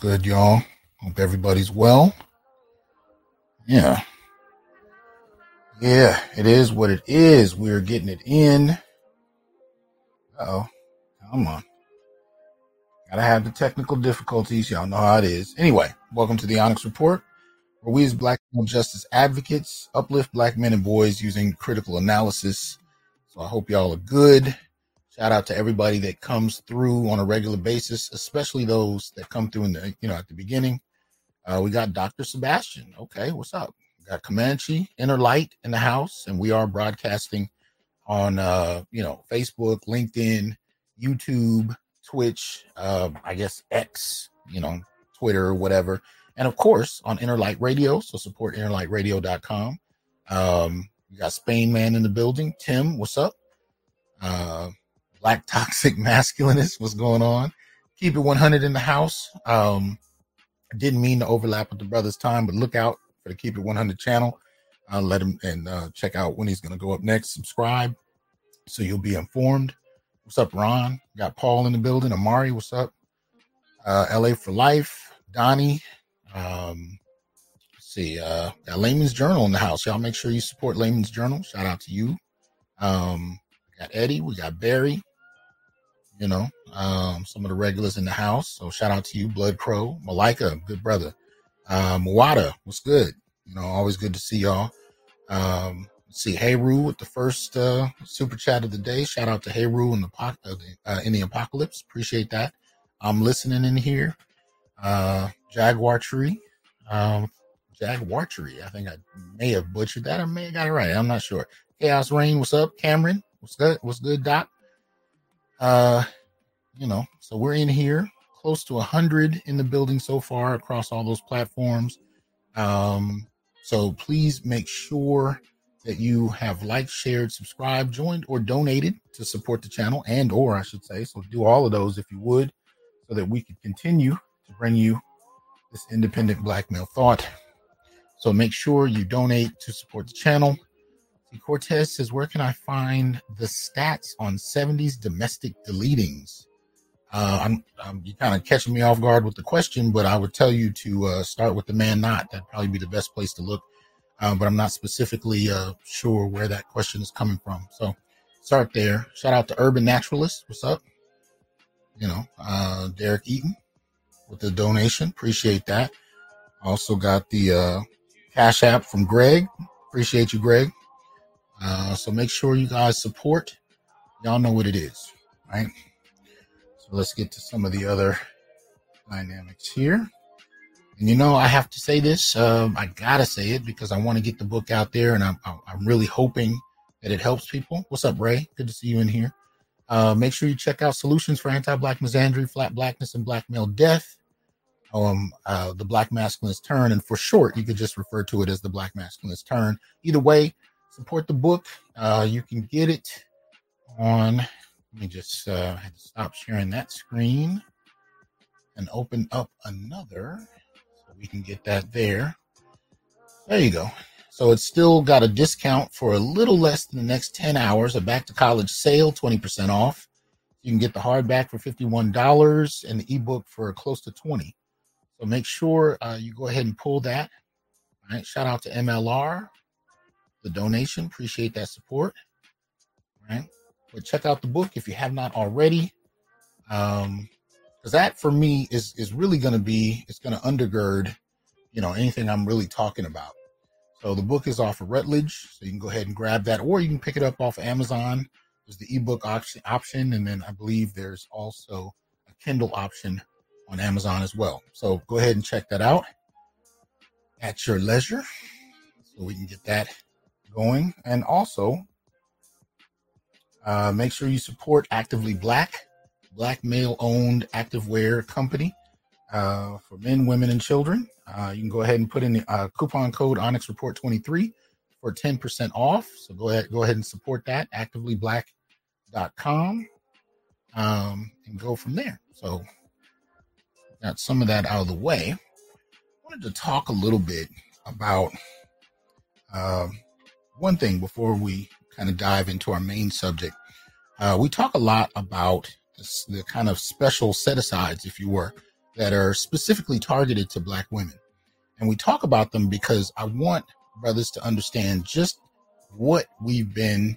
Good, y'all. Hope everybody's well. Yeah, it is what it is. We're getting it in. Come on. Gotta have the technical difficulties. Y'all know how it is. Anyway, welcome to the Onyx Report, where we as Black justice advocates uplift Black men and boys using critical analysis. So I hope y'all are good. Shout out to everybody that comes through on a regular basis, especially those that come through in the, at the beginning. We got Dr. Sebastian. Okay, what's up? We got Comanche, Inner Light in the house, and we are broadcasting on, Facebook, LinkedIn, YouTube, Twitch, X, Twitter or whatever. And of course, on Inner Light Radio. So support innerlightradio.com. We got Spain Man in the building. Tim, what's up? Black Toxic Masculinist, what's going on? Keep it 100 in the house. Didn't mean to overlap with the brother's time, but look out for the Keep It 100 channel. Let him and check out when he's going to go up next. Subscribe so you'll be informed. What's up, Ron? We got Paul in the building. Amari, what's up? LA for Life. Donnie. Got Layman's Journal in the house. Y'all make sure you support Layman's Journal. Shout out to you. We got Eddie. We got Barry. Some of the regulars in the house. So shout out to you, Blood Crow, Malika, good brother. Mwada, what's good? Always good to see y'all. Hey Rue with the first super chat of the day. Shout out to Hey Rue in the apocalypse. Appreciate that. I'm listening in here. Jaguar Tree. I think I may have butchered that. I may have got it right. I'm not sure. Chaos Rain, what's up? Cameron, what's good? What's good, Doc? So we're in here close to 100 in the building so far across all those platforms. So please make sure that you have liked, shared, subscribed, joined, or donated to support the channel and/or I should say. So do all of those if you would, so that we can continue to bring you this independent Black male thought. So make sure you donate to support the channel. Cortez says, where can I find the stats on 70s domestic deletings? You're kind of catching me off guard with the question, but I would tell you to start with the Man Not. That'd probably be the best place to look. But I'm not specifically sure where that question is coming from. So start there. Shout out to Urban Naturalist. What's up? Derek Eaton with the donation. Appreciate that. Also got the Cash App from Greg. Appreciate you, Greg. So make sure you guys support. Y'all know what it is, right? So let's get to some of the other dynamics here. And I have to say this. I gotta say it because I want to get the book out there, and I'm really hoping that it helps people. What's up, Ray? Good to see you in here. Make sure you check out Solutions for Anti-Black Misandry, Flat Blackness, and Black Male Death. The Black Masculinist Turn, and for short, you could just refer to it as The Black Masculinist Turn. Either way. Support the book. You can get it on. Let me just have to stop sharing that screen and open up another so we can get that there. There you go. So it's still got a discount for a little less than the next 10 hours. A back to college sale, 20% off. You can get the hardback for $51 and the ebook for close to $20. So make sure you go ahead and pull that. All right. Shout out to MLR, the donation. Appreciate that support. All right. But check out the book if you have not already. Because that for me is really going to be, it's going to undergird, you know, anything I'm really talking about. So the book is off of Routledge. So you can go ahead and grab that, or you can pick it up off of Amazon. There's the ebook option. And then I believe there's also a Kindle option on Amazon as well. So go ahead and check that out at your leisure. So we can get that going. And also make sure you support Actively Black, Black male-owned activewear company for men, women, and children. You can go ahead and put in the coupon code Onyx Report 23 for 10% off. So go ahead and support that, activelyblack.com, and go from there. So got some of that out of the way. I wanted to talk a little bit about one thing before we kind of dive into our main subject. We talk a lot about the kind of special set-asides, if you were, that are specifically targeted to Black women. And we talk about them because I want brothers to understand just what we've been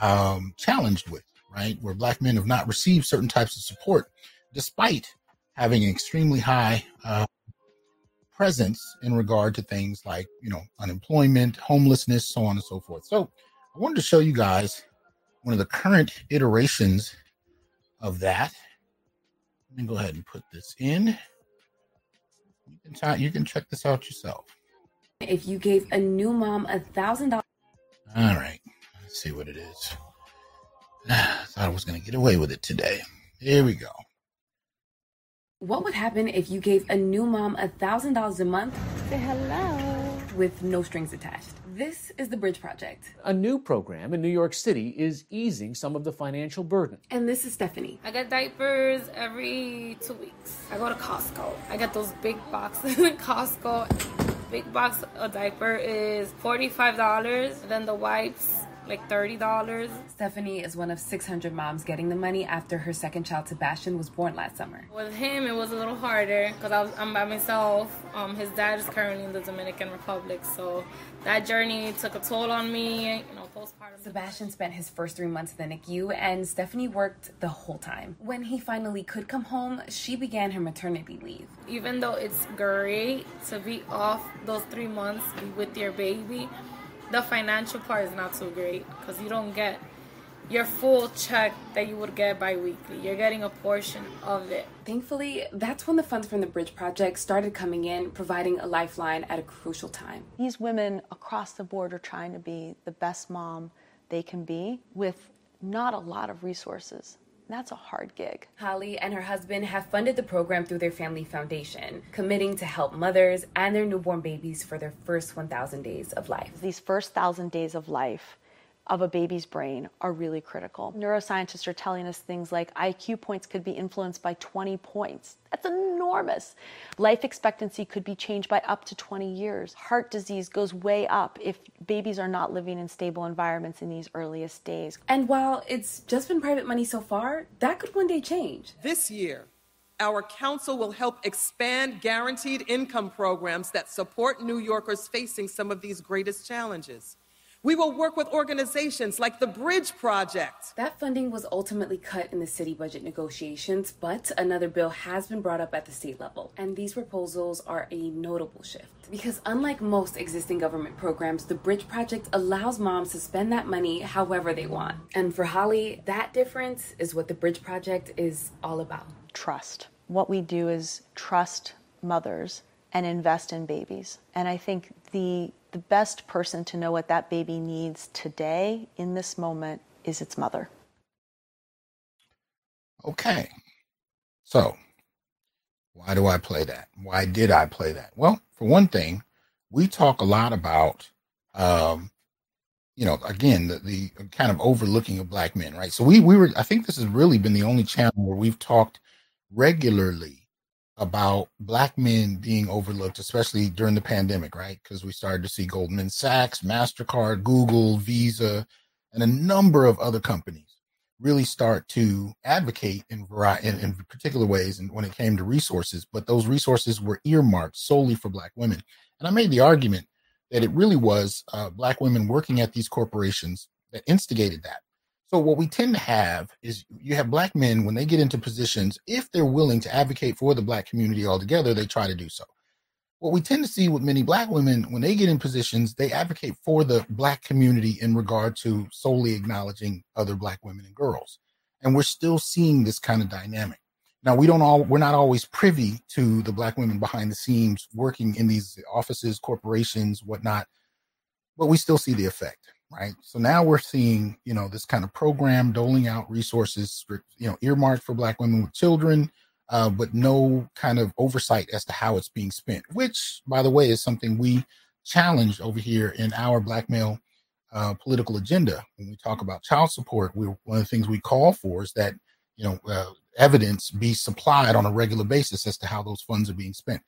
challenged with, right? Where Black men have not received certain types of support, despite having an extremely high presence in regard to things like, you know, unemployment, homelessness, so on and so forth. So I wanted to show you guys one of the current iterations of that. Let me go ahead and put this in. You can check this out yourself. If you gave a new mom $1,000. All right. Let's see what it is. I thought I was going to get away with it today. Here we go. What would happen if you gave a new mom $1,000 a month? Say hello. With no strings attached. This is The Bridge Project. A new program in New York City is easing some of the financial burden. And this is Stephanie. I get diapers every 2 weeks. I go to Costco. I get those big boxes at Costco. Big box of diaper is $45. Then the wipes, like $30. Stephanie is one of 600 moms getting the money after her second child, Sebastian, was born last summer. With him, it was a little harder because I'm by myself. His dad is currently in the Dominican Republic, so that journey took a toll on me, you know, postpartum. Sebastian spent his first 3 months in the NICU, and Stephanie worked the whole time. When he finally could come home, she began her maternity leave. Even though it's great to be off those 3 months with your baby, the financial part is not so great because you don't get your full check that you would get bi-weekly. You're getting a portion of it. Thankfully, that's when the funds from the Bridge Project started coming in, providing a lifeline at a crucial time. These women across the board are trying to be the best mom they can be with not a lot of resources. That's a hard gig. Holly and her husband have funded the program through their family foundation, committing to help mothers and their newborn babies for their first 1,000 days of life. These first 1,000 days of life of a baby's brain are really critical. Neuroscientists are telling us things like IQ points could be influenced by 20 points. That's enormous. Life expectancy could be changed by up to 20 years. Heart disease goes way up if babies are not living in stable environments in these earliest days. And while it's just been private money so far, that could one day change. This year, our council will help expand guaranteed income programs that support New Yorkers facing some of these greatest challenges. We will work with organizations like the Bridge Project. That funding was ultimately cut in the city budget negotiations, but another bill has been brought up at the state level. And these proposals are a notable shift. Because unlike most existing government programs, the Bridge Project allows moms to spend that money however they want. And for Holly, that difference is what the Bridge Project is all about. Trust. What we do is trust mothers and invest in babies. And I think the best person to know what that baby needs today in this moment is its mother. Okay. So why do I play that? Why did I play that? Well, for one thing, we talk a lot about, you know, again, the kind of overlooking of Black men, right? So we were, I think this has really been the only channel where we've talked regularly about Black men being overlooked, especially during the pandemic, right? Because we started to see Goldman Sachs, MasterCard, Google, Visa, and a number of other companies really start to advocate in particular ways, and when it came to resources, but those resources were earmarked solely for Black women. And I made the argument that it really was Black women working at these corporations that instigated that. So what we tend to have is you have Black men, when they get into positions, if they're willing to advocate for the Black community altogether, they try to do so. What we tend to see with many Black women, when they get in positions, they advocate for the Black community in regard to solely acknowledging other Black women and girls. And we're still seeing this kind of dynamic. Now, we're not always privy to the Black women behind the scenes working in these offices, corporations, whatnot, but we still see the effect, right? So now we're seeing, you know, this kind of program doling out resources, you know, earmarked for Black women with children, but no kind of oversight as to how it's being spent, which, by the way, is something we challenge over here in our Black male political agenda. When we talk about child support, one of the things we call for is that, you know, evidence be supplied on a regular basis as to how those funds are being spent.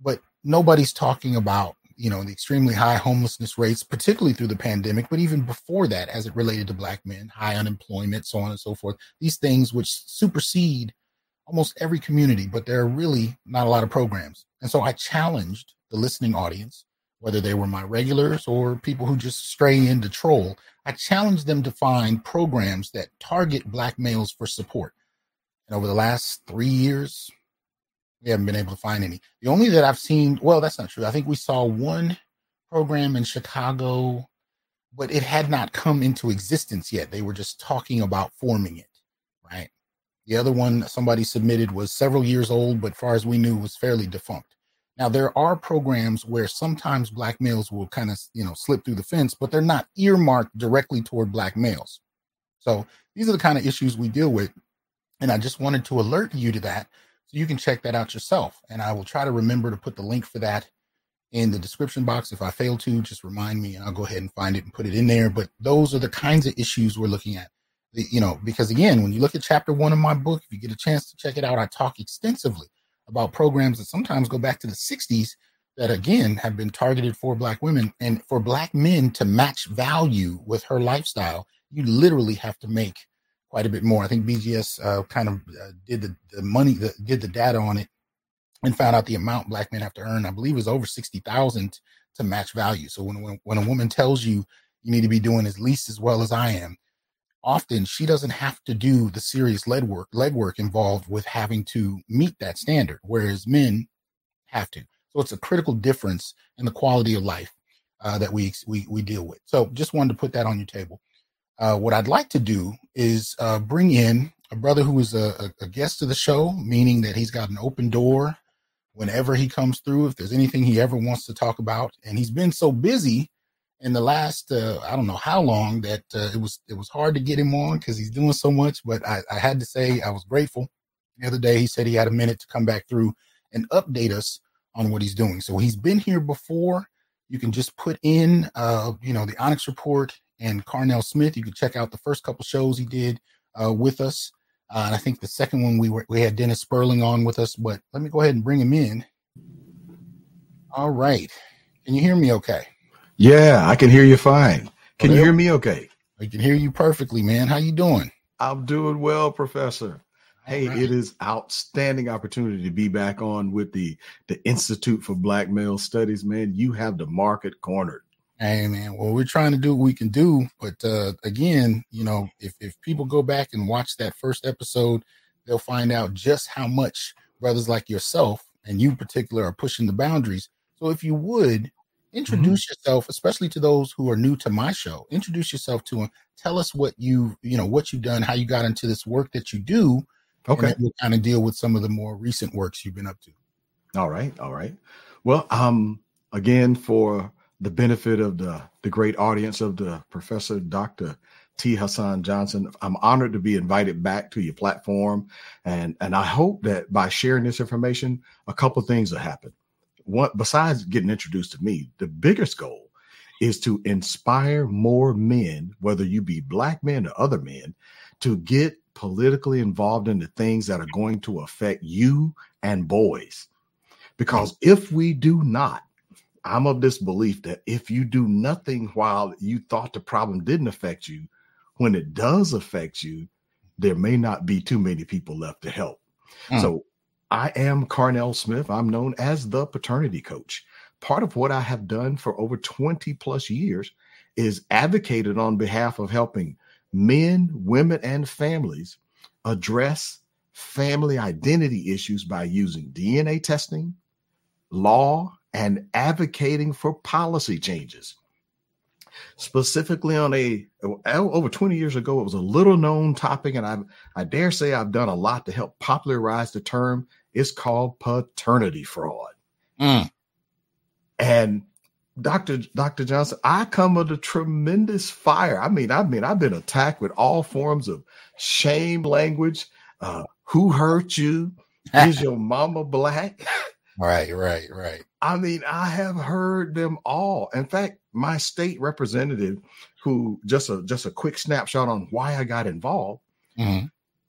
But nobody's talking about, you know, the extremely high homelessness rates, particularly through the pandemic, but even before that, as it related to Black men, high unemployment, so on and so forth, these things which supersede almost every community, but there are really not a lot of programs. And so I challenged the listening audience, whether they were my regulars or people who just stray in to troll, I challenged them to find programs that target Black males for support. And over the last 3 years, we haven't been able to find any. The only that I've seen, well, that's not true. I think we saw one program in Chicago, but it had not come into existence yet. They were just talking about forming it, right? The other one somebody submitted was several years old, but far as we knew was fairly defunct. Now, there are programs where sometimes Black males will kind of, you know, slip through the fence, but they're not earmarked directly toward Black males. So these are the kind of issues we deal with. And I just wanted to alert you to that so you can check that out yourself. And I will try to remember to put the link for that in the description box. If I fail to, just remind me and I'll go ahead and find it and put it in there. But those are the kinds of issues we're looking at. You know, because again, when you look at chapter 1 of my book, if you get a chance to check it out, I talk extensively about programs that sometimes go back to the 60s that, again, have been targeted for Black women. And for Black men to match value with her lifestyle, you literally have to make quite a bit more. I think BGS did the money, did the data on it and found out the amount Black men have to earn, I believe, is over $60,000 to match value. So when a woman tells you you need to be doing at least as well as I am, often she doesn't have to do the serious legwork involved with having to meet that standard, whereas men have to. So it's a critical difference in the quality of life that we deal with. So just wanted to put that on your table. What I'd like to do is bring in a brother who is a guest of the show, meaning that he's got an open door whenever he comes through, if there's anything he ever wants to talk about. And he's been so busy in the last, I don't know how long, that it was hard to get him on because he's doing so much. But I had to say I was grateful. The other day, he said he had a minute to come back through and update us on what he's doing. So he's been here before. You can just put in, the Onyx Report and Carnell Smith. You can check out the first couple shows he did with us. And I think the second one we had Dennis Sperling on with us. But let me go ahead and bring him in. All right. Can you hear me okay? Yeah, I can hear you fine. Can you hear me okay? I can hear you perfectly, man. How you doing? I'm doing well, Professor. Hey, right. It is outstanding opportunity to be back on with the Institute for Black Male Studies, man. You have the market cornered. Hey, man. Well, we're trying to do what we can do. But again, you know, if people go back and watch that first episode, they'll find out just how much brothers like yourself and you in particular are pushing the boundaries. So if you would, introduce yourself, especially to those who are new to my show. Introduce yourself to them. Tell us what you've done, how you got into this work that you do. Okay. And we'll kind of deal with some of the more recent works you've been up to. All right. Well, again, for the benefit of the great audience of the Professor Dr. T. Hasan Johnson, I'm honored to be invited back to your platform. And I hope that by sharing this information, a couple of things will happen. One, besides getting introduced to me, the biggest goal is to inspire more men, whether you be Black men or other men, to get politically involved in the things that are going to affect you and boys. Because if we do not, I'm of this belief that if you do nothing while you thought the problem didn't affect you, when it does affect you, there may not be too many people left to help. So I am Carnell Smith. I'm known as the paternity coach. Part of what I have done for over 20 plus years is advocated on behalf of helping men, women, and families address family identity issues by using DNA testing, law, and advocating for policy changes. Specifically on over 20 years ago, it was a little known topic, and I dare say I've done a lot to help popularize the term. It's called paternity fraud. And Dr. Johnson, I come under tremendous fire. I mean, I've been attacked with all forms of shame language. Who hurt you? Is your mama black? Right. I mean, I have heard them all. In fact, my state representative, who just a quick snapshot on why I got involved.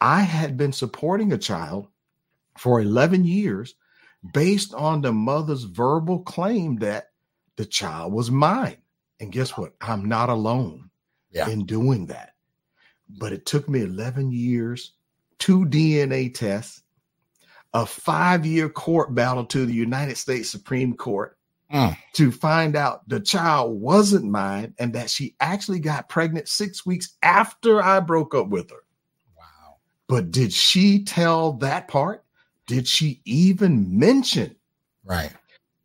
I had been supporting a child for 11 years based on the mother's verbal claim that the child was mine. And guess what? I'm not alone in doing that. But it took me 11 years, 2 DNA tests, a 5-year court battle to the United States Supreme Court to find out the child wasn't mine and that she actually got pregnant 6 weeks after I broke up with her. Wow. But did she tell that part? Did she even mention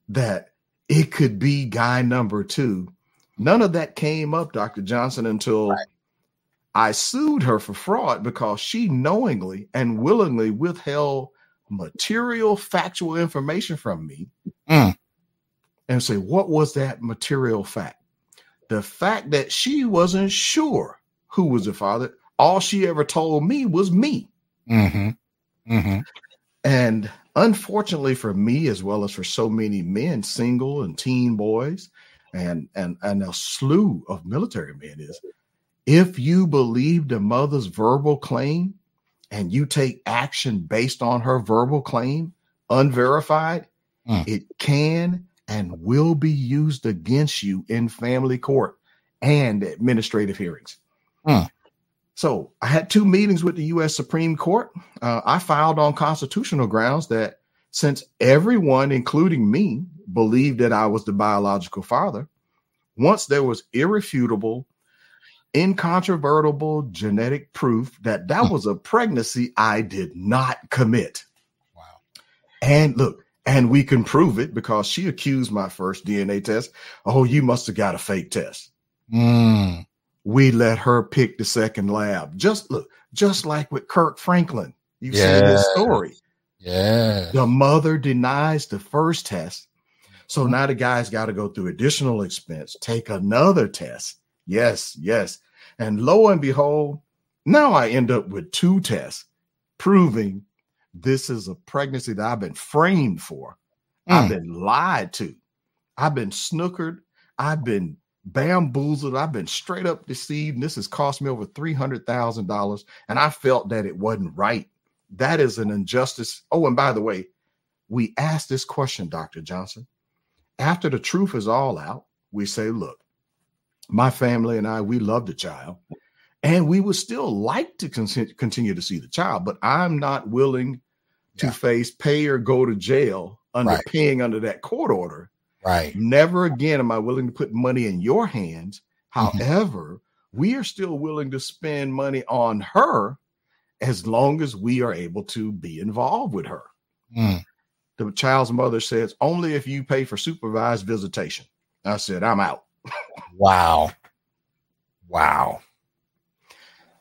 that it could be guy number 2? None of that came up, Dr. Johnson, until I sued her for fraud because she knowingly and willingly withheld material factual information from me. And say, what was that material fact? The fact that she wasn't sure who was the father. All she ever told me was me. And unfortunately for me, as well as for so many men, single and teen boys, and a slew of military men, is if you believe the mother's verbal claim and you take action based on her verbal claim, unverified, it can and will be used against you in family court and administrative hearings. So I had 2 meetings with the U.S. Supreme Court. I filed on constitutional grounds that since everyone, including me, believed that I was the biological father, once there was irrefutable, incontrovertible genetic proof that that was a pregnancy I did not commit. Wow. And look, and we can prove it because she accused my first DNA test. Oh, you must have got a fake test. We let her pick the second lab. Just look, just like with Kirk Franklin, you've seen this story. The mother denies the first test. So now the guy's got to go through additional expense, take another test. Yes. And lo and behold, now I end up with 2 tests proving this is a pregnancy that I've been framed for. I've been lied to. I've been snookered. I've been bamboozled. I've been straight up deceived. And this has cost me over $300,000. And I felt that it wasn't right. That is an injustice. Oh, and by the way, we asked this question, Dr. Johnson. After the truth is all out, we say, look, my family and I, we love the child and we would still like to continue to see the child, but I'm not willing to face pay or go to jail under paying under that court order. Never again am I willing to put money in your hands. However, we are still willing to spend money on her as long as we are able to be involved with her. The child's mother says, only if you pay for supervised visitation. I said, I'm out. Wow.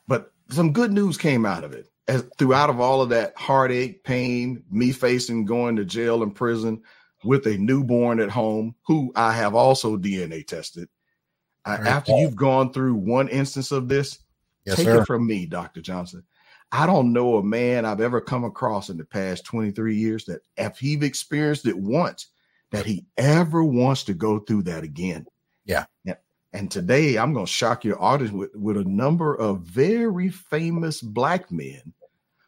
But some good news came out of it. As throughout of all of that heartache, pain, me facing going to jail and prison, with a newborn at home who I have also DNA tested. After you've gone through one instance of this, take it from me, Dr. Johnson. I don't know a man I've ever come across in the past 23 years that if he's experienced it once, that he ever wants to go through that again. And today I'm going to shock your audience with a number of very famous Black men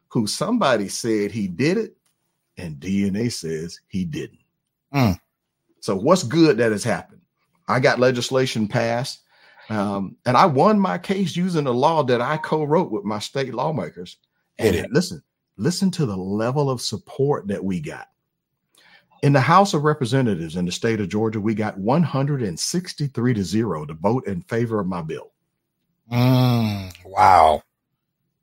who somebody said he did it and DNA says he didn't. So what's good that has happened? I got legislation passed And I won my case using a law that I co-wrote with my state lawmakers. And listen to the level of support that we got. In the House of Representatives in the state of Georgia, we got 163-0 to vote in favor of my bill. Wow.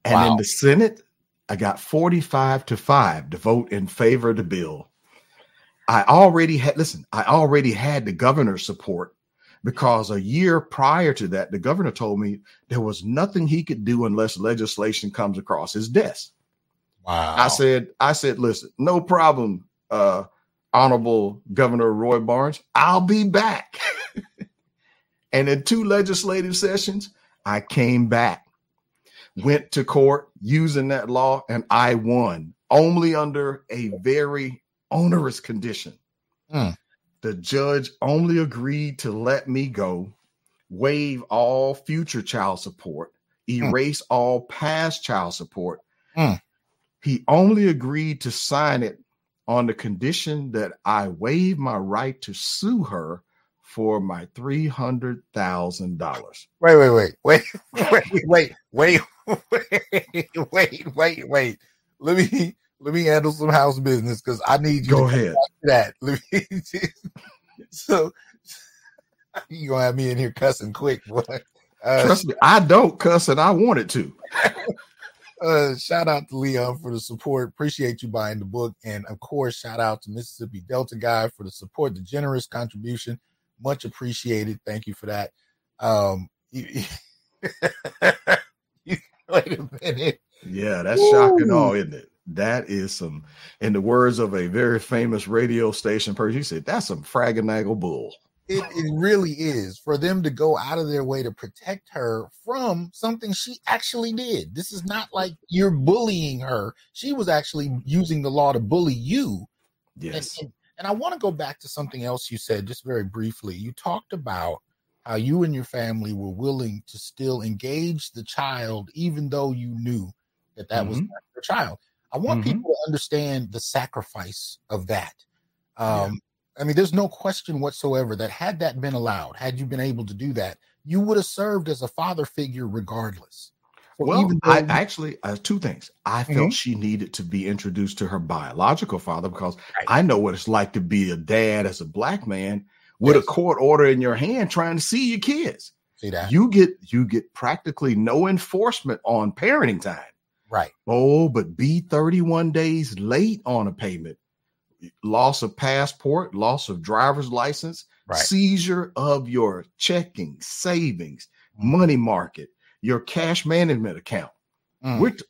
And in the Senate, I got 45-5 to vote in favor of the bill. I already had the governor's support, because a year prior to that, the governor told me there was nothing he could do unless legislation comes across his desk. Wow. I said, listen, no problem, Honorable Governor Roy Barnes, I'll be back. And in 2 legislative sessions, I came back, went to court using that law, and I won, only under a very onerous condition. The judge only agreed to let me go, waive all future child support, erase all past child support. He only agreed to sign it on the condition that I waive my right to sue her for my $300,000. Wait. Let me handle some house business, because I need you to go ahead. Back to that. So you're going to have me in here cussing quick, boy. Trust me, I don't cuss, and I wanted to. Shout out to Leon for the support. Appreciate you buying the book. And, of course, shout out to Mississippi Delta Guy for the support, the generous contribution. Much appreciated. Thank you for that. Wait a minute. Yeah, that's shocking all, isn't it? That is some, in the words of a very famous radio station person, you said, that's some fraggle bull. It really is. For them to go out of their way to protect her from something she actually did. This is not like you're bullying her. She was actually using the law to bully you. Yes. And I want to go back to something else you said just very briefly. You talked about how you and your family were willing to still engage the child, even though you knew that was not your child. I want people to understand the sacrifice of that. I mean, there's no question whatsoever that had that been allowed, had you been able to do that, you would have served as a father figure regardless. So I actually 2 things. I felt she needed to be introduced to her biological father, because I know what it's like to be a dad as a black man with a court order in your hand trying to see your kids. See that? You get practically no enforcement on parenting time. Right. Oh, but be 31 days late on a payment, loss of passport, loss of driver's license, seizure of your checking, savings, money market, your cash management account.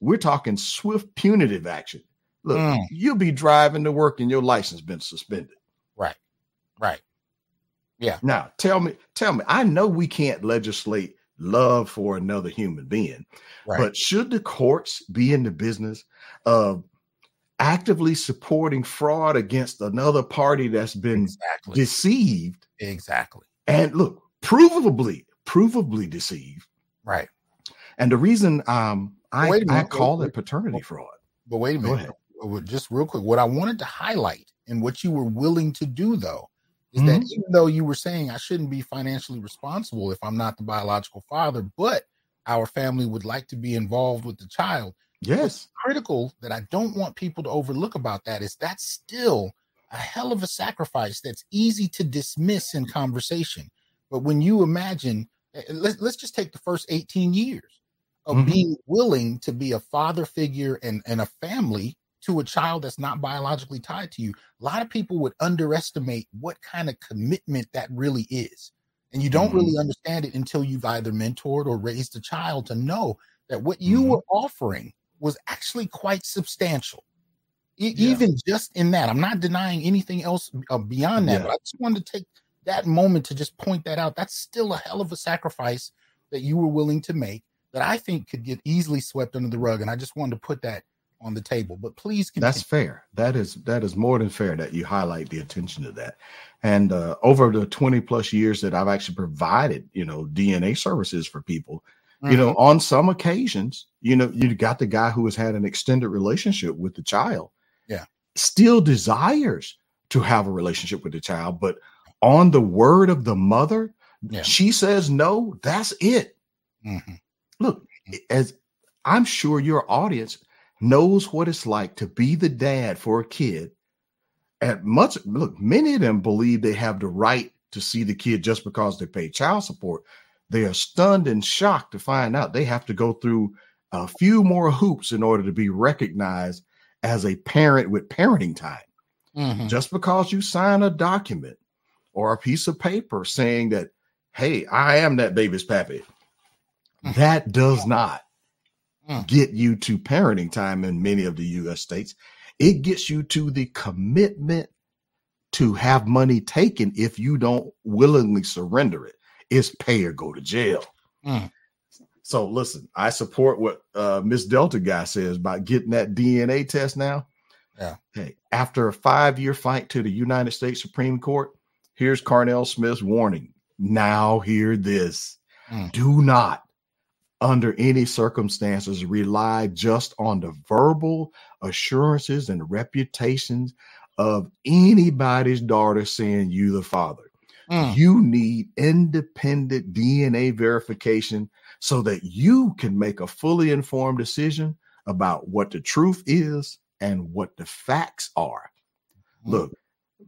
We're talking swift punitive action. Look, you'll be driving to work and your license been suspended. Right. Yeah. Now tell me, I know we can't legislate love for another human being. But should the courts be in the business of actively supporting fraud against another party that's been deceived? Exactly. And look, provably deceived. Right. And the reason I call it paternity fraud. But wait a minute. Just real quick. What I wanted to highlight and what you were willing to do, though, is that even though you were saying I shouldn't be financially responsible if I'm not the biological father, but our family would like to be involved with the child. Yes. What's critical that I don't want people to overlook about that is that's still a hell of a sacrifice that's easy to dismiss in conversation. But when you imagine, let's just take the first 18 years of being willing to be a father figure and a family to a child that's not biologically tied to you, a lot of people would underestimate what kind of commitment that really is. And you don't really understand it until you've either mentored or raised a child to know that what you were offering was actually quite substantial. Even just in that, I'm not denying anything else beyond that, but I just wanted to take that moment to just point that out. That's still a hell of a sacrifice that you were willing to make that I think could get easily swept under the rug. And I just wanted to put that on the table, but please continue. That's fair. That is more than fair that you highlight the attention to that. And over the 20 plus years that I've actually provided, DNA services for people, on some occasions, you got the guy who has had an extended relationship with the child. Yeah. Still desires to have a relationship with the child, but on the word of the mother, Yeah. She says no, that's it. Mm-hmm. Look, as I'm sure your audience knows what it's like to be the dad for a kid. And many of them believe they have the right to see the kid just because they pay child support. They are stunned and shocked to find out they have to go through a few more hoops in order to be recognized as a parent with parenting time. Mm-hmm. Just because you sign a document or a piece of paper saying that, hey, I am that baby's pappy, that does not get you to parenting time in many of the U.S. states. It gets you to the commitment to have money taken if you don't willingly surrender it. It's pay or go to jail. Mm. So listen, I support what Miss Delta guy says about getting that DNA test now. Yeah. Hey, after a 5-year fight to the United States Supreme Court, here's Carnell Smith's warning. Now hear this. Mm. Do not, under any circumstances, rely just on the verbal assurances and reputations of anybody's daughter saying you the father. Mm. You need independent DNA verification so that you can make a fully informed decision about what the truth is and what the facts are. Mm. Look,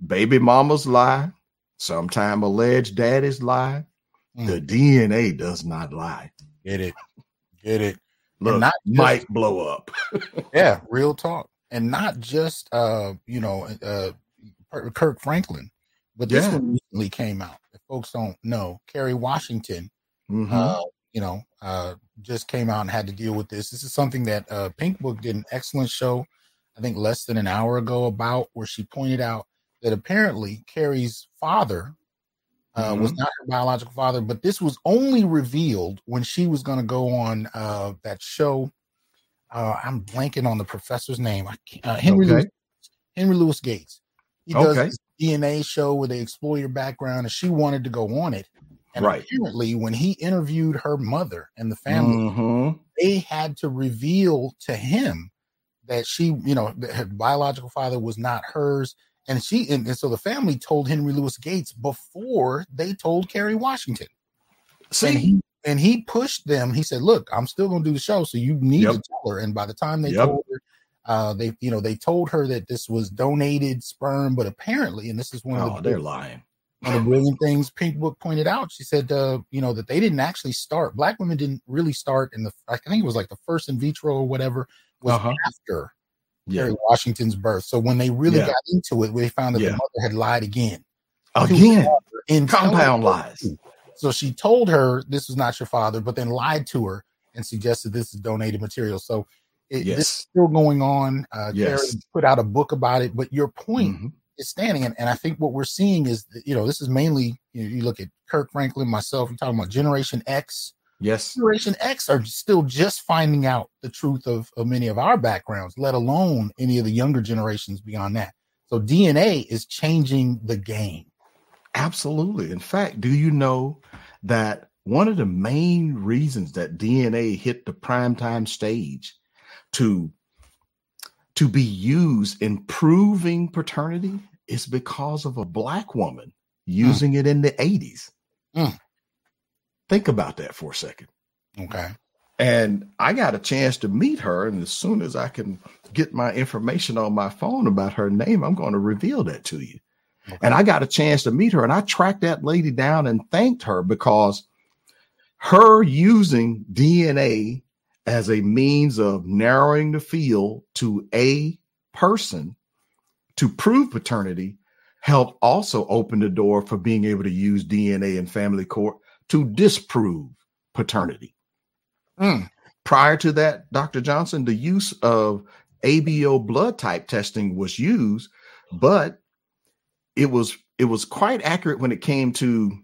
baby mamas lie. Sometime alleged daddies lie. Mm. The DNA does not lie. Get it. Look, not just, might blow up. Yeah, real talk. And not just, Kirk Franklin. But this one recently came out. If folks don't know, Kerry Washington, just came out and had to deal with this. This is something that Pink Book did an excellent show, I think less than an hour ago, about where she pointed out that apparently Kerry's father was not her biological father, but this was only revealed when she was going to go on that show. I'm blanking on the professor's name. Henry Louis Gates. He does this DNA show where they explore your background, and she wanted to go on it. And apparently, when he interviewed her mother and the family, they had to reveal to him that she, that her biological father was not hers. And so the family told Henry Louis Gates before they told Kerry Washington. See, and he pushed them. He said, "Look, I'm still going to do the show, so you need to tell her." And by the time they told her, they told her that this was donated sperm, but apparently, and this is one of the they're lying. One of the brilliant things Pink Book pointed out, she said, that they didn't actually start. Black women didn't really start in I think it was like the first in vitro or whatever was after Kerry Washington's birth. So when they really got into it, they found that the mother had lied again in compound lies. So she told her this was not your father, but then lied to her and suggested this is donated material. So this is still going on. Kerry put out a book about it, but your point is standing. And I think what we're seeing is, this is mainly, you look at Kirk Franklin, myself, you're talking about Generation X. Yes. Generation X are still just finding out the truth of many of our backgrounds, let alone any of the younger generations beyond that. So DNA is changing the game. Absolutely. In fact, do you know that one of the main reasons that DNA hit the primetime stage to be used in proving paternity is because of a black woman using it in the 80s. Mm. Think about that for a second. Okay. And I got a chance to meet her. And as soon as I can get my information on my phone about her name, I'm going to reveal that to you. Okay. And I got a chance to meet her, and I tracked that lady down and thanked her because her using DNA as a means of narrowing the field to a person to prove paternity helped also open the door for being able to use DNA in family court to disprove paternity. Mm. Prior to that, Dr. Johnson, the use of ABO blood type testing was used, but it was quite accurate when it came to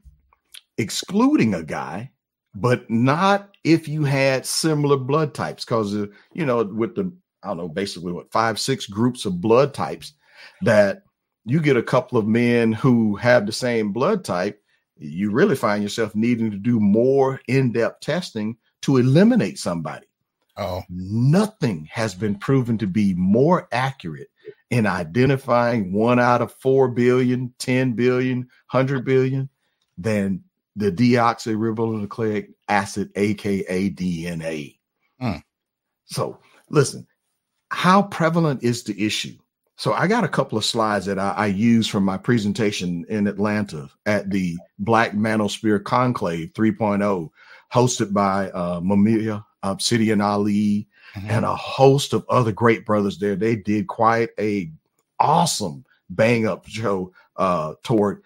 excluding a guy, but not if you had similar blood types, because, with the, I don't know, basically what, 5-6 groups of blood types that you get a couple of men who have the same blood type, you really find yourself needing to do more in-depth testing to eliminate somebody. Oh, nothing has been proven to be more accurate in identifying 1 out of 4 billion, 10 billion, 100 billion than the deoxyribonucleic acid, aka DNA. So listen, how prevalent is the issue? So I got a couple of slides that I used from my presentation in Atlanta at the Black Male Spear Conclave 3.0, hosted by Mamia, Obsidian Ali, and a host of other great brothers there. They did quite a awesome bang up show toward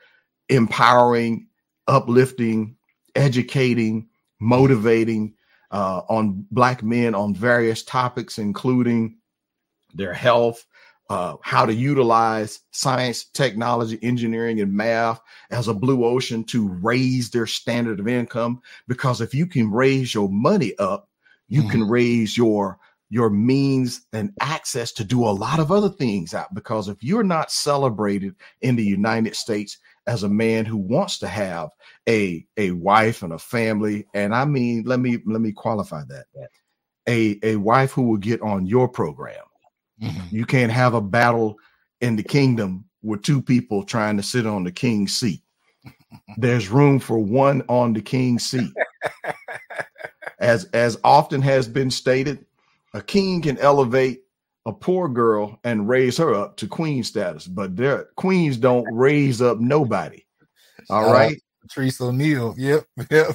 empowering, uplifting, educating, motivating on Black men on various topics, including their health, how to utilize science, technology, engineering, and math as a blue ocean to raise their standard of income. Because if you can raise your money up, you can raise your means and access to do a lot of other things out. Because if you're not celebrated in the United States as a man who wants to have a wife and a family, and I mean, let me qualify that, a wife who will get on your program. You can't have a battle in the kingdom with two people trying to sit on the king's seat. There's room for one on the king's seat. As often has been stated, a king can elevate a poor girl and raise her up to queen status, but their queens don't raise up nobody. All right. Patrice O'Neal. Yep.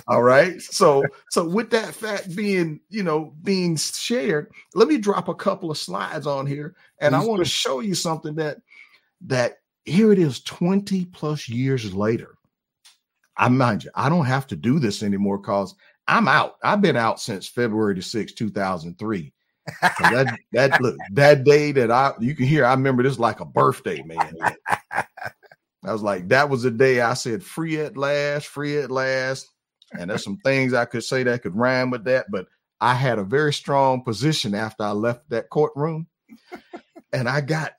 All right. So with that fact being, being shared, let me drop a couple of slides on here. And I want to show you something that here it is 20 plus years later. I mind you, I don't have to do this anymore because I'm out. I've been out since February the 6th, 2003. So that day that you can hear, I remember this like a birthday, man. I was like, that was the day I said, free at last. And there's some things I could say that could rhyme with that. But I had a very strong position after I left that courtroom. And I got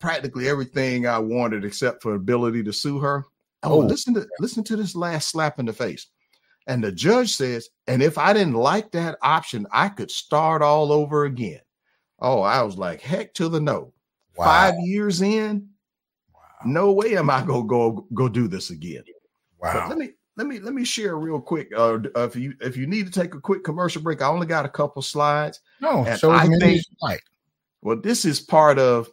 practically everything I wanted except for ability to sue her. Listen to this last slap in the face. And the judge says, and if I didn't like that option, I could start all over again. Oh, I was like, heck to the no. Wow. 5 years in. No way am I gonna go do this again. Wow. But let me share real quick. If you need to take a quick commercial break, I only got a couple slides. No, so I think like. Well, this is part of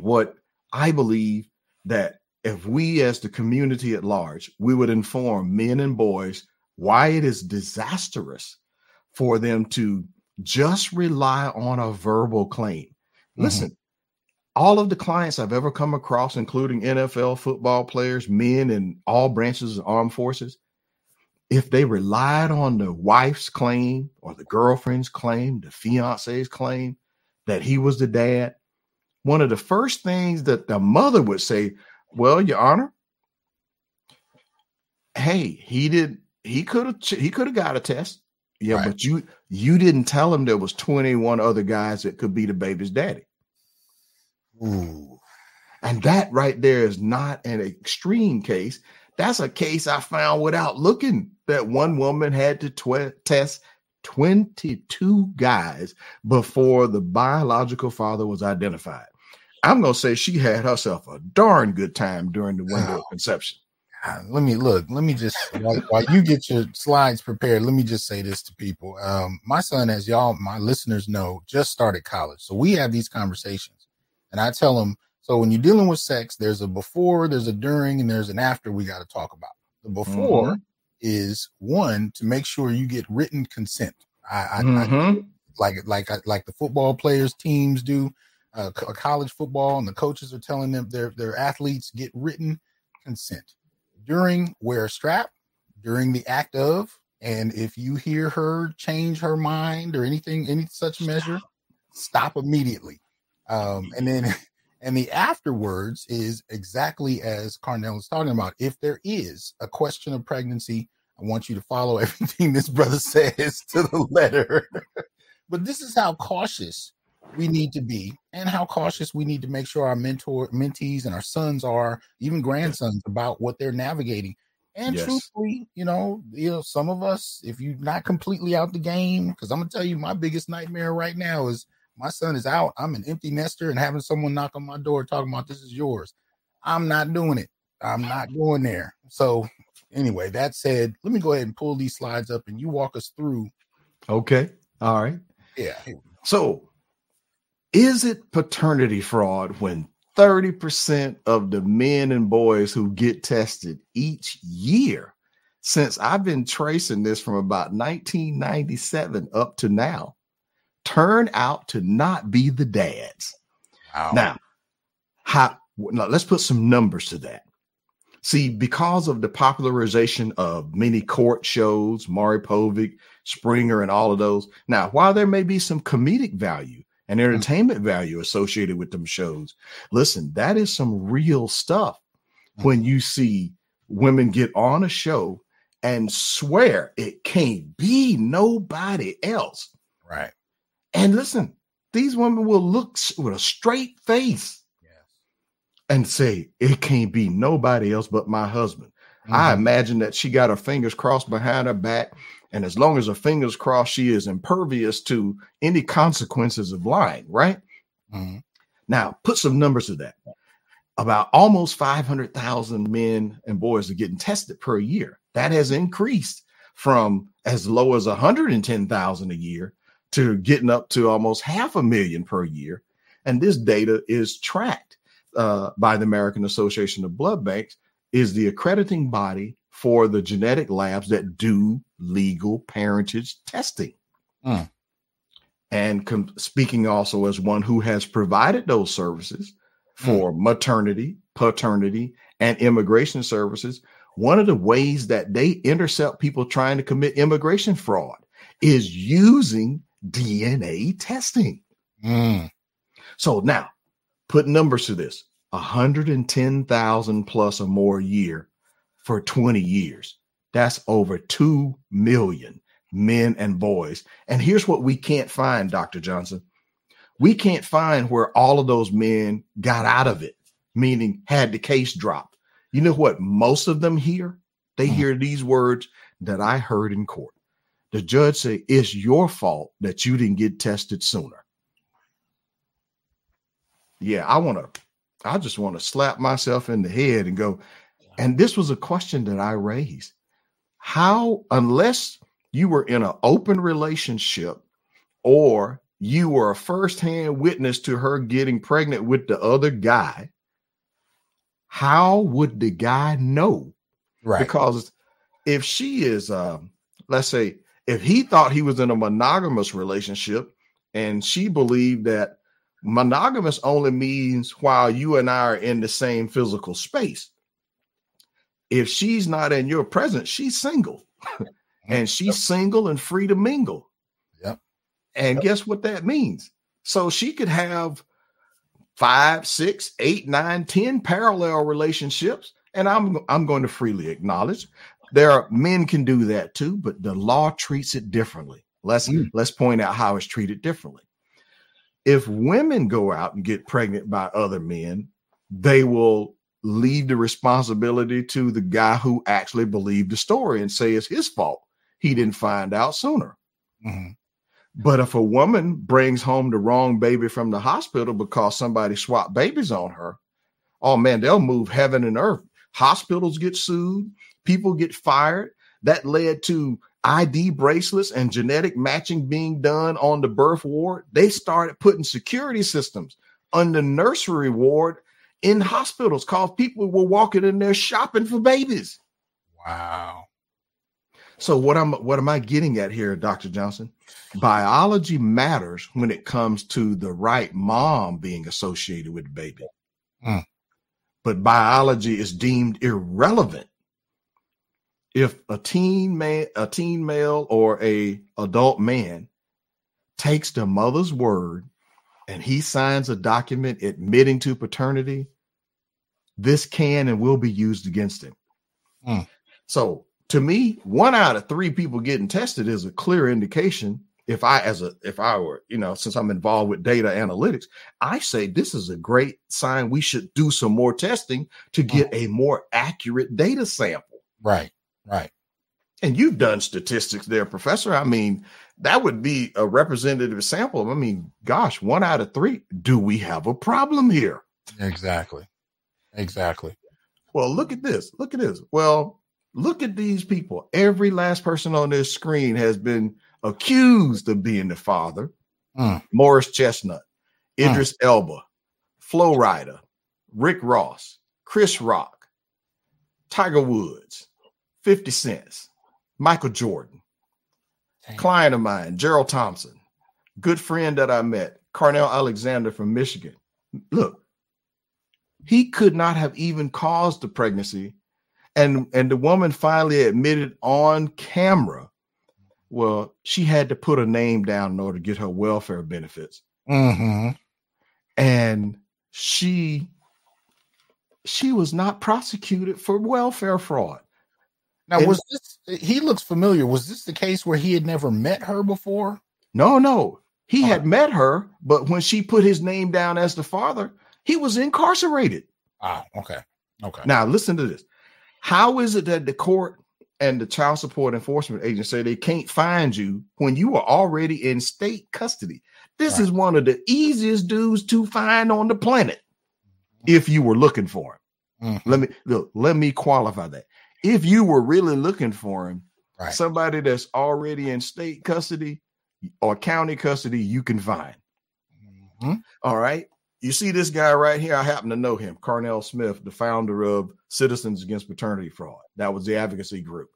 what I believe that if we as the community at large, we would inform men and boys why it is disastrous for them to just rely on a verbal claim. Listen. All of the clients I've ever come across, including NFL football players, men in all branches of armed forces, if they relied on the wife's claim or the girlfriend's claim, the fiance's claim that he was the dad, one of the first things that the mother would say, well, Your Honor, hey, he could have got a test. Yeah, right. But you didn't tell him there was 21 other guys that could be the baby's daddy. Ooh. And that right there is not an extreme case. That's a case I found without looking that one woman had to test 22 guys before the biological father was identified. I'm going to say she had herself a darn good time during the window of conception. Let me just, while you get your slides prepared, let me just say this to people. My son, as my listeners know, just started college. So we have these conversations. And I tell them, so when you're dealing with sex, there's a before, there's a during, and there's an after we got to talk about. The before is one, to make sure you get written consent. I like the football players teams do college football, and the coaches are telling them their athletes get written consent. During, wear a strap during the act of, and if you hear her change her mind or anything, any such measure, stop immediately. And the afterwards is exactly as Carnell was talking about. If there is a question of pregnancy, I want you to follow everything this brother says to the letter. But this is how cautious we need to be, and how cautious we need to make sure our mentees and our sons are, even grandsons, about what they're navigating. And truthfully, some of us, if you're not completely out the game, because I'm going to tell you my biggest nightmare right now is, my son is out. I'm an empty nester and having someone knock on my door talking about this is yours. I'm not doing it. I'm not going there. So Anyway, that said, let me go ahead and pull these slides up and you walk us through. Okay. All right. Yeah. So is it paternity fraud when 30% of the men and boys who get tested each year, since I've been tracing this from about 1997 up to now, turn out to not be the dads? Wow. Now, let's put some numbers to that. See, because of the popularization of many court shows, Maury Povich, Springer, and all of those. Now, while there may be some comedic value and entertainment value associated with them shows, listen, that is some real stuff when you see women get on a show and swear it can't be nobody else. Right. And listen, these women will look with a straight face and say, it can't be nobody else but my husband. Mm-hmm. I imagine that she got her fingers crossed behind her back. And as long as her fingers crossed, she is impervious to any consequences of lying, right? Mm-hmm. Now, put some numbers to that. About almost 500,000 men and boys are getting tested per year. That has increased from as low as 110,000 a year to getting up to almost 500,000 per year. And this data is tracked by the American Association of Blood Banks, is the accrediting body for the genetic labs that do legal parentage testing. And speaking also as one who has provided those services for maternity, paternity, and immigration services, one of the ways that they intercept people trying to commit immigration fraud is using DNA testing. So now, put numbers to this, 110,000 plus or more a year for 20 years. That's over 2 million men and boys. And here's what we can't find, Dr. Johnson. We can't find where all of those men got out of it, meaning had the case dropped. You know what most of them hear? They hear these words that I heard in court. The judge said, it's your fault that you didn't get tested sooner. Yeah, I just want to slap myself in the head and go. And this was a question that I raised. How, unless you were in an open relationship or you were a firsthand witness to her getting pregnant with the other guy, how would the guy know? Right. Because if she is, let's say, if he thought he was in a monogamous relationship and she believed that monogamous only means while you and I are in the same physical space. If she's not in your presence, she's single. And she's single and free to mingle. Yep. And guess what that means? So she could have 5, 6, 8, 9, 10 parallel relationships. And I'm going to freely acknowledge there are men can do that too, but the law treats it differently. Let's point out how it's treated differently. If women go out and get pregnant by other men, they will leave the responsibility to the guy who actually believed the story and say it's his fault. He didn't find out sooner. Mm-hmm. But if a woman brings home the wrong baby from the hospital because somebody swapped babies on her, oh man, they'll move heaven and earth. Hospitals get sued. People get fired. That led to ID bracelets and genetic matching being done on the birth ward. They started putting security systems on the nursery ward in hospitals because people were walking in there shopping for babies. Wow. So what am I getting at here, Dr. Johnson? Biology matters when it comes to the right mom being associated with the baby. But biology is deemed irrelevant if a teen male or a adult man takes the mother's word and he signs a document admitting to paternity, this can and will be used against him. So to me, 1 out of 3 people getting tested is a clear indication. If I were, since I'm involved with data analytics, I say this is a great sign. We should do some more testing to get a more accurate data sample. Right. And you've done statistics there, Professor. I mean, that would be a representative sample. I mean, gosh, 1 out of 3. Do we have a problem here? Exactly. Well, look at this. Well, Look at these people. Every last person on their screen has been accused of being the father. Morris Chestnut, Idris Elba, Flo Rida, Rick Ross, Chris Rock, Tiger Woods, 50 Cent, Michael Jordan, client of mine, Gerald Thompson, good friend that I met, Carnell Alexander from Michigan. Look, he could not have even caused the pregnancy. And the woman finally admitted on camera, well, she had to put her name down in order to get her welfare benefits. Mm-hmm. And she was not prosecuted for welfare fraud. Now, and was this, he looks familiar. Was this the case where he had never met her before? No. He had met her, but when she put his name down as the father, he was incarcerated. Okay. Now, listen to this. How is it that the court and the child support enforcement agency say they can't find you when you are already in state custody? This is one of the easiest dudes to find on the planet if you were looking for him. Mm-hmm. Let me qualify that. If you were really looking for him, somebody that's already in state custody or county custody, you can find. Mm-hmm. All right. You see this guy right here. I happen to know him, Carnell Smith, the founder of Citizens Against Paternity Fraud. That was the advocacy group.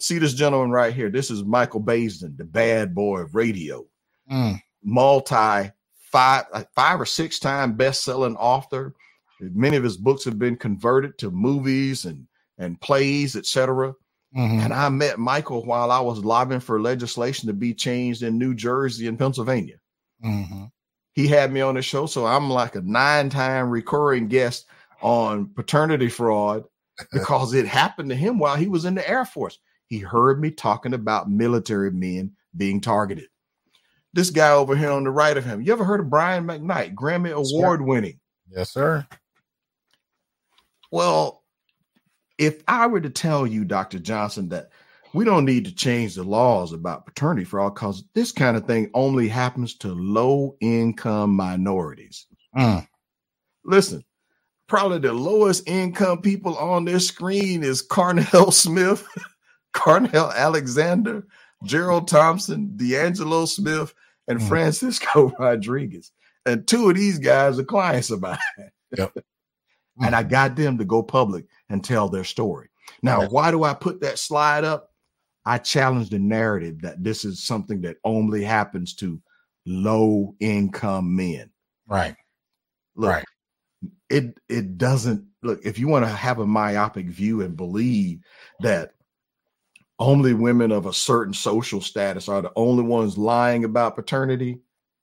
See this gentleman right here. This is Michael Baisden, the bad boy of radio, multi-five or six-time best-selling author. Many of his books have been converted to movies and plays, etc. Mm-hmm. And I met Michael while I was lobbying for legislation to be changed in New Jersey and Pennsylvania. Mm-hmm. He had me on the show, so I'm like a 9-time recurring guest on paternity fraud because it happened to him while he was in the Air Force. He heard me talking about military men being targeted. This guy over here on the right of him, you ever heard of Brian McKnight, Grammy Award winning? Yes, sir. Well, if I were to tell you, Dr. Johnson, that we don't need to change the laws about paternity fraud because this kind of thing only happens to low-income minorities. Listen, probably the lowest-income people on this screen is Carnell Smith, Carnell Alexander, Gerald Thompson, D'Angelo Smith, and Francisco Rodriguez. And two of these guys are clients of mine. And I got them to go public and tell their story. Now, why do I put that slide up? I challenge the narrative that this is something that only happens to low income men. Right. Look, it doesn't look, if you want to have a myopic view and believe that only women of a certain social status are the only ones lying about paternity,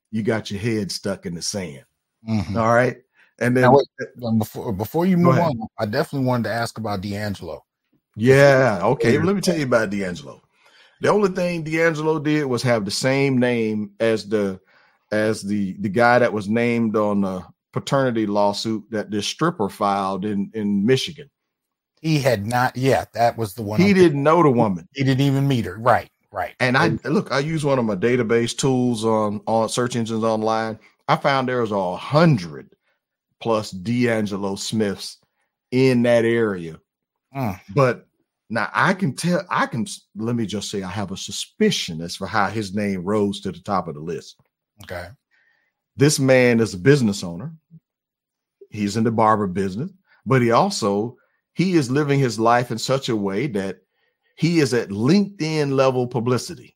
you got your head stuck in the sand. Mm-hmm. All right. And then now, wait, before you move on, I definitely wanted to ask about D'Angelo. Yeah. Okay. Let me tell you about D'Angelo. The only thing D'Angelo did was have the same name as the guy that was named on the paternity lawsuit that this stripper filed in Michigan. He had not yet. That was the one. He didn't know the woman. He didn't even meet her. Right. And I use one of my database tools on search engines online. I found there was 100 plus D'Angelo Smiths in that area. But now let me just say I have a suspicion as for how his name rose to the top of the list. Okay. This man is a business owner. He's in the barber business, but he is living his life in such a way that he is at LinkedIn level publicity.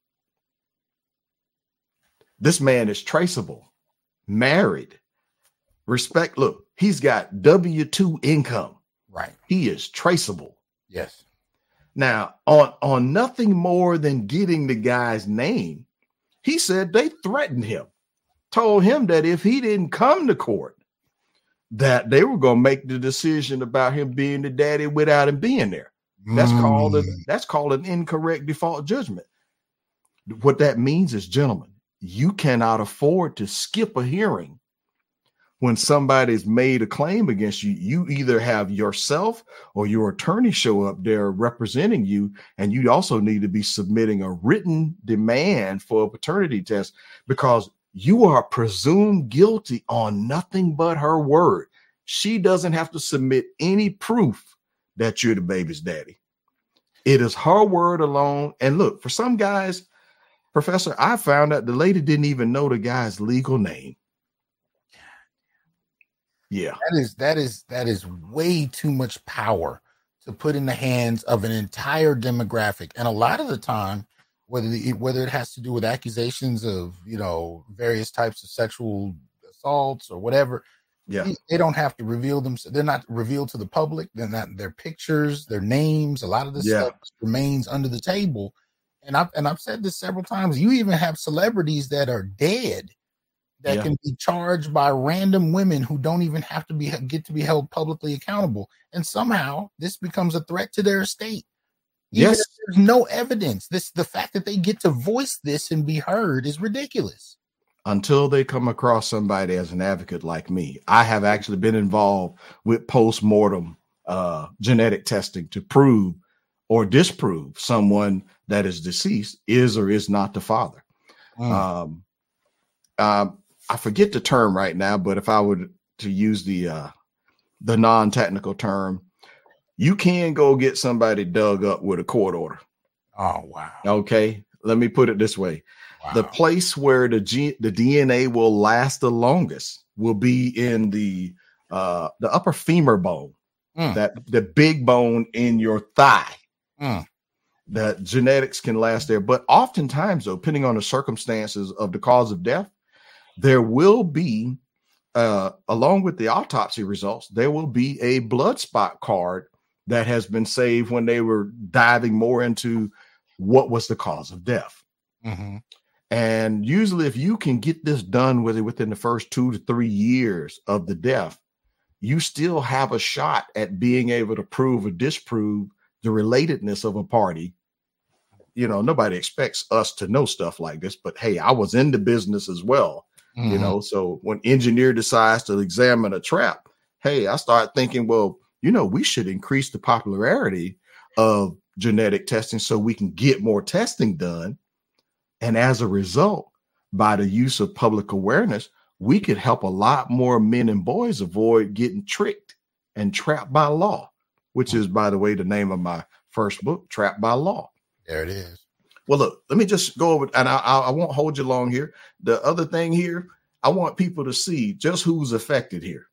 This man is traceable, married, respect. Look, he's got W-2 income. Right. He is traceable. Yes. Now, on nothing more than getting the guy's name, he said they threatened him, told him that if he didn't come to court, that they were going to make the decision about him being the daddy without him being there. That's called an incorrect default judgment. What that means is, gentlemen, you cannot afford to skip a hearing. When somebody's made a claim against you, you either have yourself or your attorney show up there representing you. And you also need to be submitting a written demand for a paternity test because you are presumed guilty on nothing but her word. She doesn't have to submit any proof that you're the baby's daddy. It is her word alone. And look, for some guys, Professor, I found out the lady didn't even know the guy's legal name. Yeah, that is way too much power to put in the hands of an entire demographic. And a lot of the time, whether it has to do with accusations of, you know, various types of sexual assaults or whatever, yeah, they don't have to reveal themselves. They're not revealed to the public. They're not, their pictures, their names, a lot of this stuff remains under the table. And I've said this several times. You even have celebrities that are dead that can be charged by random women who don't even have to get to be held publicly accountable. And somehow this becomes a threat to their estate. Even if there's no evidence. The fact that they get to voice this and be heard is ridiculous. Until they come across somebody as an advocate like me. I have actually been involved with post-mortem genetic testing to prove or disprove someone that is deceased is or is not the father. I forget the term right now, but if I were to use the non-technical term, you can go get somebody dug up with a court order. Oh, wow. Okay. Let me put it this way. Wow. The place where the DNA will last the longest will be in the upper femur bone, that the big bone in your thigh. The genetics can last there. But oftentimes, though, depending on the circumstances of the cause of death, there will be, along with the autopsy results, there will be a blood spot card that has been saved when they were diving more into what was the cause of death. Mm-hmm. And usually if you can get this done within the first 2 to 3 years of the death, you still have a shot at being able to prove or disprove the relatedness of a party. You know, nobody expects us to know stuff like this, but hey, I was in the business as well. Mm-hmm. You know, so when engineer decides to examine a trap, hey, I start thinking, well, you know, we should increase the popularity of genetic testing so we can get more testing done. And as a result, by the use of public awareness, we could help a lot more men and boys avoid getting tricked and trapped by law, which is, by the way, the name of my first book, Trap by Law. There it is. Well, look, let me just go over, and I won't hold you long here. The other thing here, I want people to see just who's affected here.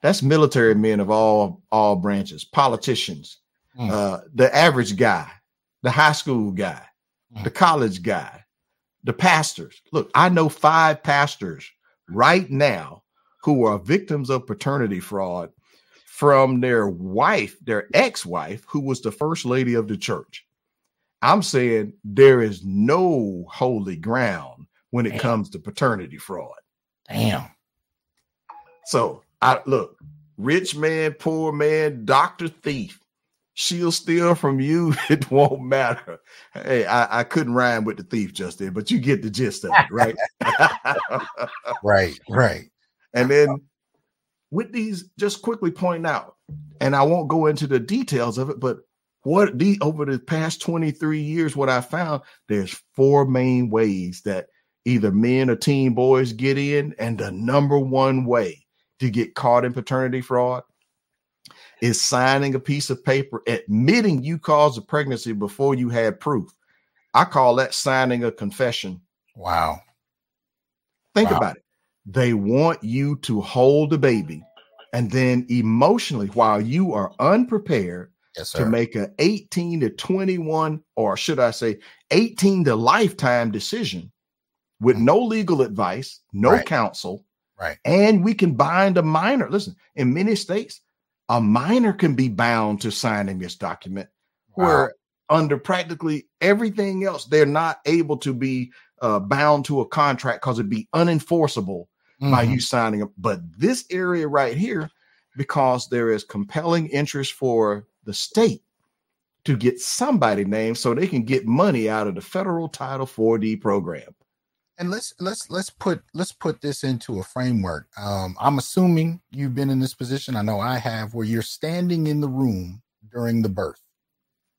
That's military men of all branches, politicians, the average guy, the high school guy, the college guy, the pastors. Look, I know 5 pastors right now who are victims of paternity fraud from their wife, their ex-wife, who was the first lady of the church. I'm saying there is no holy ground when it comes to paternity fraud. Damn. So look, rich man, poor man, doctor, thief, she'll steal from you. It won't matter. Hey, I couldn't rhyme with the thief just then, but you get the gist of it, right? Right. And then with these, just quickly point out, and I won't go into the details of it, but over the past 23 years, what I found, there's 4 main ways that either men or teen boys get in, and the number one way to get caught in paternity fraud is signing a piece of paper admitting you caused a pregnancy before you had proof. I call that signing a confession. Wow. Think about it. They want you to hold the baby, and then emotionally, while you are unprepared to make an 18 to 21, or should I say 18 to lifetime decision with no legal advice, no counsel. Right. And we can bind a minor. Listen, in many states, a minor can be bound to signing this document where under practically everything else, they're not able to be bound to a contract because it'd be unenforceable by you signing up. But this area right here, because there is compelling interest for the state to get somebody named so they can get money out of the federal Title IV program. And let's put this into a framework. I'm assuming you've been in this position. I know I have, where you're standing in the room during the birth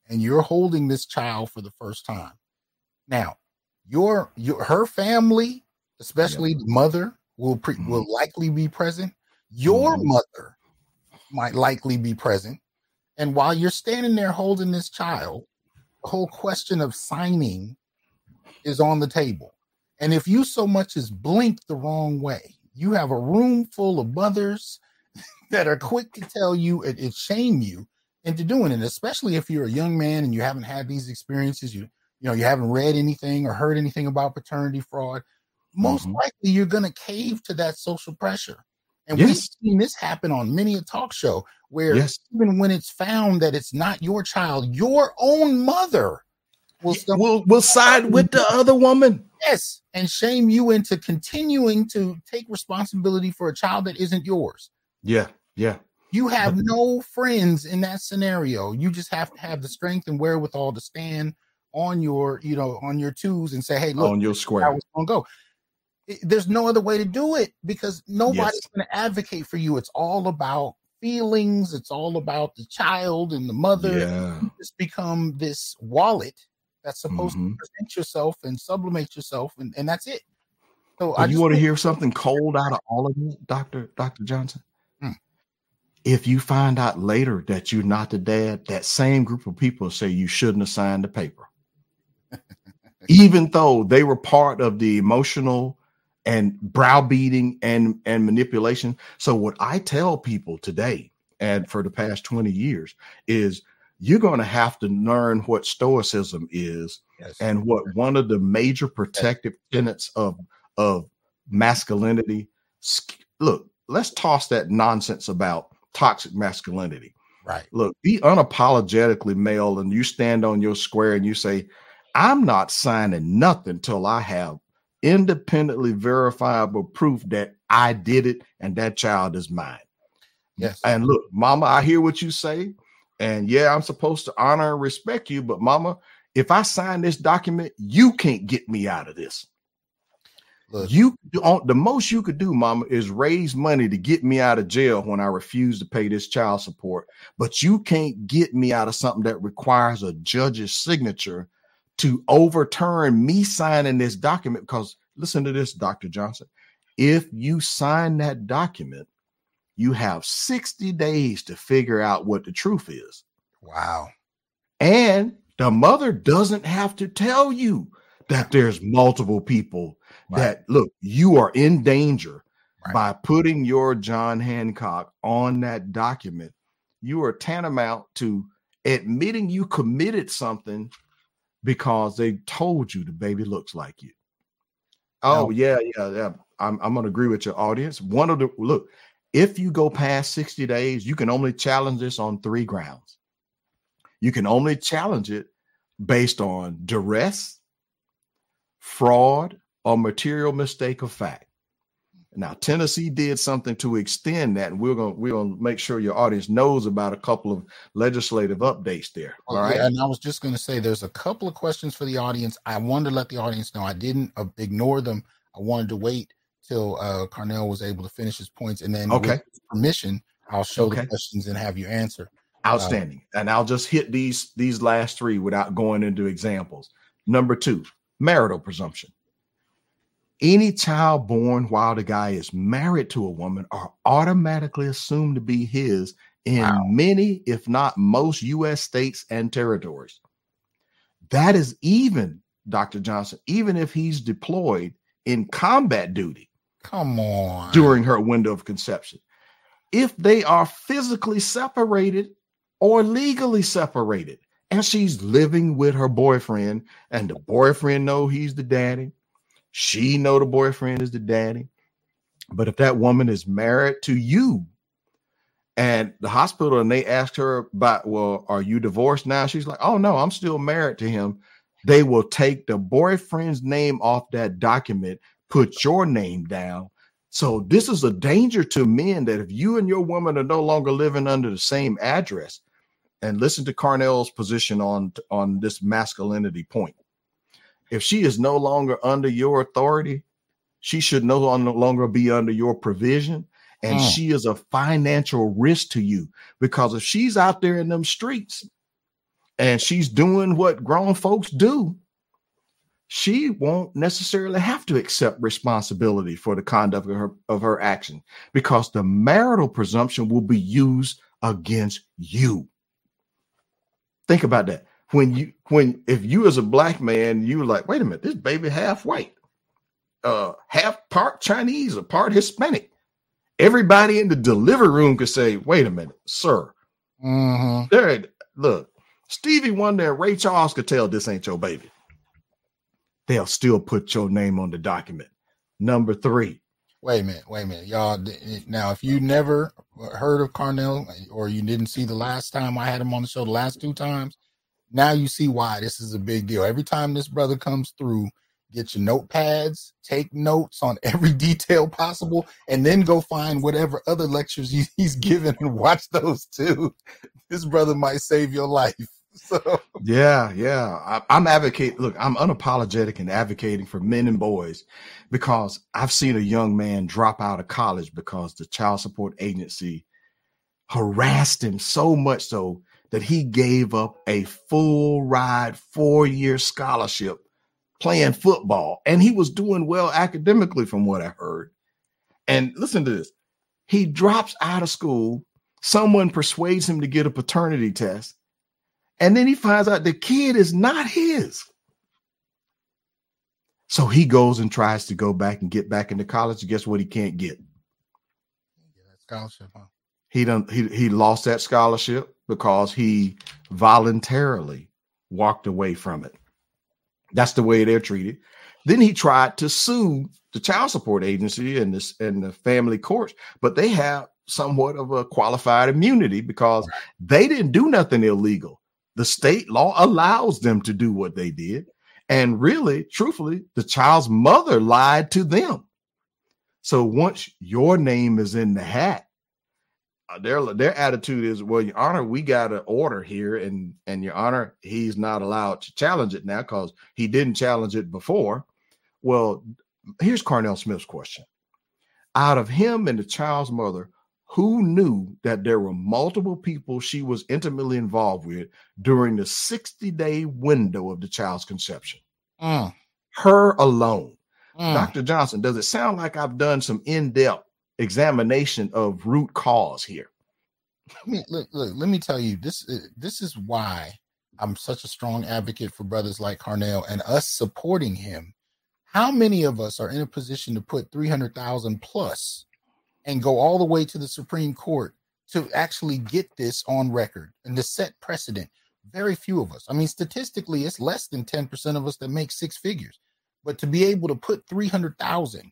and you're holding this child for the first time. Now, her family, especially the mother, will likely be present. Your mother might likely be present. And while you're standing there holding this child, the whole question of signing is on the table. And if you so much as blink the wrong way, you have a room full of mothers that are quick to tell you and shame you into doing it, especially if you're a young man and you haven't had these experiences, you know, you haven't read anything or heard anything about paternity fraud. Most likely you're going to cave to that social pressure. And we've seen this happen on many a talk show where even when it's found that it's not your child, your own mother will side with the other woman. Yes. And shame you into continuing to take responsibility for a child that isn't yours. Yeah. Yeah. You have no friends in that scenario. You just have to have the strength and wherewithal to stand on your, you know, on your twos and say, hey, look, on your square. I was going to go. There's no other way to do it because nobody's going to advocate for you. It's all about feelings. It's all about the child and the mother. Yeah. You just become this wallet that's supposed to present yourself and sublimate yourself, and that's it. So you want to hear something cold out of all of it, Dr. Johnson? If you find out later that you're not the dad, that same group of people say you shouldn't have signed the paper, even though they were part of the emotional and browbeating and manipulation. So what I tell people today and for the past 20 years is you're going to have to learn what stoicism is and what one of the major protective tenets of masculinity. Look, let's toss that nonsense about toxic masculinity. Right. Look, be unapologetically male and you stand on your square and you say, I'm not signing nothing till I have independently verifiable proof that I did it and that child is mine. Yes. And look, mama, I hear what you say. And yeah, I'm supposed to honor and respect you. But mama, if I sign this document, you can't get me out of this. Look, the most you could do, mama, is raise money to get me out of jail when I refuse to pay this child support. But you can't get me out of something that requires a judge's signature to overturn me signing this document. Because listen to this, Dr. Johnson, if you sign that document, you have 60 days to figure out what the truth is. Wow. And the mother doesn't have to tell you that there's multiple people that look, you are in danger by putting your John Hancock on that document. You are tantamount to admitting you committed something because they told you the baby looks like you. Oh, yeah. I'm going to agree with your audience. Look, if you go past 60 days, you can only challenge this on three grounds. You can only challenge it based on duress, fraud, or material mistake of fact. Now, Tennessee did something to extend that, and we're gonna make sure your audience knows about a couple of legislative updates there. All right. Yeah, and I was just going to say there's a couple of questions for the audience. I wanted to let the audience know I didn't ignore them. I wanted to wait till Carnell was able to finish his points, and then with his permission, I'll show the questions and have you answer. Outstanding. And I'll just hit these last three without going into examples. Number 2, marital presumption. Any child born while the guy is married to a woman are automatically assumed to be his in many, if not most, U.S. states and territories. That is even, Dr. Johnson, even if he's deployed in combat duty. Come on. During her window of conception. If they are physically separated or legally separated, and she's living with her boyfriend, and the boyfriend know he's the daddy. She know the boyfriend is the daddy. But if that woman is married to you and the hospital and they asked her about, well, are you divorced now? She's like, oh, no, I'm still married to him. They will take the boyfriend's name off that document, put your name down. So this is a danger to men that if you and your woman are no longer living under the same address, and listen to Carnell's position on this masculinity point. If she is no longer under your authority, she should no longer be under your provision. And she is a financial risk to you because if she's out there in them streets and she's doing what grown folks do, she won't necessarily have to accept responsibility for the conduct of her action because the marital presumption will be used against you. Think about that. If you as a black man, you were like, wait a minute, this baby half white, half part Chinese or part Hispanic. Everybody in the delivery room could say, wait a minute, sir. Mm-hmm. There, look, Stevie Wonder and Ray Charles could tell this ain't your baby. They'll still put your name on the document. Number three. Wait a minute, y'all. Now, if you never heard of Carnell or you didn't see the last time I had him on the show, the last two times, now you see why this is a big deal. Every time this brother comes through, get your notepads, take notes on every detail possible, and then go find whatever other lectures he's given and watch those too. This brother might save your life. So yeah. I'm advocating. Look, I'm unapologetic in advocating for men and boys because I've seen a young man drop out of college because the child support agency harassed him so much so that he gave up a full ride 4-year scholarship playing football. And he was doing well academically from what I heard. And listen to this. He drops out of school. Someone persuades him to get a paternity test. And then he finds out the kid is not his. So he goes and tries to go back and get back into college. And guess what? He can't get. Yeah, that scholarship, huh? He lost that scholarship because he voluntarily walked away from it. That's the way they're treated. Then he tried to sue the child support agency and the family courts, but they have somewhat of a qualified immunity because they didn't do nothing illegal. The state law allows them to do what they did. And really, truthfully, the child's mother lied to them. So once your name is in the hat, their attitude is, well, Your Honor, we got an order here. And Your Honor, he's not allowed to challenge it now because he didn't challenge it before. Well, here's Carnell Smith's question. Out of him and the child's mother, who knew that there were multiple people she was intimately involved with during the 60-day window of the child's conception? Her alone. Dr. Johnson, does it sound like I've done some in-depth examination of root cause here? Look, let me tell you, this is why I'm such a strong advocate for brothers like Carnell and us supporting him. How many of us are in a position to put 300,000 plus and go all the way to the Supreme Court to actually get this on record and to set precedent? Very few of us. I mean, statistically, it's less than 10% of us that make six figures. But to be able to put 300,000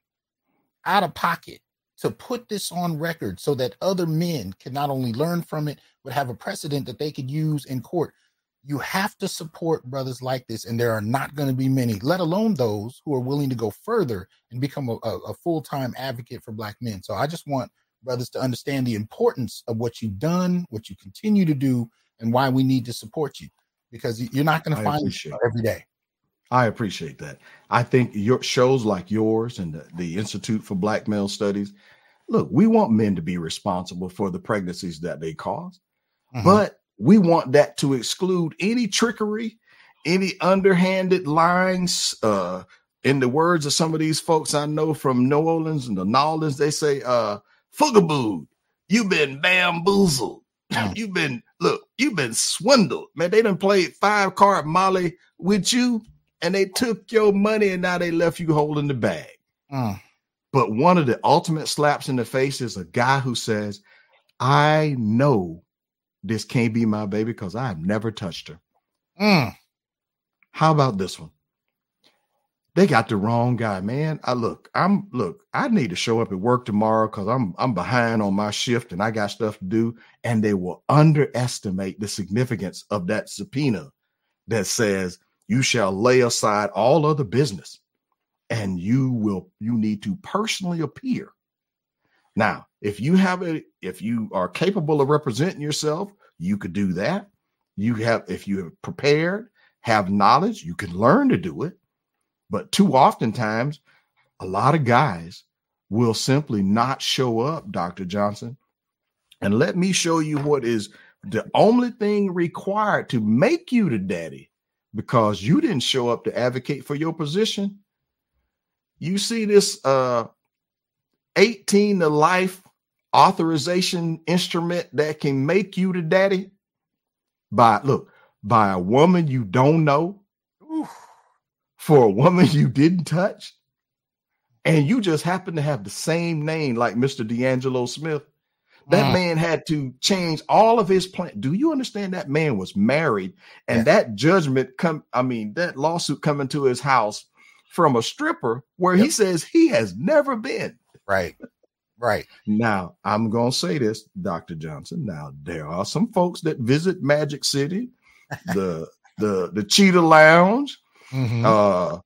out of pocket to put this on record so that other men can not only learn from it, but have a precedent that they could use in court. You have to support brothers like this, and there are not going to be many, let alone those who are willing to go further and become a full-time advocate for black men. So I just want brothers to understand the importance of what you've done, what you continue to do, and why we need to support you, because you're not going to find it every day. I appreciate that. I think your shows like yours and the Institute for Black Male Studies, look, we want men to be responsible for the pregnancies that they cause, but we want that to exclude any trickery, any underhanded lines. In the words of some of these folks I know from New Orleans and the Nolans, they say, "Fugaboo, you've been bamboozled. You've been swindled. Man, they done played 5-card Molly with you, and they took your money, and now they left you holding the bag." But one of the ultimate slaps in the face is a guy who says, "I know this can't be my baby because I have never touched her." How about this one? They got the wrong guy, man. I need to show up at work tomorrow because I'm behind on my shift and I got stuff to do. And they will underestimate the significance of that subpoena that says you shall lay aside all other business and you need to personally appear. Now, if you are capable of representing yourself, you could do that. If you have prepared, have knowledge, you can learn to do it. But too oftentimes, a lot of guys will simply not show up, Dr. Johnson. And let me show you what is the only thing required to make you the daddy, because you didn't show up to advocate for your position. You see this 18 to life authorization instrument that can make you the daddy? By, look, by a woman you don't know, for a woman you didn't touch, and you just happen to have the same name like Mr. D'Angelo Smith. That man had to change all of his plan. Do you understand that man was married, and that judgment that lawsuit coming to his house from a stripper where he says he has never been. Right. Right. Now, I'm going to say this, Dr. Johnson. Now, there are some folks that visit Magic City, the Cheetah Lounge, the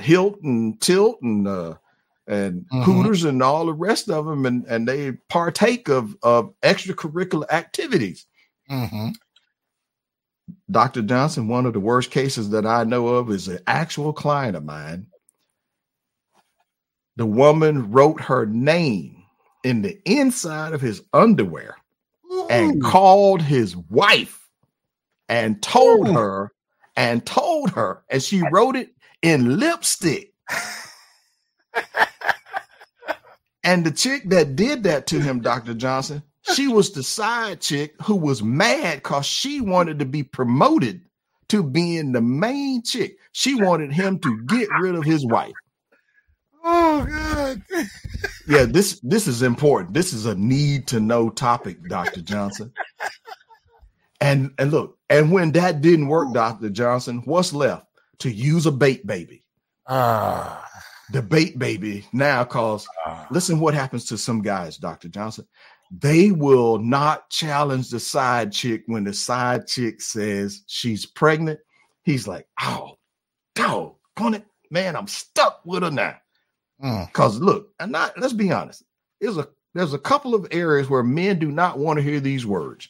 Hilton, Tilt, and Hooters and all the rest of them, and they partake of extracurricular activities. Dr. Johnson, one of the worst cases that I know of is an actual client of mine. The woman wrote her name in the inside of his underwear and called his wife and told her and she wrote it in lipstick. And the chick that did that to him, Dr. Johnson, she was the side chick who was mad because she wanted to be promoted to being the main chick. She wanted him to get rid of his wife. Oh, God. Yeah, this is important. This is a need to know topic, Dr. Johnson. And look, and when that didn't work, Dr. Johnson, what's left? To use a bait baby. The bait baby now, cause listen what happens to some guys, Dr. Johnson. They will not challenge the side chick when the side chick says she's pregnant. He's like, oh, doggone it, man, I'm stuck with her now. Cause look, let's be honest. There's a couple of areas where men do not want to hear these words.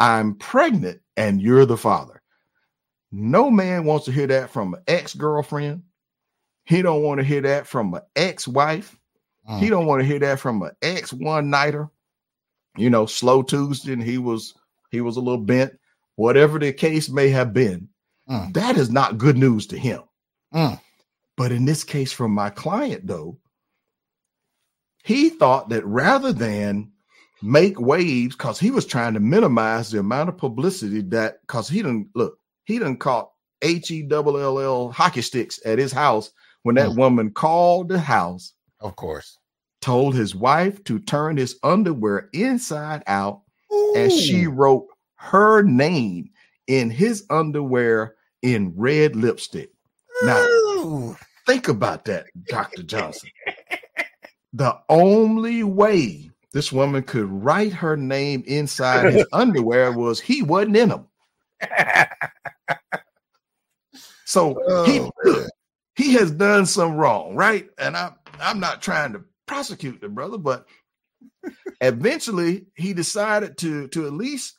I'm pregnant and you're the father. No man wants to hear that from an ex-girlfriend. He don't want to hear that from an ex-wife. He don't want to hear that from an ex-one-nighter. You know, slow Tuesday, and he was a little bent. Whatever the case may have been, that is not good news to him. But in this case from my client, though, he thought that rather than make waves, because he was trying to minimize the amount of publicity that, because he done caught H-E-double-L-L hockey sticks at his house when that woman called the house, of course, told his wife to turn his underwear inside out, and she wrote her name in his underwear in red lipstick. Now, think about that, Dr. Johnson. The only way this woman could write her name inside his underwear was he wasn't in them. So he has done some wrong, right? And I'm not trying to prosecute the brother, but eventually he decided to at least,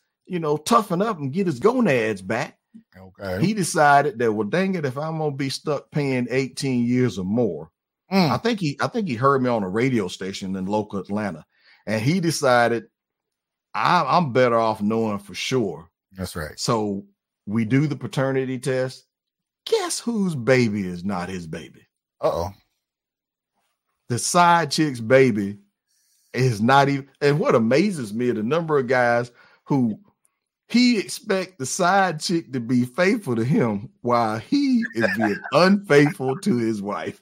toughen up and get his gonads back. Okay. He decided that, well, dang it, if I'm gonna be stuck paying 18 years or more, I think he heard me on a radio station in local Atlanta, and he decided I'm better off knowing for sure. That's right. So we do the paternity test. Guess whose baby is not his baby? Uh-oh. The side chick's baby is not even, and what amazes me are the number of guys who he expect the side chick to be faithful to him while he is being unfaithful to his wife.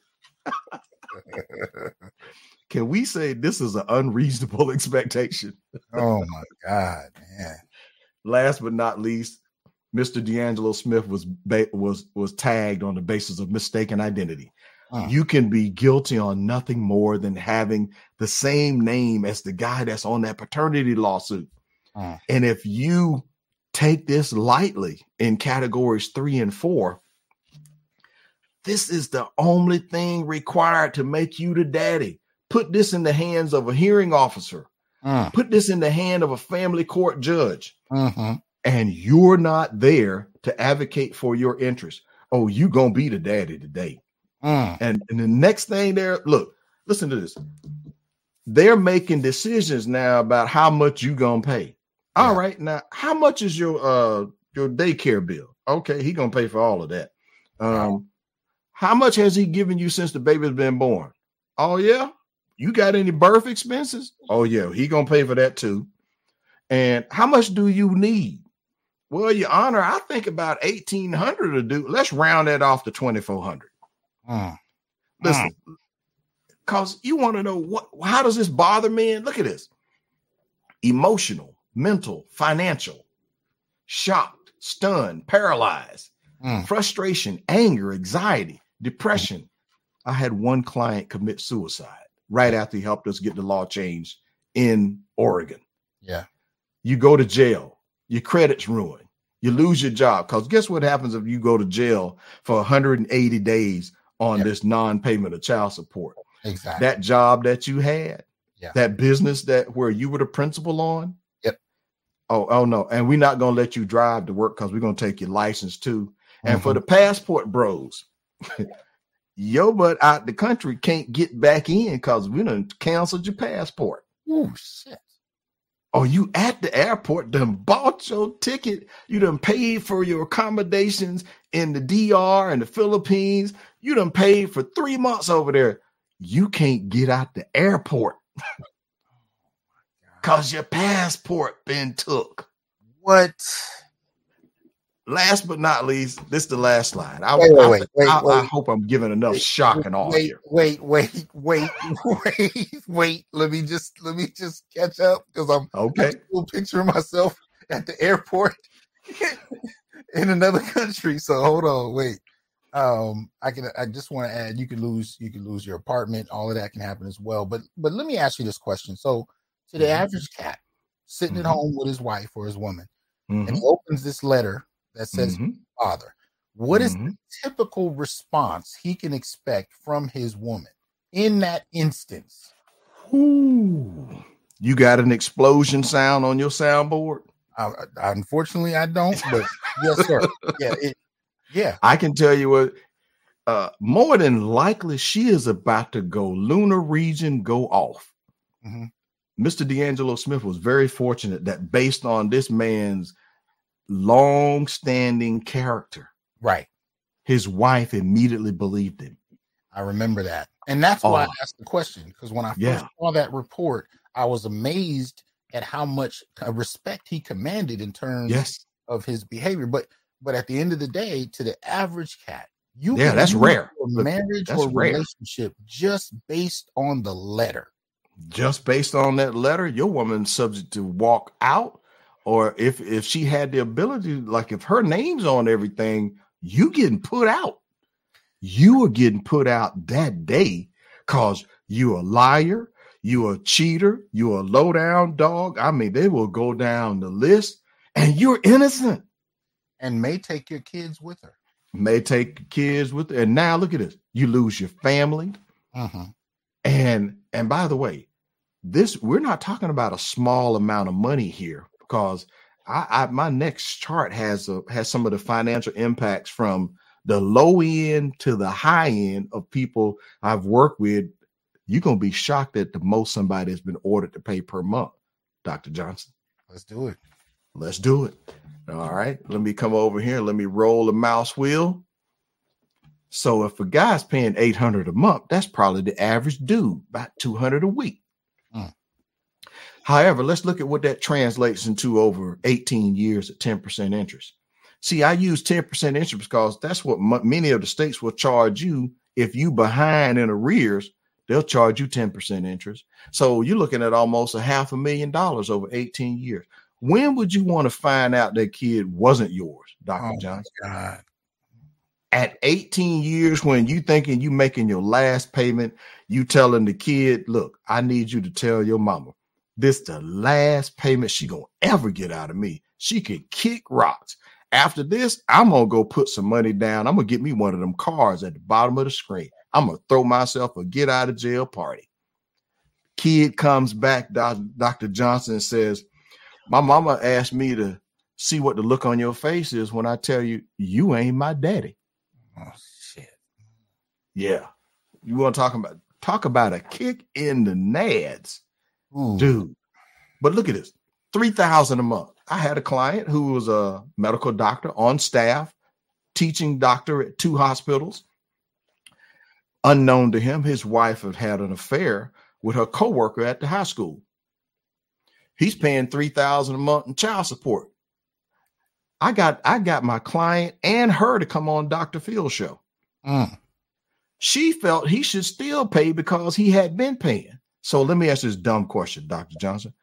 Can we say this is an unreasonable expectation? Oh my God, man. Last but not least, Mr. D'Angelo Smith was tagged on the basis of mistaken identity. You can be guilty on nothing more than having the same name as the guy that's on that paternity lawsuit. And if you take this lightly in categories 3 and 4, this is the only thing required to make you the daddy. Put this in the hands of a hearing officer. Put this in the hand of a family court judge. And you're not there to advocate for your interests. Oh, you gonna be the daddy today. And the next thing there, listen to this. They're making decisions now about how much you gonna pay. All right, now how much is your daycare bill? Okay, he gonna pay for all of that. How much has he given you since the baby's been born? Oh yeah, you got any birth expenses? Oh yeah, he gonna pay for that too. And how much do you need? Well, Your Honor, I think about 1,800 to do. Let's round that off to 2,400. Listen, because you want to know what? How does this bother men? Look at this. Emotional, mental, financial, shocked, stunned, paralyzed, frustration, anger, anxiety, depression. I had one client commit suicide right after he helped us get the law changed in Oregon. Yeah. You go to jail, your credit's ruined, you lose your job. Because guess what happens if you go to jail for 180 days on this non-payment of child support? Exactly. That job that you had, that business that where you were the principal on. Yep. Oh no. And we're not going to let you drive to work because we're going to take your license too. And for the passport bros, your butt out the country can't get back in because we done canceled your passport. Oh, shit. Oh, you at the airport, done bought your ticket. You done paid for your accommodations in the DR and the Philippines. You done paid for 3 months over there. You can't get out the airport because your passport been took. What? Last but not least, this is the last slide. I hope I'm giving enough shock and awe here. Wait. Let me just catch up because I'm okay. Still picturing myself at the airport in another country. So hold on, wait. I just want to add, you can lose your apartment. All of that can happen as well. But let me ask you this question. So to the average cat sitting at home with his wife or his woman, and he opens this letter that says father, what is the typical response he can expect from his woman in that instance? Ooh. You got an explosion sound on your soundboard? Unfortunately, I don't, but yes, sir. Yeah. I can tell you what, more than likely, she is about to go lunar region, go off. Mr. D'Angelo Smith was very fortunate that based on this man's long-standing character, right, his wife immediately believed him. I remember that. And that's why I asked the question, because when I first saw that report, I was amazed at how much respect he commanded in terms of his behavior. But at the end of the day, to the average cat, that's rare. Marriage or relationship just based on the letter. Just based on that letter, your woman's subject to walk out, or if she had the ability, like if her name's on everything, you getting put out. You are getting put out that day because you a liar, you a cheater, you a low down dog. I mean, they will go down the list, and you're innocent. And may take your kids with her. And now look at this. You lose your family. And by the way, this, we're not talking about a small amount of money here, because I my next chart has some of the financial impacts from the low end to the high end of people I've worked with. You're going to be shocked at the most somebody has been ordered to pay per month. Dr. Johnson. Let's do it. All right. Let me come over here. Let me roll the mouse wheel. So if a guy's paying $800 a month, that's probably the average dude, about $200 a week. However, let's look at what that translates into over 18 years at 10% interest. See, I use 10% interest because that's what many of the states will charge you. If you behind in arrears, they'll charge you 10% interest. So you're looking at almost $500,000 over 18 years. When would you want to find out that kid wasn't yours, Dr. Johnson? God. At 18 years, when you thinking you making your last payment, you telling the kid, look, I need you to tell your mama, this the last payment she going to ever get out of me. She can kick rocks. After this, I'm going to go put some money down. I'm going to get me one of them cars at the bottom of the screen. I'm going to throw myself a get out of jail party. Kid comes back, Dr. Johnson says, my mama asked me to see what the look on your face is when I tell you, you ain't my daddy. Oh shit! Yeah, you want to talk about a kick in the nads, dude. But look at this: $3,000 a month. I had a client who was a medical doctor on staff, teaching doctor at 2 hospitals. Unknown to him, his wife had an affair with her coworker at the high school. He's paying $3,000 a month in child support. I got my client and her to come on Dr. Phil's show. She felt he should still pay because he had been paying. So let me ask this dumb question, Dr. Johnson.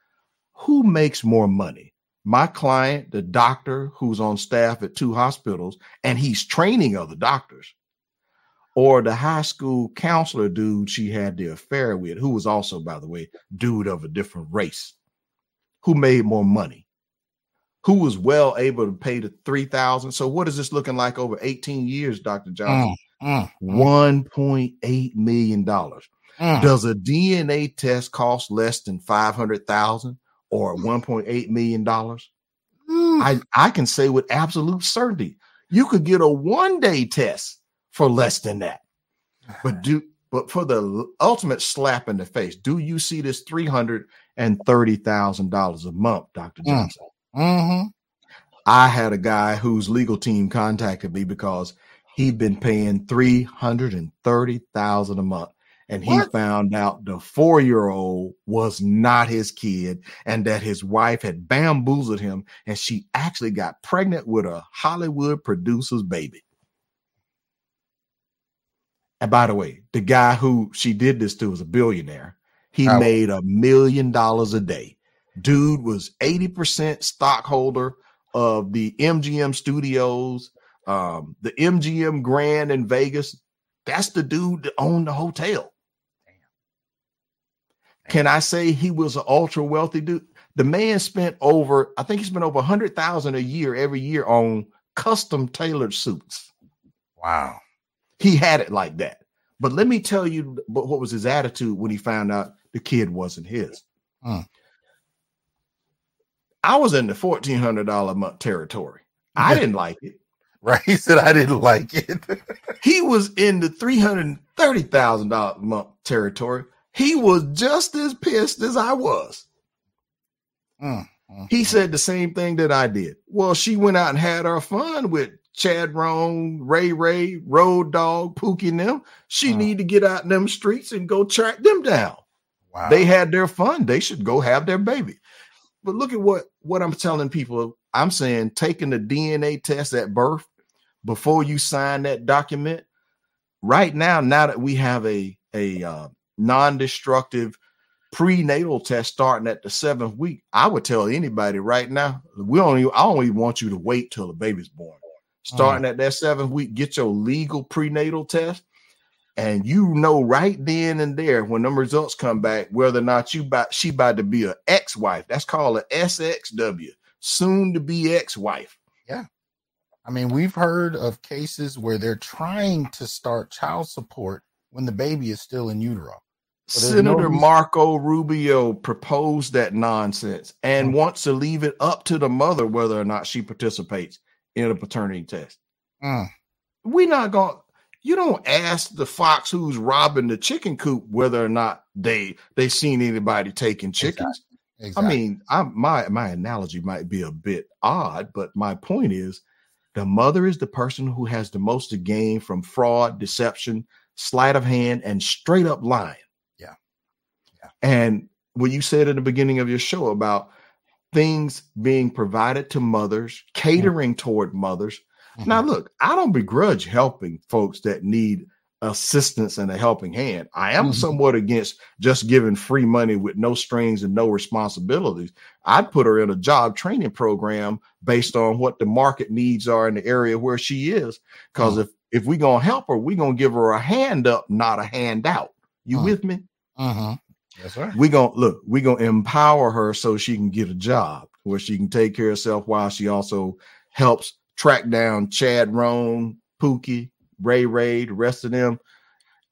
Who makes more money? My client, the doctor who's on staff at two hospitals and he's training other doctors, or the high school counselor dude she had the affair with, who was also, by the way, dude of a different race? Who made more money? Who was well able to pay the $3,000? So what is this looking like over 18 years, Dr. Johnson? $1.8 million. Does a DNA test cost less than $500,000 or $1.8 million? I can say with absolute certainty, you could get a one-day test for less than that. But for the ultimate slap in the face, do you see this $330,000 a month, Dr. Johnson? I had a guy whose legal team contacted me because he'd been paying $330,000 a month, and he found out the 4-year-old was not his kid and that his wife had bamboozled him, and she actually got pregnant with a Hollywood producer's baby. And by the way, the guy who she did this to was a billionaire. He made $1 million a day. Dude was 80% stockholder of the MGM Studios, the MGM Grand in Vegas. That's the dude that owned the hotel. Damn. Can I say he was an ultra wealthy dude? The man spent over, I think he spent over $100,000 a year every year on custom tailored suits. Wow. He had it like that. But let me tell you what was his attitude when he found out the kid wasn't his. I was in the $1,400 a month territory. I didn't like it. Right. He said, I didn't like it. He was in the $330,000 a month territory. He was just as pissed as I was. He said the same thing that I did. Well, she went out and had her fun with Chad Rome, Ray Ray, Road Dog, Pookie and them. She need to get out in them streets and go track them down. Wow. They had their fun. They should go have their baby. But look at what I'm telling people. I'm saying taking the DNA test at birth before you sign that document. Right now, now that we have a non-destructive prenatal test starting at the 7th week, I would tell anybody right now, I don't even want you to wait till the baby's born. Starting at that 7th week, get your legal prenatal test. And you know right then and there when them results come back whether or not she about to be an ex-wife. That's called an SXW, soon to be ex-wife. Yeah. I mean, we've heard of cases where they're trying to start child support when the baby is still in utero. So Senator Marco Rubio proposed that nonsense and wants to leave it up to the mother whether or not she participates in a paternity test. We're not going to. You don't ask the fox who's robbing the chicken coop whether or not they seen anybody taking chickens. Exactly. I mean, my analogy might be a bit odd, but my point is the mother is the person who has the most to gain from fraud, deception, sleight of hand, and straight up lying. Yeah. And what you said at the beginning of your show about things being provided to mothers, catering toward mothers. Now, look, I don't begrudge helping folks that need assistance and a helping hand. I am somewhat against just giving free money with no strings and no responsibilities. I'd put her in a job training program based on what the market needs are in the area where she is. Because if we're going to help her, we're going to give her a hand up, not a handout. You with me? That's right. We're going to empower her so she can get a job where she can take care of herself while she also helps track down Chad Rome, Pookie, Ray Ray, the rest of them,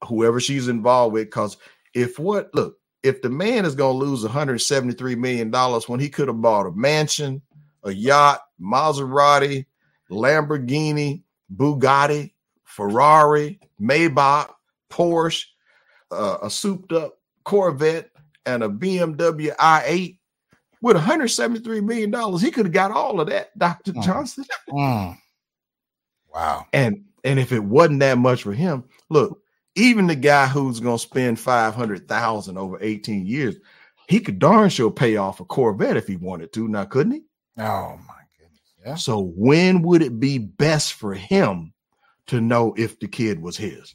whoever she's involved with. Because if the man is going to lose $173 million when he could have bought a mansion, a yacht, Maserati, Lamborghini, Bugatti, Ferrari, Maybach, Porsche, a souped up Corvette, and a BMW i8, with $173 million, he could have got all of that, Dr. Johnson. Wow. And if it wasn't that much for him, look, even the guy who's going to spend $500,000 over 18 years, he could darn sure pay off a Corvette if he wanted to. Now, couldn't he? Oh, my goodness. Yeah. So when would it be best for him to know if the kid was his?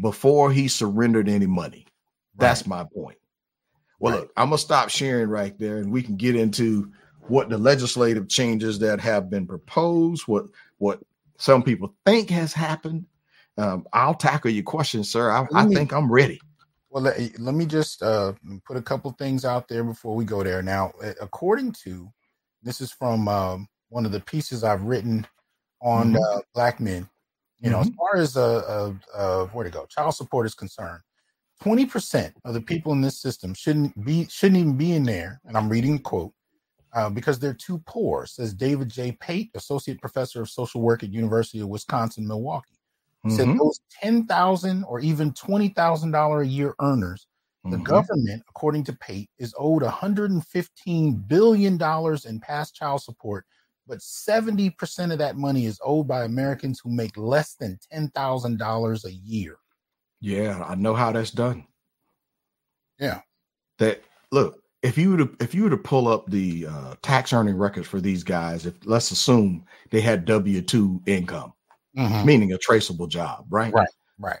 Before he surrendered any money. Right. That's my point. Well, right. Look, I'm going to stop sharing right there, and we can get into what the legislative changes that have been proposed, what some people think has happened. I'll tackle your question, sir. I think I'm ready. Well, let me just put a couple things out there before we go there. Now, according to, this is from one of the pieces I've written on Black men. You know, as far as child support is concerned, 20% of the people in this system shouldn't even be in there. And I'm reading a quote because they're too poor, says David J. Pate, associate professor of social work at University of Wisconsin, Milwaukee. Said those $10,000 or even $20,000 a year earners, the government, according to Pate, is owed $115 billion in past child support. But 70% of that money is owed by Americans who make less than $10,000 a year. Yeah, I know how that's done. Yeah. That look, if you were to pull up the tax earning records for these guys, let's assume they had W-2 income, meaning a traceable job, right? Right, right.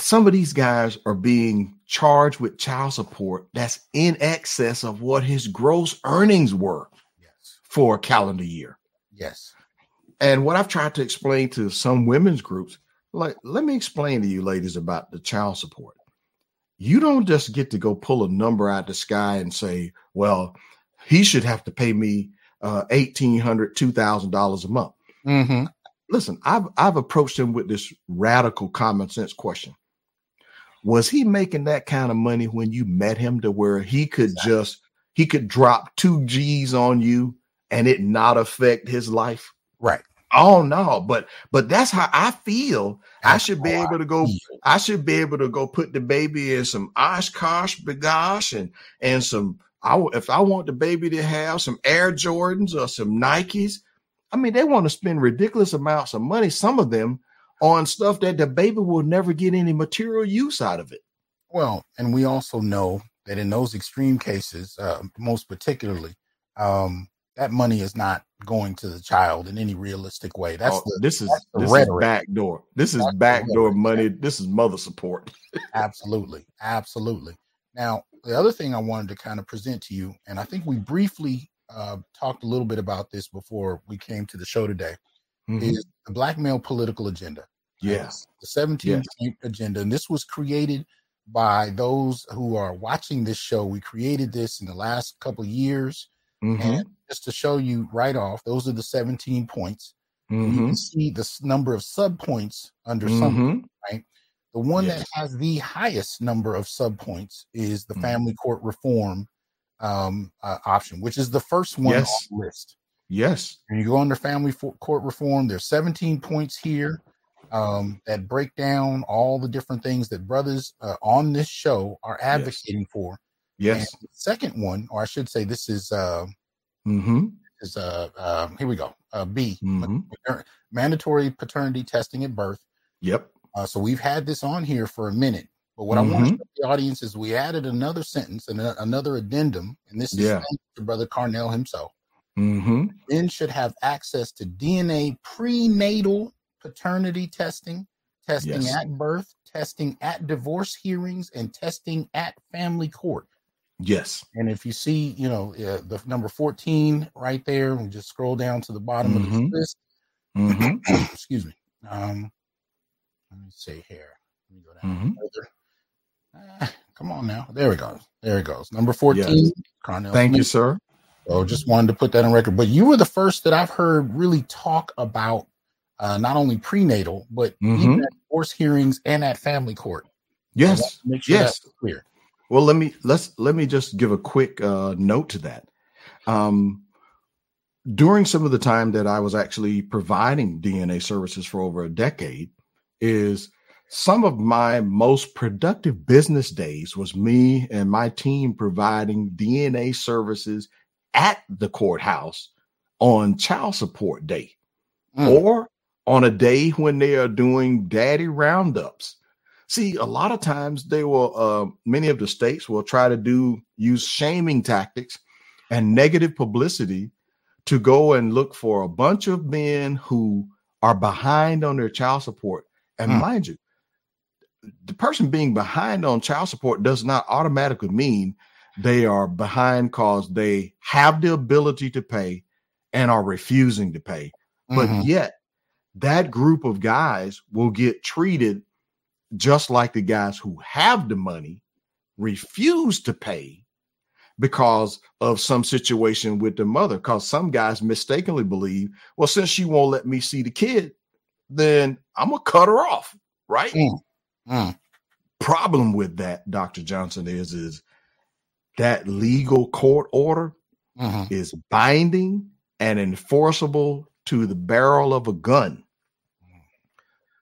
Some of these guys are being charged with child support that's in excess of what his gross earnings were for a calendar year. Yes. And what I've tried to explain to some women's groups, like, let me explain to you ladies about the child support. You don't just get to go pull a number out of the sky and say, well, he should have to pay me $1,800, $2,000 a month. Listen, I've approached him with this radical common sense question. Was he making that kind of money when you met him to where he could just drop $2,000 on you and it not affect his life? Right. Oh no, but that's how I feel. I should be able to go put the baby in some Oshkosh bagosh and some, if I want the baby to have some Air Jordans or some Nikes. I mean, they want to spend ridiculous amounts of money, some of them, on stuff that the baby will never get any material use out of it. Well, and we also know that in those extreme cases, most particularly, that money is not going to the child in any realistic way. This is backdoor. This is backdoor money. This is mother support. Absolutely. Absolutely. Now, the other thing I wanted to kind of present to you, and I think we briefly talked a little bit about this before we came to the show today, is the Black male political agenda. Yes. The 17th agenda. And this was created by those who are watching this show. We created this in the last couple of years. And just to show you right off, those are the 17 points. You can see the number of subpoints under some, right? The one that has the highest number of subpoints is the family court reform option, which is the first one on the list. Yes. And you go under family court reform, there's 17 points here that break down all the different things that brothers on this show are advocating for. Yes. And the second one, or I should say, this is here we go. B, mandatory paternity testing at birth. Yep. So we've had this on here for a minute, but what I want to show the audience is we added another sentence and another addendum, and this is to Brother Carnell himself. Men should have access to DNA prenatal paternity testing at birth, testing at divorce hearings, and testing at family court. Yes. And if you see, you know, the number 14 right there, we just scroll down to the bottom of the list. Excuse me. Let me see here. Let me go down further. Come on now. There we go. There it goes. Number 14. Yes. Carnell. Thank you, sir. So just wanted to put that on record. But you were the first that I've heard really talk about not only prenatal, but even at divorce hearings and at family court. Yes. So make sure that's clear. Well, let me just give a quick note to that. During some of the time that I was actually providing DNA services for over a decade, is some of my most productive business days was me and my team providing DNA services at the courthouse on child support day, or on a day when they are doing daddy roundups. See, a lot of times they will, many of the states will try to use shaming tactics and negative publicity to go and look for a bunch of men who are behind on their child support. And mind you, the person being behind on child support does not automatically mean they are behind because they have the ability to pay and are refusing to pay. But yet that group of guys will get treated just like the guys who have the money refuse to pay because of some situation with the mother. Because some guys mistakenly believe, well, since she won't let me see the kid, then I'm going to cut her off. Right. Problem with that, Dr. Johnson, is that legal court order is binding and enforceable to the barrel of a gun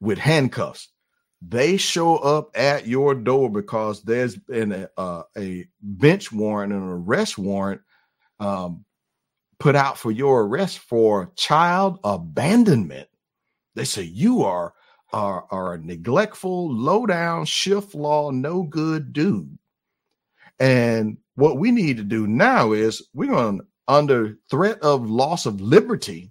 with handcuffs. They show up at your door because there's been a bench warrant and an arrest warrant put out for your arrest for child abandonment. They say you are a neglectful, low down, shift law, no good dude. And what we need to do now is we're going to, under threat of loss of liberty,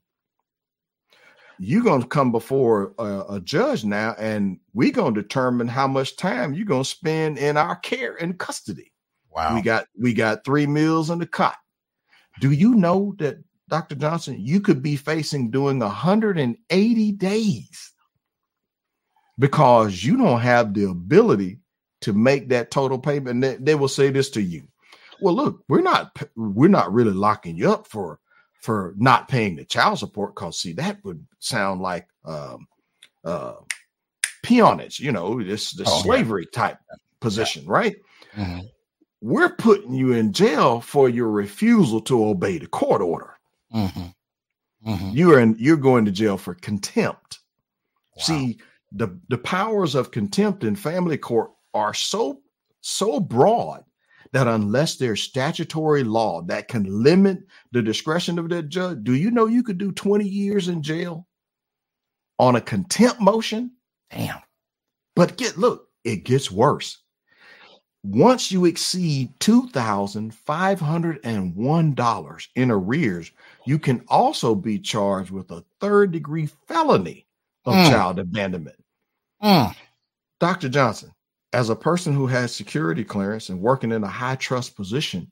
you're going to come before a judge now, and we're going to determine how much time you're going to spend in our care and custody. Wow. We got 3 meals in the cot. Do you know that, Dr. Johnson, you could be facing doing 180 days because you don't have the ability to make that total payment? They will say this to you. Well, look, we're not really locking you up for not paying the child support, because see, that would sound like peonage, you know, this slavery type position, right? We're putting you in jail for your refusal to obey the court order. You're going to jail for contempt. Wow. See, the powers of contempt in family court are so broad that unless there's statutory law that can limit the discretion of that judge, do you know you could do 20 years in jail on a contempt motion? Damn. But it gets worse. Once you exceed $2,501 in arrears, you can also be charged with a third-degree felony of child abandonment. Dr. Johnson, as a person who has security clearance and working in a high trust position,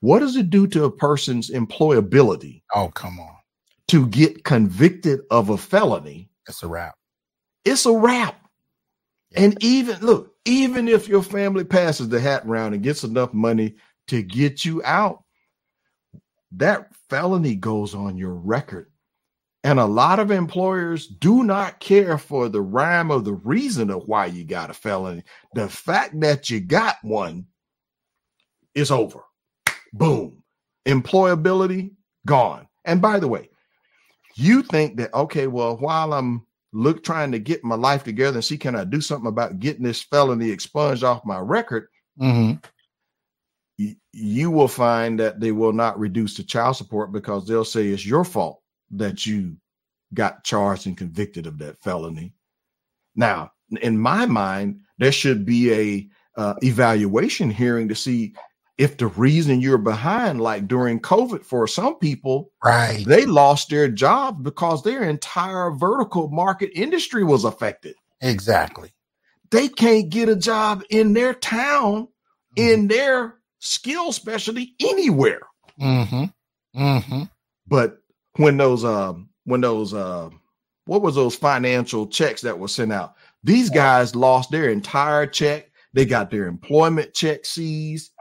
what does it do to a person's employability? Oh, come on. To get convicted of a felony. It's a wrap. Yeah. And even if your family passes the hat round and gets enough money to get you out, that felony goes on your record. And a lot of employers do not care for the rhyme or the reason of why you got a felony. The fact that you got one is over. Boom. Employability gone. And by the way, you think that, okay, well, while I'm trying to get my life together and see, can I do something about getting this felony expunged off my record? You will find that they will not reduce the child support because they'll say it's your fault that you got charged and convicted of that felony. Now, in my mind, there should be a evaluation hearing to see if the reason you're behind, like during COVID for some people, right? They lost their jobs because their entire vertical market industry was affected. Exactly. They can't get a job in their town, in their skill specialty, anywhere. But when those what was those financial checks that were sent out? These guys lost their entire check. They got their employment check seized.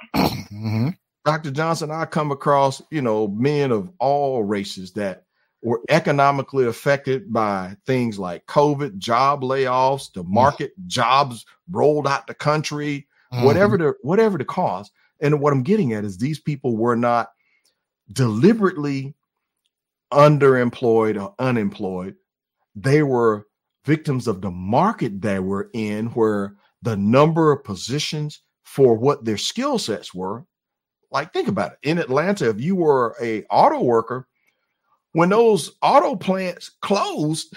Dr. Johnson, I come across, men of all races that were economically affected by things like COVID, job layoffs, the market, jobs rolled out the country, whatever the cause. And what I'm getting at is these people were not deliberately underemployed or unemployed. They were victims of the market they were in, where the number of positions for what their skill sets were. Like, think about it. In Atlanta, if you were a auto worker, when those auto plants closed,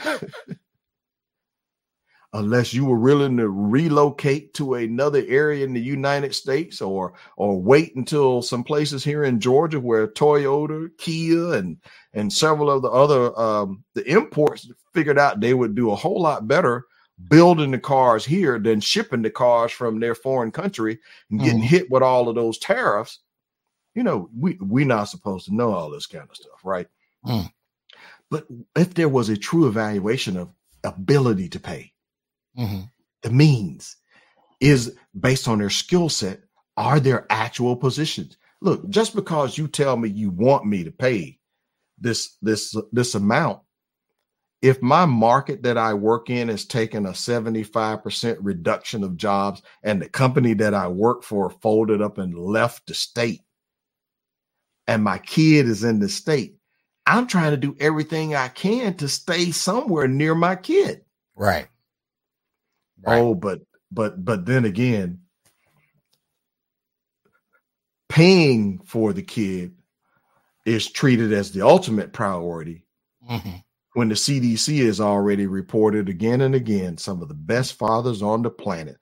unless you were willing to relocate to another area in the United States or wait until some places here in Georgia where Toyota, Kia, and several of the other the imports figured out they would do a whole lot better building the cars here than shipping the cars from their foreign country and getting hit with all of those tariffs. You know, we're not supposed to know all this kind of stuff, right? Mm. But if there was a true evaluation of ability to pay, the means is based on their skill set, are their actual positions. Look, just because you tell me you want me to pay this amount, if my market that I work in is taking a 75% reduction of jobs and the company that I work for folded up and left the state and my kid is in the state, I'm trying to do everything I can to stay somewhere near my kid. Right. Right. Oh, but then again, paying for the kid is treated as the ultimate priority when the CDC has already reported again and again, some of the best fathers on the planet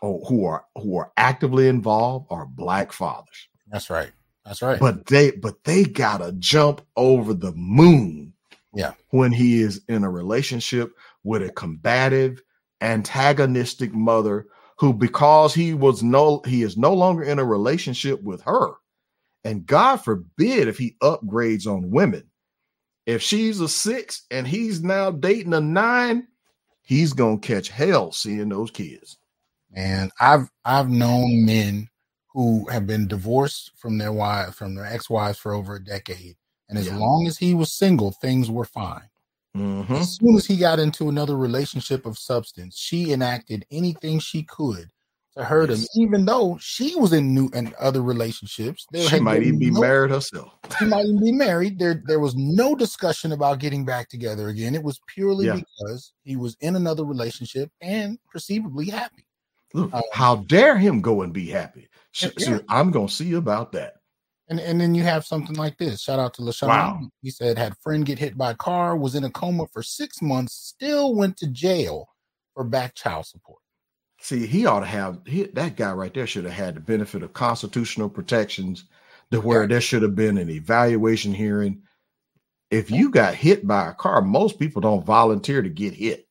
who are actively involved are Black fathers. That's right. That's right. But they gotta jump over the moon. Yeah. When he is in a relationship with a combative, antagonistic mother who, because he is no longer in a relationship with her, and God forbid if he upgrades on women, if she's a 6 and he's now dating a 9, he's gonna catch hell seeing those kids. And I've known men who have been divorced from their wives, from their ex-wives for over a decade. And as long as he was single, things were fine. Mm-hmm. As soon as he got into another relationship of substance, she enacted anything she could to hurt him, even though she was in new and other relationships. She might even be married herself. She might even be married. There was no discussion about getting back together again. It was purely because he was in another relationship and perceivably happy. Look, how dare him go and be happy? So I'm going to see about that. And then you have something like this. Shout out to LaShawn. Wow. He said, had friend get hit by a car, was in a coma for 6 months, still went to jail for back child support. See, he ought to have, that guy right there should have had the benefit of constitutional protections to where there should have been an evaluation hearing. If you got hit by a car, most people don't volunteer to get hit.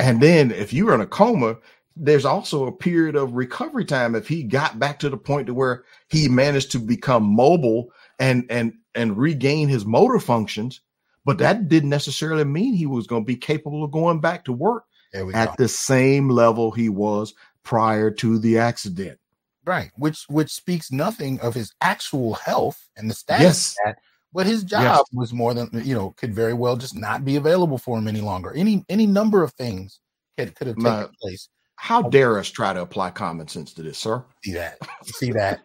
And then if you're in a coma, there's also a period of recovery time. If he got back to the point to where he managed to become mobile and regain his motor functions, but that didn't necessarily mean he was going to be capable of going back to work at the same level he was prior to the accident. Right. Which speaks nothing of his actual health and the status of that. But his job was more than, could very well just not be available for him any longer. Any number of things could have taken place. How dare us try to apply common sense to this, sir? See that?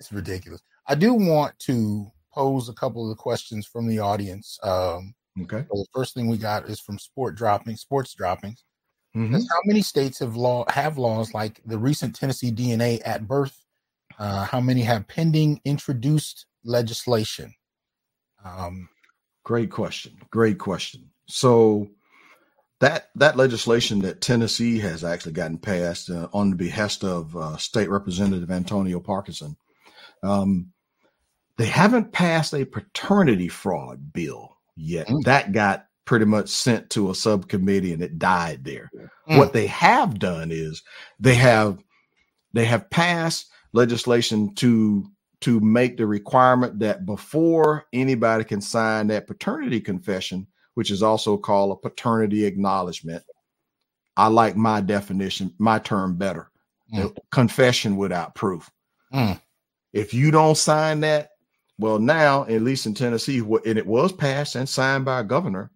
It's ridiculous. I do want to pose a couple of the questions from the audience. Okay. So the first thing we got is from Sports Droppings. Mm-hmm. How many states have laws like the recent Tennessee DNA at birth? How many have pending introduced legislation? Great question. So that legislation that Tennessee has actually gotten passed on the behest of State Representative Antonio Parkinson, they haven't passed a paternity fraud bill yet. That got pretty much sent to a subcommittee and it died there. What they have done is they have passed legislation to make the requirement that before anybody can sign that paternity confession, which is also called a paternity acknowledgement. I like my definition, my term better. Confession without proof. If you don't sign that, well, now, at least in Tennessee, and it was passed and signed by a governor,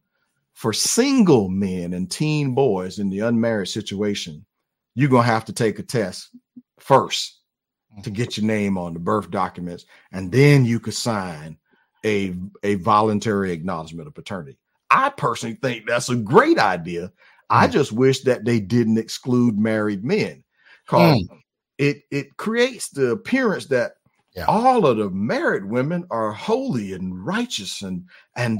for single men and teen boys in the unmarried situation, you're going to have to take a test first to get your name on the birth documents, and then you could sign a voluntary acknowledgement of paternity. I personally think that's a great idea. I just wish that they didn't exclude married men, because it creates the appearance that all of the married women are holy and righteous and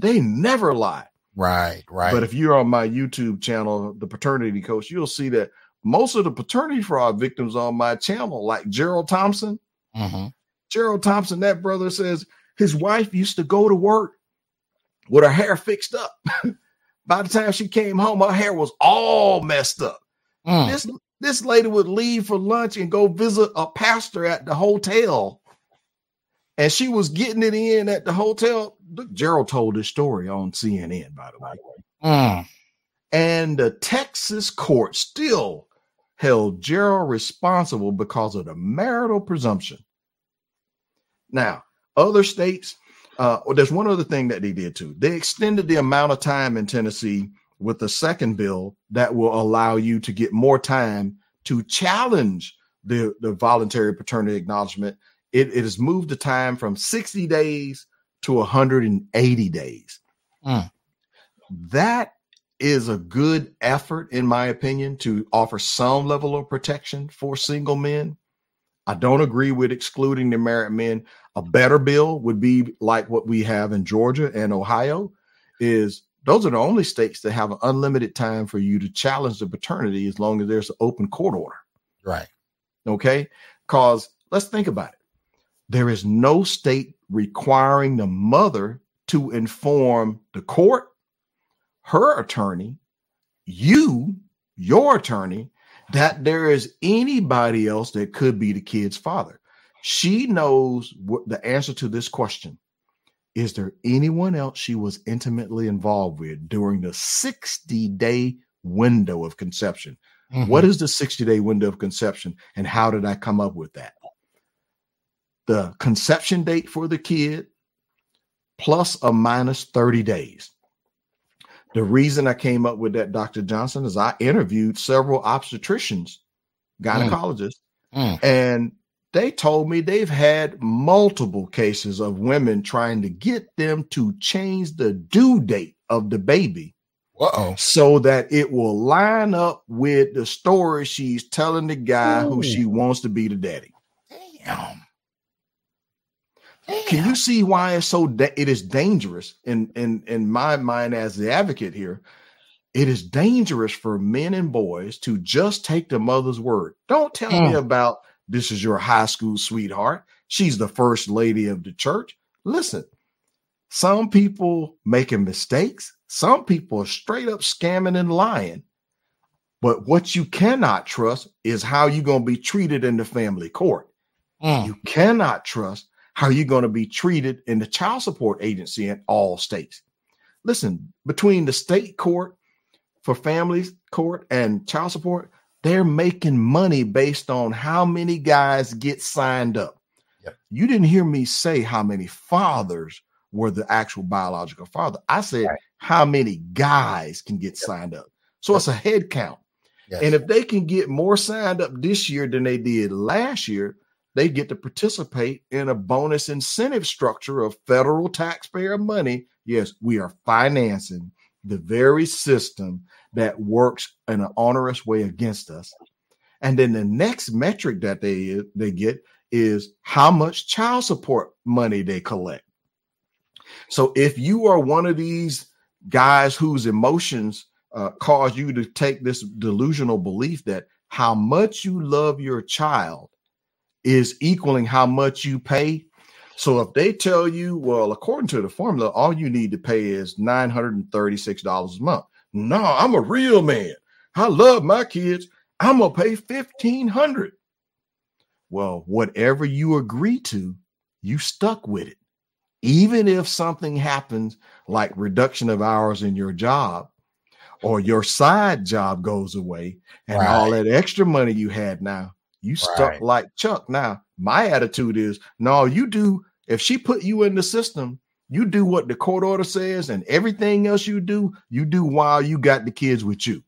they never lie. Right, right. But if you're on my YouTube channel, The Paternity Coach, you'll see that most of the paternity fraud victims on my channel, like Gerald Thompson, Gerald Thompson, that brother says his wife used to go to work with her hair fixed up. By the time she came home, her hair was all messed up. This lady would leave for lunch and go visit a pastor at the hotel. And she was getting it in at the hotel. Gerald told this story on CNN, by the way. And the Texas court still held Gerald responsible because of the marital presumption. Now, other states, there's one other thing that they did too. They extended the amount of time in Tennessee with the second bill that will allow you to get more time to challenge the voluntary paternity acknowledgement. It has moved the time from 60 days to 180 days. That is a good effort, in my opinion, to offer some level of protection for single men. I don't agree with excluding the married men. A better bill would be like what we have in Georgia and Ohio. Is those are the only states that have an unlimited time for you to challenge the paternity as long as there's an open court order. Right. Okay. Because let's think about it. There is no state requiring the mother to inform the court, her attorney, you, your attorney, that there is anybody else that could be the kid's father. She knows what the answer to this question. Is there anyone else she was intimately involved with during the 60-day window of conception? What is the 60-day window of conception, and how did I come up with that? The conception date for the kid plus or minus 30 days. The reason I came up with that, Dr. Johnson, is I interviewed several obstetricians, gynecologists, and they told me they've had multiple cases of women trying to get them to change the due date of the baby so that it will line up with the story she's telling the guy who she wants to be the daddy. Can you see why it's so it is dangerous? In my mind, as the advocate here, it is dangerous for men and boys to just take the mother's word. Don't tell me about this is your high school sweetheart. She's the first lady of the church. Listen, some people making mistakes. Some people are straight up scamming and lying. But what you cannot trust is how you're going to be treated in the family court. You cannot trust how you're going to be treated in the child support agency in all states. Listen, between the state court for families court and child support, they're making money based on how many guys get signed up. You didn't hear me say how many fathers were the actual biological father. I said how many guys can get signed up. So it's a head count. And if they can get more signed up this year than they did last year, they get to participate in a bonus incentive structure of federal taxpayer money. Yes, we are financing the very system that works in an onerous way against us. And then the next metric that they get is how much child support money they collect. So if you are one of these guys whose emotions cause you to take this delusional belief that how much you love your child is equaling how much you pay. So if they tell you, well, according to the formula, all you need to pay is $936 a month. No, I'm a real man. I love my kids. I'm going to pay $1,500. Well, whatever you agree to, you stuck with it. Even if something happens like reduction of hours in your job or your side job goes away and all that extra money you had now, you stuck like Chuck. Now, my attitude is, no, you do. If she put you in the system, you do what the court order says, and everything else you do while you got the kids with you.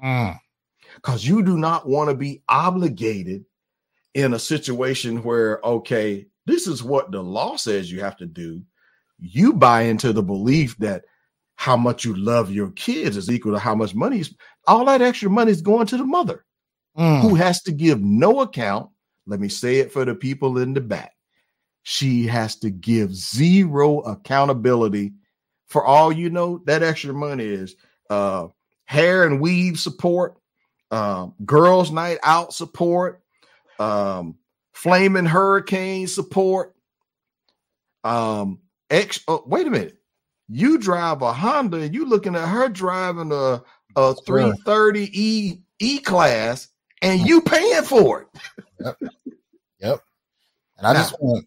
Because you do not want to be obligated in a situation where, okay, this is what the law says you have to do. You buy into the belief that how much you love your kids is equal to how much money is. All that extra money is going to the mother. Who has to give no account. Let me say it for the people in the back. She has to give zero accountability for all you know, that extra money is hair and weave support, girls' night out support, flaming hurricane support. Wait a minute. You drive a Honda and you looking at her driving a 330 E-Class and you paying for it. Yep. And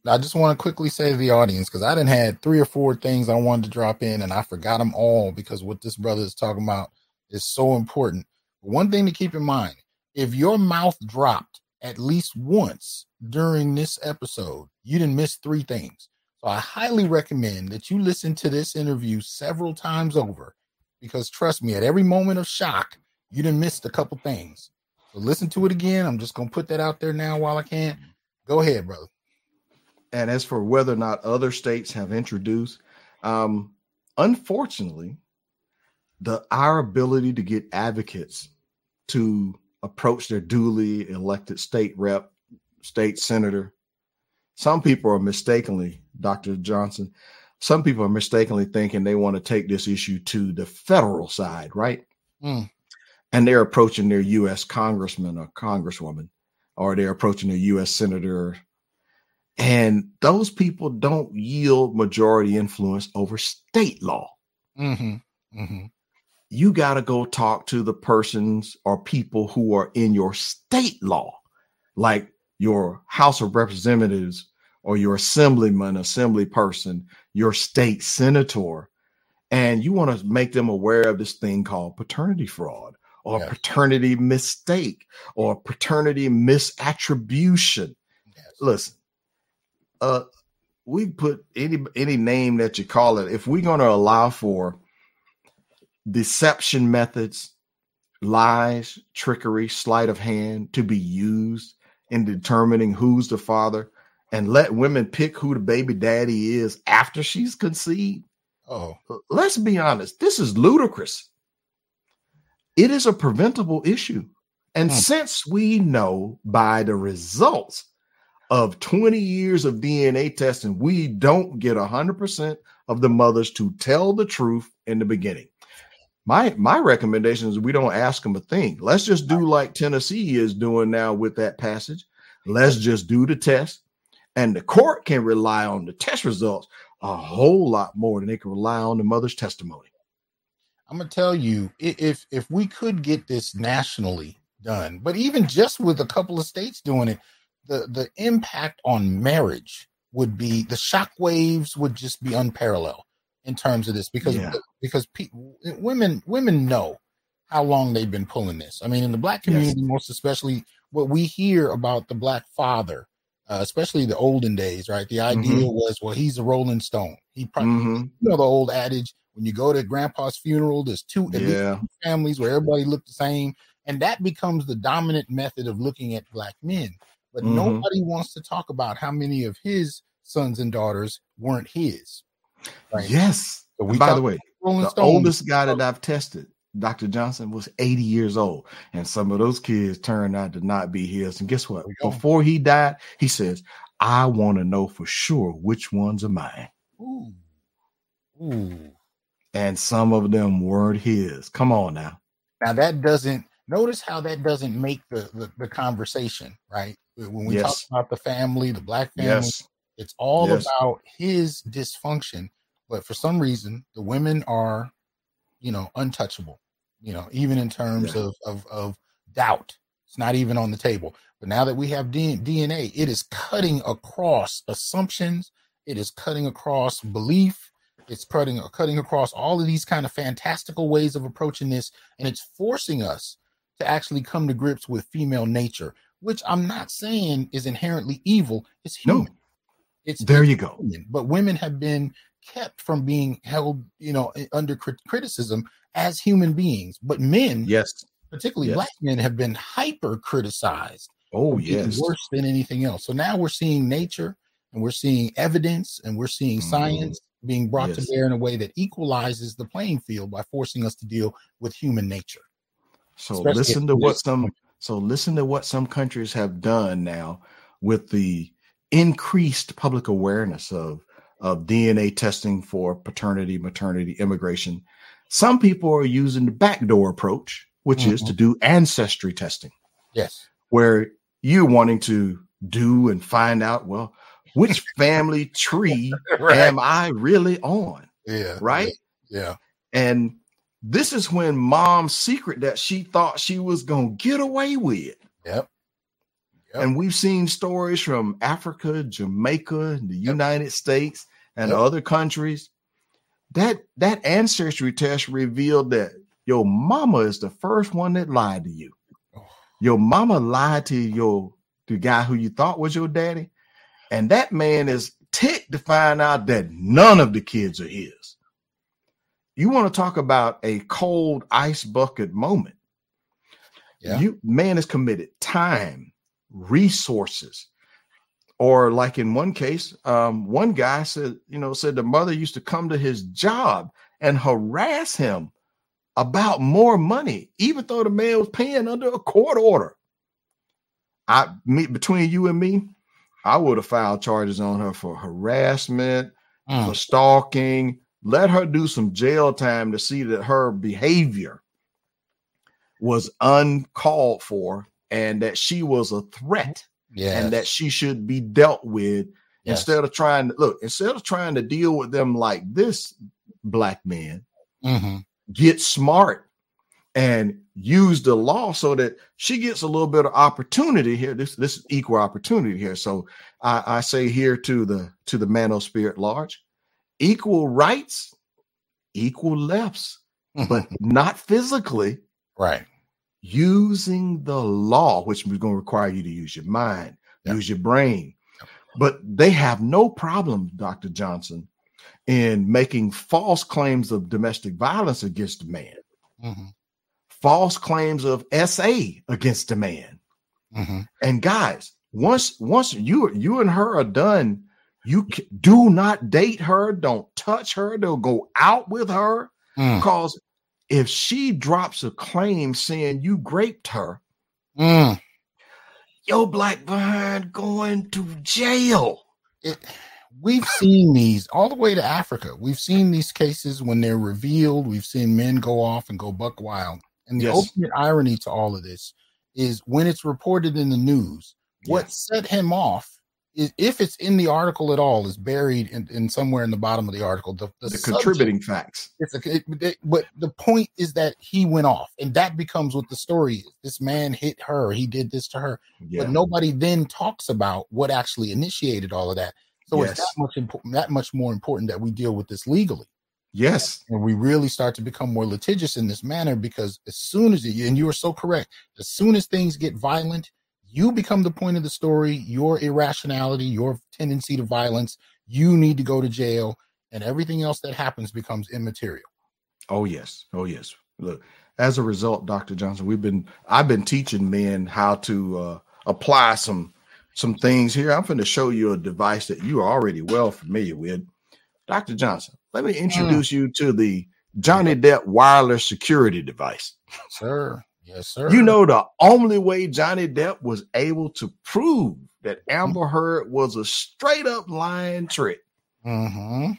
I just want to quickly say to the audience, because I done had 3 or 4 things I wanted to drop in and I forgot them all, because what this brother is talking about is so important. One thing to keep in mind, if your mouth dropped at least once during this episode, you didn't miss 3 things. So I highly recommend that you listen to this interview several times over, because trust me, at every moment of shock, you done missed a couple things. So listen to it again. I'm just going to put that out there now while I can. Go ahead, brother. And as for whether or not other states have introduced, unfortunately, our ability to get advocates to approach their duly elected state rep, state senator. Some people are mistakenly, Dr. Johnson, some people are mistakenly thinking they want to take this issue to the federal side, right? Mm. And they're approaching their U.S. congressman or congresswoman, or they're approaching their U.S. senator. And those people don't yield majority influence over state law. Mm-hmm. Mm-hmm. You got to go talk to the persons or people who are in your state law, like your House of Representatives or your assemblyman, assembly person, your state senator. And you want to make them aware of this thing called paternity fraud or paternity mistake or paternity misattribution. Yes. Listen, we put any name that you call it. If we're going to allow for deception methods, lies, trickery, sleight of hand to be used in determining who's the father, and let women pick who the baby daddy is after she's conceived. Oh, let's be honest. This is ludicrous. It is a preventable issue. And since we know by the results of 20 years of DNA testing, we don't get 100% of the mothers to tell the truth in the beginning. My recommendation is we don't ask them a thing. Let's just do like Tennessee is doing now with that passage. Let's just do the test. And the court can rely on the test results a whole lot more than they can rely on the mother's testimony. I'm going to tell you, if we could get this nationally done, but even just with a couple of states doing it, the impact on marriage would be, the shock waves would just be unparalleled in terms of this, because women know how long they've been pulling this. I mean, in the Black community, most especially what we hear about the Black father, especially the olden days, right? The idea was, well, he's a rolling stone. He probably, you know, the old adage, when you go to grandpa's funeral, there's two families where everybody looked the same. And that becomes the dominant method of looking at Black men. But nobody wants to talk about how many of his sons and daughters weren't his. Right. Yes. So by the way, the oldest guy that I've tested, Dr. Johnson, was 80 years old. And some of those kids turned out to not be his. And guess what? Before he died, he says, I want to know for sure which ones are mine. Ooh. Ooh. And some of them weren't his. Come on now. Now that doesn't, notice how that doesn't make the conversation, right? When we talk about the family, the Black family, it's all about his dysfunction, but for some reason, the women are, you know, untouchable, you know, even in terms of doubt. It's not even on the table. But now that we have DNA, it is cutting across assumptions. It is cutting across belief. It's cutting across all of these kind of fantastical ways of approaching this. And it's forcing us to actually come to grips with female nature, which I'm not saying is inherently evil. It's human. No. It's there you go. But women have been kept from being held, you know, under criticism as human beings. But men, particularly Black men, have been hyper criticized. Oh, yes. Worse than anything else. So now we're seeing nature, and we're seeing evidence, and we're seeing science being brought to bear in a way that equalizes the playing field by forcing us to deal with human nature. So listen to what some countries have done now with the increased public awareness of of DNA testing for paternity, maternity, immigration. Some people are using the backdoor approach, which is to do ancestry testing. Yes. Where you're wanting to do and find out, well, which family tree am I really on? Yeah. Right? Yeah. And this is when mom's secret that she thought she was going to get away with. Yep. And we've seen stories from Africa, Jamaica, the United States, and other countries. That ancestry test revealed that your mama is the first one that lied to you. Your mama lied to the guy who you thought was your daddy. And that man is ticked to find out that none of the kids are his. You want to talk about a cold ice bucket moment. Yeah. Man has committed time, resources, or like in one case, one guy said the mother used to come to his job and harass him about more money, even though the man was paying under a court order. Between you and me, I would have filed charges on her for harassment, for stalking. Let her do some jail time to see that her behavior was uncalled for and that she was a threat and that she should be dealt with instead of trying to deal with them like this. Black men get smart and use the law so that she gets a little bit of opportunity here. This is equal opportunity here. So I say here to the man of spirit large, equal rights, equal lefts, but not physically. Right. Using the law, which is going to require you to use your mind, use your brain. But they have no problem, Dr. Johnson, in making false claims of domestic violence against a man, false claims of SA against a man. And guys, once you and her are done, you do not date her. Don't touch her. Don't go out with her. Because if she drops a claim saying you raped her, your black behind going to jail. We've seen these all the way to Africa. We've seen these cases when they're revealed. We've seen men go off and go buck wild. And the ultimate irony to all of this is when it's reported in the news, what set him off, if it's in the article at all, is buried in somewhere in the bottom of the article. The subject, contributing facts. But the point is that he went off, and that becomes what the story is. This man hit her. He did this to her. Yeah. But nobody then talks about what actually initiated all of that. So it's that much more important that we deal with this legally. Yes. And we really start to become more litigious in this manner, because as soon as, and you are so correct, as soon as things get violent, you become the point of the story, your irrationality, your tendency to violence. You need to go to jail, and everything else that happens becomes immaterial. Oh, yes. Oh, yes. Look, as a result, Dr. Johnson, I've been teaching men how to apply some things here. I'm going to show you a device that you are already well familiar with. Dr. Johnson, let me introduce you to the Johnny Depp wireless security device. Sir. Yes, sir. You know, the only way Johnny Depp was able to prove that Amber Heard was a straight up lying trick. And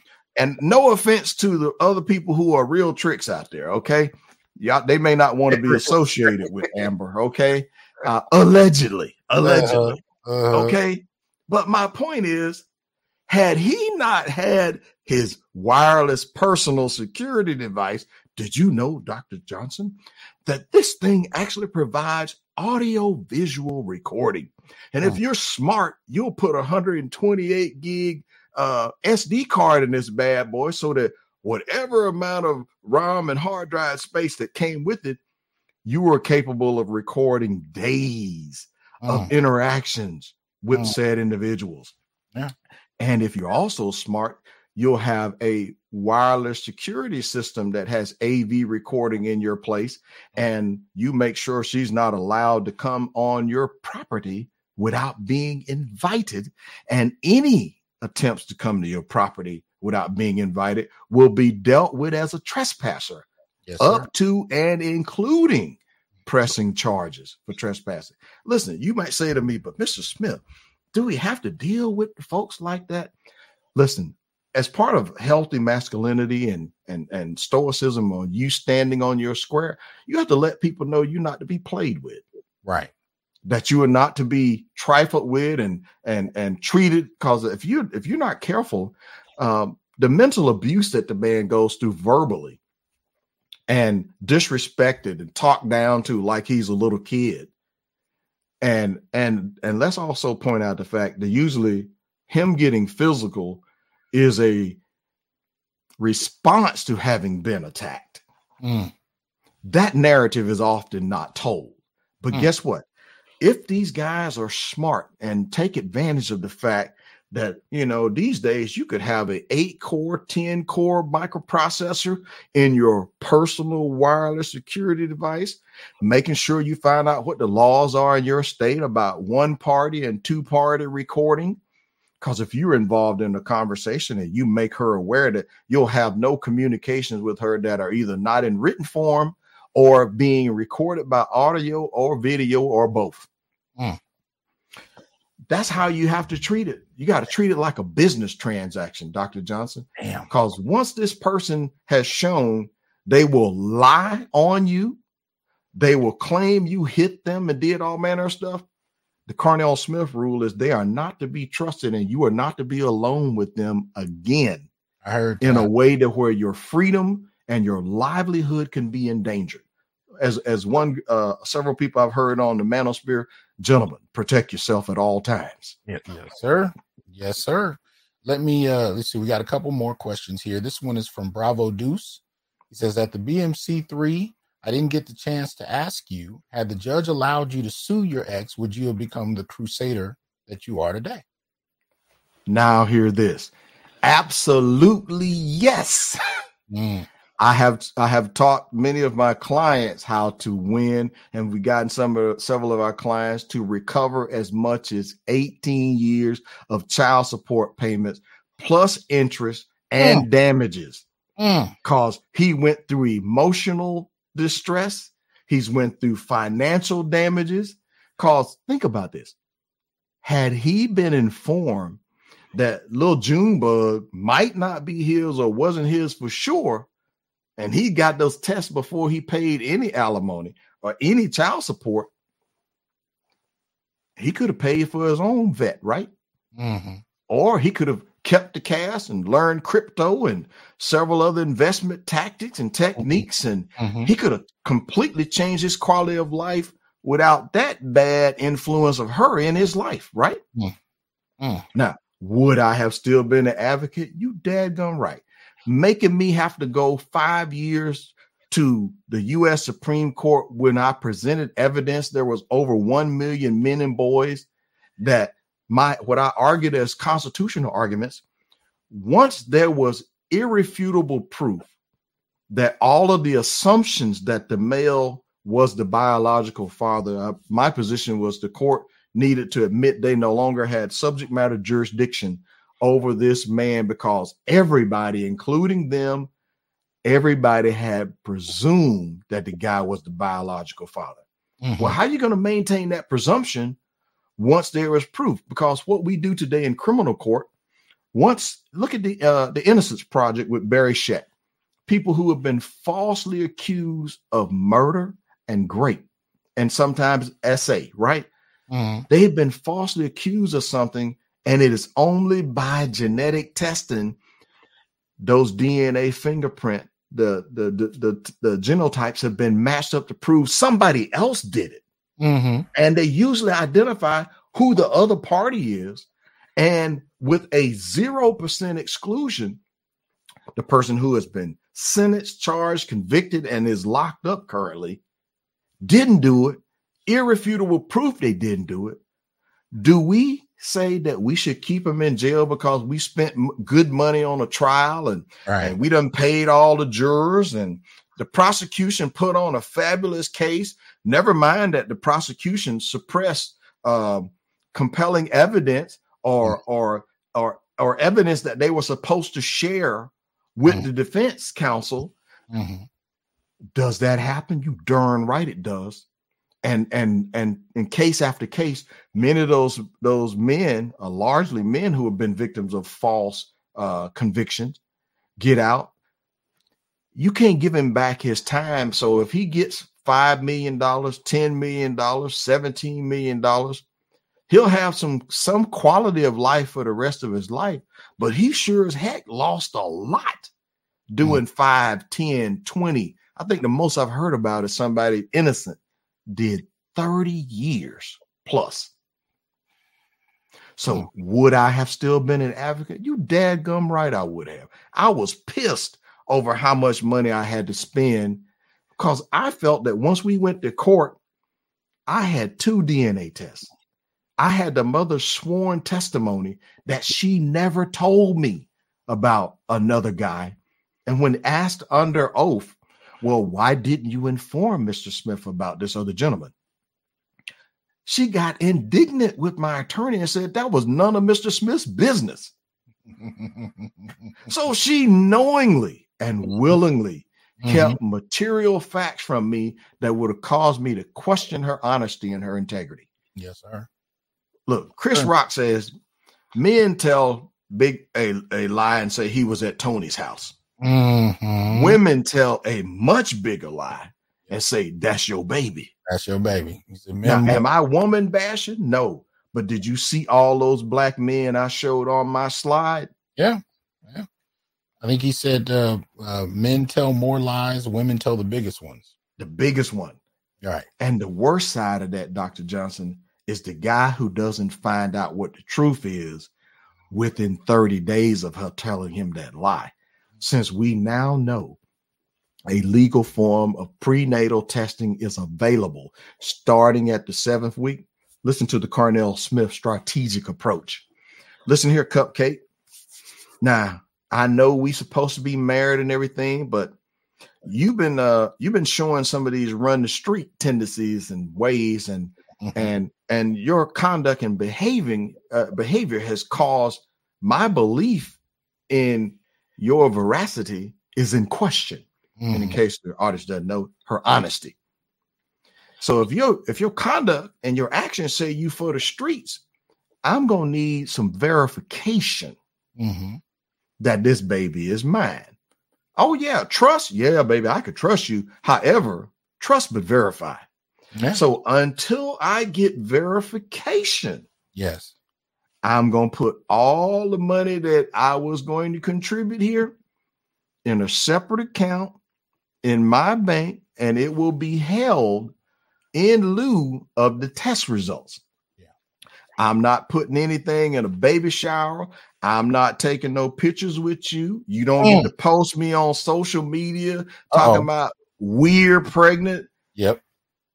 no offense to the other people who are real tricks out there. Okay. Yeah. They may not want to be associated with Amber. Okay. Allegedly. Okay. But my point is, had he not had his wireless personal security device, did you know, Dr. Johnson, that this thing actually provides audio visual recording? And if you're smart, you'll put a 128 gig SD card in this bad boy, so that whatever amount of ROM and hard drive space that came with it, you were capable of recording days of interactions with said individuals. Yeah. And if you're also smart, you'll have a wireless security system that has AV recording in your place, and you make sure she's not allowed to come on your property without being invited. And any attempts to come to your property without being invited will be dealt with as a trespasser, up to and including pressing charges for trespassing. Listen, you might say to me, but Mr. Smith, do we have to deal with folks like that? Listen, as part of healthy masculinity and stoicism, or you standing on your square, you have to let people know you're not to be played with. Right. That you are not to be trifled with and treated, because if you're not careful, the mental abuse that the man goes through verbally and disrespected and talked down to like he's a little kid. And let's also point out the fact that usually him getting physical is a response to having been attacked. Mm. That narrative is often not told. But guess what? If these guys are smart and take advantage of the fact that, you know, these days you could have an 8-core, 10-core microprocessor in your personal wireless security device, making sure you find out what the laws are in your state about one-party and two-party recording. Because if you're involved in a conversation and you make her aware that you'll have no communications with her that are either not in written form or being recorded by audio or video or both. Mm. That's how you have to treat it. You got to treat it like a business transaction, Dr. Johnson. Damn. Because once this person has shown they will lie on you, they will claim you hit them and did all manner of stuff. The Carnell Smith rule is they are not to be trusted, and you are not to be alone with them again. I heard that. In a way to where your freedom and your livelihood can be endangered. As one, several people I've heard on the Manosphere, gentlemen, protect yourself at all times. Yes, sir. Let's see. We got a couple more questions here. This one is from Bravo Deuce. He says, at the BMC3, I didn't get the chance to ask you, had the judge allowed you to sue your ex, would you have become the crusader that you are today? Now hear this. Absolutely. Yes. Mm. I have taught many of my clients how to win, and we've gotten several of our clients to recover as much as 18 years of child support payments, plus interest and damages, because he went through emotional distress. He's went through financial damages. Because think about this. Had he been informed that little Junebug might not be his or wasn't his for sure, and he got those tests before he paid any alimony or any child support, he could have paid for his own vet, right? Mm-hmm. Or he could have kept the cash and learned crypto and several other investment tactics and techniques. And he could have completely changed his quality of life without that bad influence of her in his life, right? Mm-hmm. Now, would I have still been an advocate? You dadgum right. Making me have to go 5 years to the U.S. Supreme Court when I presented evidence there was over 1 million men and boys that what I argued as constitutional arguments. Once there was irrefutable proof that all of the assumptions that the male was the biological father, my position was the court needed to admit they no longer had subject matter jurisdiction over this man, because everybody, including them, everybody had presumed that the guy was the biological father. Mm-hmm. Well, how are you going to maintain that presumption once there is proof? Because what we do today in criminal court, once look at the Innocence Project with Barry Sheck, people who have been falsely accused of murder and rape, and sometimes SA, right? Mm-hmm. They have been falsely accused of something, and it is only by genetic testing, those DNA fingerprint, the genotypes have been matched up to prove somebody else did it. Mm-hmm. And they usually identify who the other party is. And with a 0% exclusion, the person who has been sentenced, charged, convicted, and is locked up currently didn't do it. Irrefutable proof they didn't do it. Do we say that we should keep him in jail because we spent good money on a trial and we done paid all the jurors and the prosecution put on a fabulous case? Never mind that the prosecution suppressed compelling evidence or evidence that they were supposed to share with the defense counsel. Mm-hmm. Does that happen? You darn right it does. And in case after case, many of those men are largely men who have been victims of false convictions, get out. You can't give him back his time. So if he gets $5 million, $10 million, $17 million, he'll have some quality of life for the rest of his life. But he sure as heck lost a lot doing 5, 10, 20. I think the most I've heard about is somebody innocent did 30 years plus. So would I have still been an advocate? You dadgum right I would have. I was pissed over how much money I had to spend because I felt that once we went to court, I had 2 DNA tests. I had the mother's sworn testimony that she never told me about another guy. And when asked under oath, well, why didn't you inform Mr. Smith about this other gentleman? She got indignant with my attorney and said that was none of Mr. Smith's business. So she knowingly and willingly kept material facts from me that would have caused me to question her honesty and her integrity. Yes, sir. Look, Chris Rock says, men tell a lie and say he was at Tony's house. Mm-hmm. Women tell a much bigger lie and say, that's your baby. That's your baby. Now, am I woman bashing? No. But did you see all those black men I showed on my slide? Yeah. Yeah. I think he said men tell more lies. Women tell the biggest ones. The biggest one. All right. And the worst side of that, Dr. Johnson, is the guy who doesn't find out what the truth is within 30 days of her telling him that lie. Since we now know a legal form of prenatal testing is available starting at the 7th week, listen to the Carnell Smith strategic approach. Listen here, Cupcake. Now, I know we supposed to be married and everything, but you've been showing some of these run the street tendencies and ways, and your conduct and behavior has caused my belief in your veracity is in question. And in case the artist doesn't know, her honesty. So if your conduct and your actions say you for the streets, I'm going to need some verification that this baby is mine. Oh, yeah. Trust. Yeah, baby, I could trust you. However, trust but verify. Yeah. So until I get verification, yes, I'm going to put all the money that I was going to contribute here in a separate account in my bank, and it will be held in lieu of the test results. Yeah. I'm not putting anything in a baby shower. I'm not taking no pictures with you. You don't get to post me on social media talking about we're pregnant. Yep.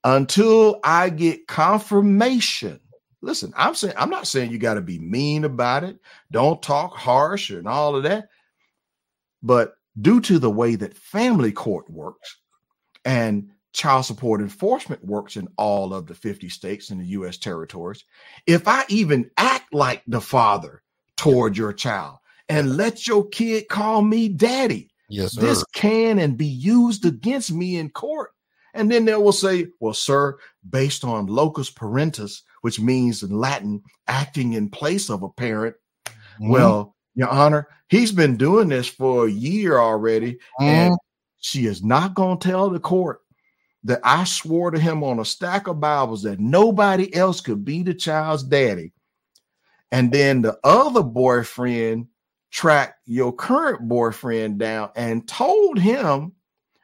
Until I get confirmation. Listen, I'm not saying you got to be mean about it. Don't talk harsh and all of that. But due to the way that family court works and child support enforcement works in all of the 50 states and the U.S. territories, if I even act like the father toward your child and let your kid call me daddy, yes, sir, this can and be used against me in court. And then they will say, well, sir, based on locus parentis, which means in Latin, acting in place of a parent. Mm-hmm. Well, Your Honor, he's been doing this for a year already. Mm-hmm. And she is not going to tell the court that I swore to him on a stack of Bibles that nobody else could be the child's daddy. And then the other boyfriend tracked your current boyfriend down and told him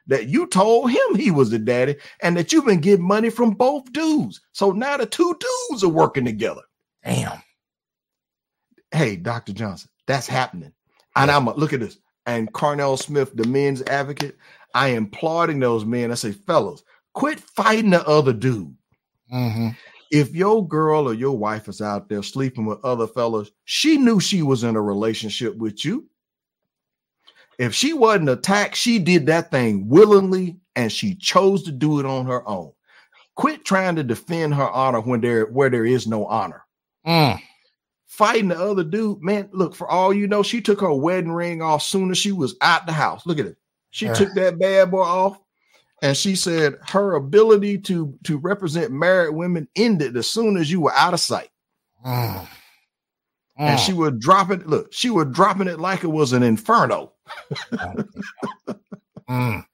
that you told him he was the daddy and that you've been getting money from both dudes. So now the two dudes are working together. Damn. Hey, Dr. Johnson, that's happening. And I'm look at this. And Carnell Smith, the men's advocate, I am applauding those men. I say, fellas, quit fighting the other dude. Mm-hmm. If your girl or your wife is out there sleeping with other fellas, she knew she was in a relationship with you. If she wasn't attacked, she did that thing willingly, and she chose to do it on her own. Quit trying to defend her honor where there is no honor. Fighting the other dude, man, look, for all you know, she took her wedding ring off soon as she was out the house. Look at it. She took that bad boy off, and she said her ability to represent married women ended as soon as you were out of sight. And she would drop it. Look, she was dropping it like it was an inferno. I'm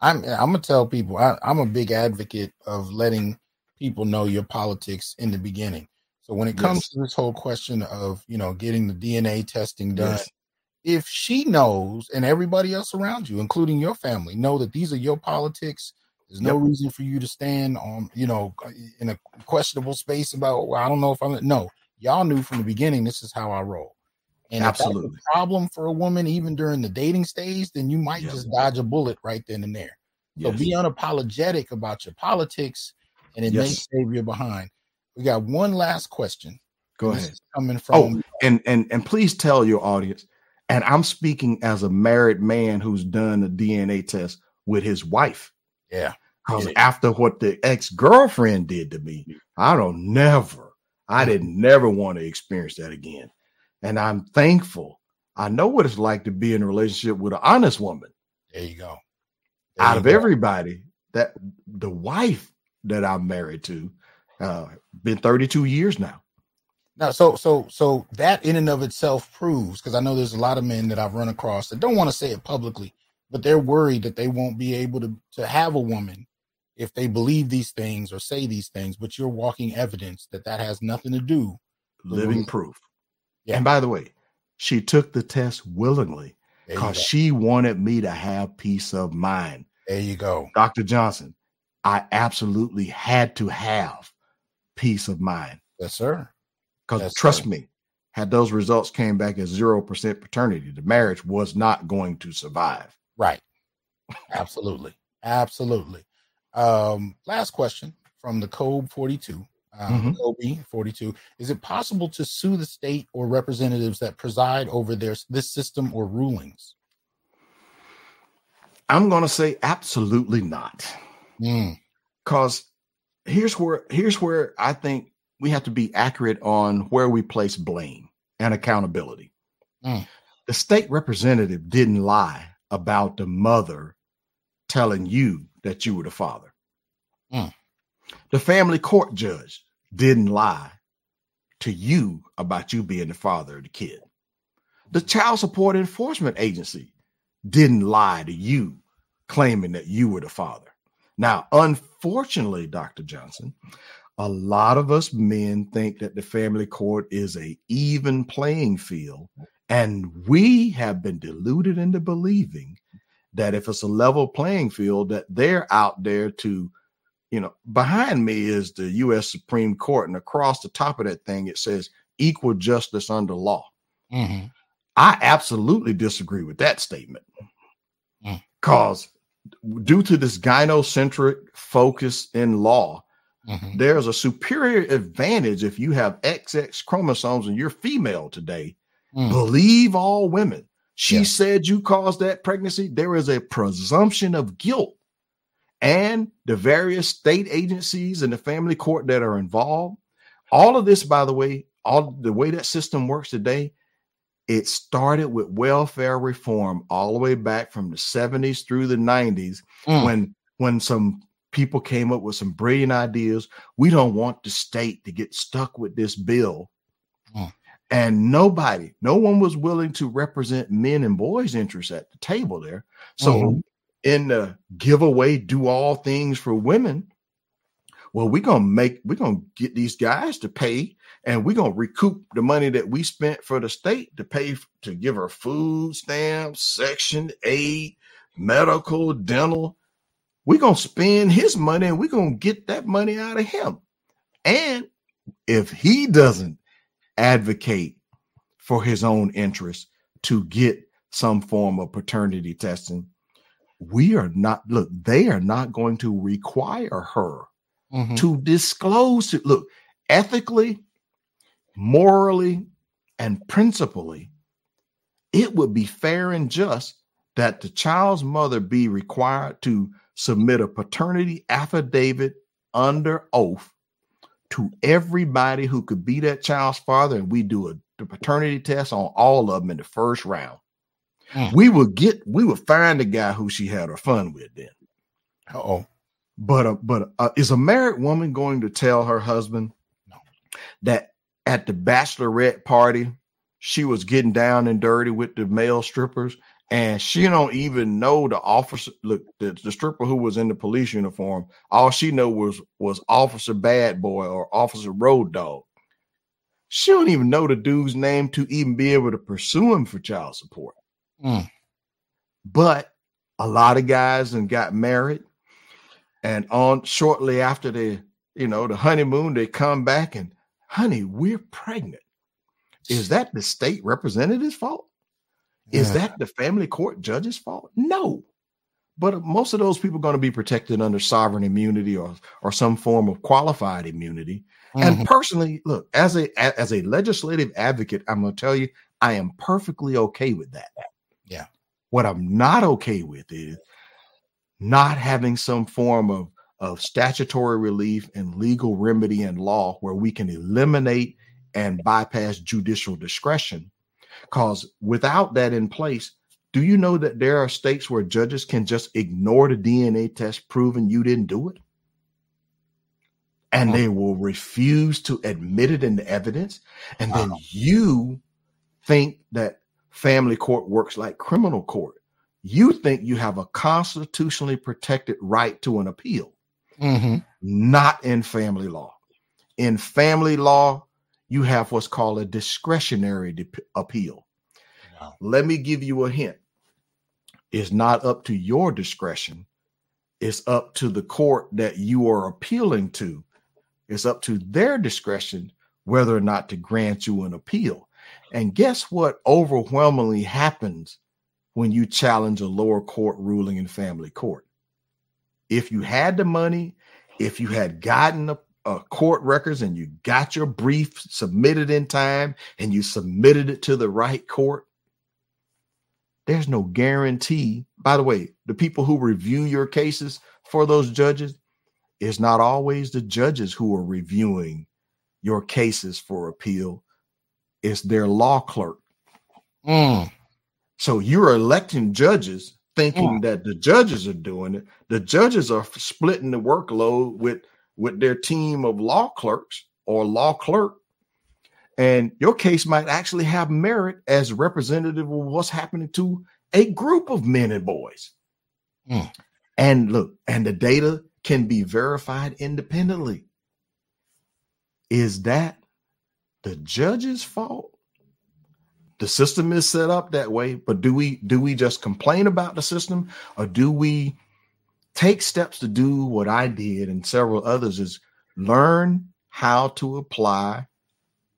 going to tell people, I'm a big advocate of letting people know your politics in the beginning. So when it comes to this whole question of, you know, getting the DNA testing done, if she knows and everybody else around you, including your family, know that these are your politics, there's no reason for you to stand on, you know, in a questionable space about, well, I don't know if I'm, no, y'all knew from the beginning, this is how I roll. And if that's a problem for a woman, even during the dating stage, then you might just dodge a bullet right then and there. So be unapologetic about your politics and it may save you behind. We got one last question. Go ahead. Coming from and please tell your audience. And I'm speaking as a married man who's done a DNA test with his wife. Yeah. Because after what the ex-girlfriend did to me, I didn't never want to experience that again. And I'm thankful. I know what it's like to be in a relationship with an honest woman. There you go. Out of everybody, that the wife that I'm married to, been 32 years now. Now, so that in and of itself proves, because I know there's a lot of men that I've run across that don't want to say it publicly, but they're worried that they won't be able to have a woman if they believe these things or say these things. But you're walking evidence that that has nothing to do. Living proof. Yeah. And by the way, she took the test willingly because she wanted me to have peace of mind. There you go. Dr. Johnson, I absolutely had to have peace of mind. Yes, sir. Because trust me, had those results came back as 0% paternity, the marriage was not going to survive. Right. Absolutely. Absolutely. Last question from the Code 42. Kobe 42. Is it possible to sue the state or representatives that preside over this system or rulings? I'm going to say absolutely not. Because here's where I think we have to be accurate on where we place blame and accountability. The state representative didn't lie about the mother telling you that you were the father. The family court judge didn't lie to you about you being the father of the kid. The child support enforcement agency didn't lie to you claiming that you were the father. Now, unfortunately, Dr. Johnson, a lot of us men think that the family court is an even playing field, and we have been deluded into believing that if it's a level playing field, that they're out there to, you know, behind me is the U.S. Supreme Court, and across the top of that thing, it says equal justice under law. I absolutely disagree with that statement because due to this gynocentric focus in law, there's a superior advantage if you have XX chromosomes and you're female today. Believe all women. She said you caused that pregnancy. There is a presumption of guilt. And the various state agencies and the family court that are involved. All of this, by the way, all the way that system works today, it started with welfare reform all the way back from the 70s through the 90s when some people came up with some brilliant ideas. We don't want the state to get stuck with this bill. And no one was willing to represent men and boys' interests at the table there. So in the giveaway, do all things for women. Well, we're going to get these guys to pay, and we're going to recoup the money that we spent for the state to pay to give her food stamps, Section 8, medical, dental. We're going to spend his money, and we're going to get that money out of him. And if he doesn't advocate for his own interest to get some form of paternity testing, they are not going to require her to disclose it. Look, ethically, morally, and principally, it would be fair and just that the child's mother be required to submit a paternity affidavit under oath to everybody who could be that child's father. And we do the paternity test on all of them in the first round. We would find the guy who she had her fun with then. But is a married woman going to tell her husband that at the bachelorette party she was getting down and dirty with the male strippers, and she don't even know the officer. Look, the stripper who was in the police uniform, all she know was Officer Bad Boy or Officer Road Dog. She don't even know the dude's name to even be able to pursue him for child support. Mm. But a lot of guys then got married, and on shortly after the honeymoon, they come back and, honey, we're pregnant. Is that the state representative's fault? Yeah. Is that the family court judge's fault? No. But most of those people are going to be protected under sovereign immunity or some form of qualified immunity. Mm-hmm. And personally, look, as a legislative advocate, I'm going to tell you, I am perfectly okay with that. Yeah. What I'm not okay with is not having some form of statutory relief and legal remedy in law where we can eliminate and bypass judicial discretion. Because without that in place, do you know that there are states where judges can just ignore the DNA test proving you didn't do it? And they will refuse to admit it in the evidence. And then you think that family court works like criminal court. You think you have a constitutionally protected right to an appeal. Mm-hmm. Not in family law. In family law, you have what's called a discretionary appeal. Wow. Let me give you a hint. It's not up to your discretion. It's up to the court that you are appealing to. It's up to their discretion whether or not to grant you an appeal. And guess what overwhelmingly happens when you challenge a lower court ruling in family court? If you had the money, if you had gotten court records and you got your brief submitted in time and you submitted it to the right court, there's no guarantee. By the way, the people who review your cases for those judges, it's not always the judges who are reviewing your cases for appeal. It's their law clerk. Mm. So you're electing judges thinking that the judges are doing it. The judges are splitting the workload with their team of law clerks or law clerk. And your case might actually have merit as representative of what's happening to a group of men and boys. Mm. And look, and the data can be verified independently. Is that the judge's fault? The system is set up that way, but do we just complain about the system, or do we take steps to do what I did and several others, is learn how to apply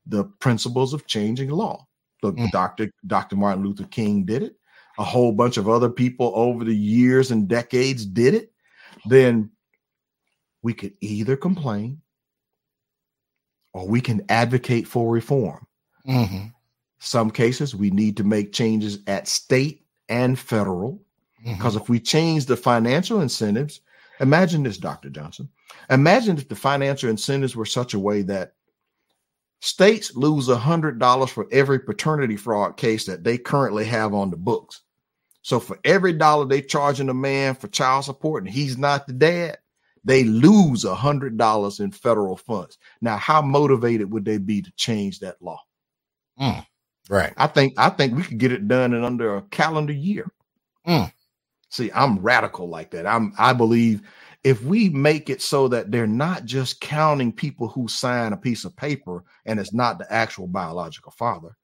the principles of changing law? Look, Dr. Martin Luther King did it. A whole bunch of other people over the years and decades did it. Then we could either complain or we can advocate for reform. Mm-hmm. Some cases we need to make changes at state and federal, because if we change the financial incentives, imagine this, Dr. Johnson. Imagine if the financial incentives were such a way that states lose $100 for every paternity fraud case that they currently have on the books. So for every dollar they charging a man for child support and he's not the dad, they lose $100 in federal funds. Now, how motivated would they be to change that law? Mm, right. I think we could get it done in under a calendar year. Mm. See, I'm radical like that. I believe if we make it so that they're not just counting people who sign a piece of paper and it's not the actual biological father,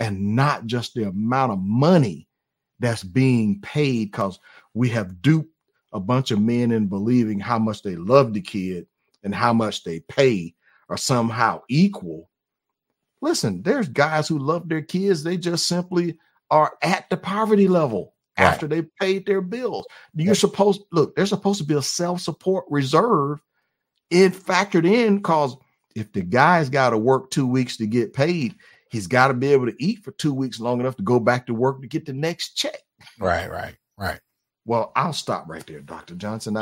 and not just the amount of money that's being paid, because we have duped a bunch of men in believing how much they love the kid and how much they pay are somehow equal. Listen, there's guys who love their kids. They just simply are at the poverty level after they paid their bills. There's supposed to be a self-support reserve it factored in, because if the guy's got to work 2 weeks to get paid, he's got to be able to eat for 2 weeks long enough to go back to work to get the next check. Right. Well, I'll stop right there, Dr. Johnson.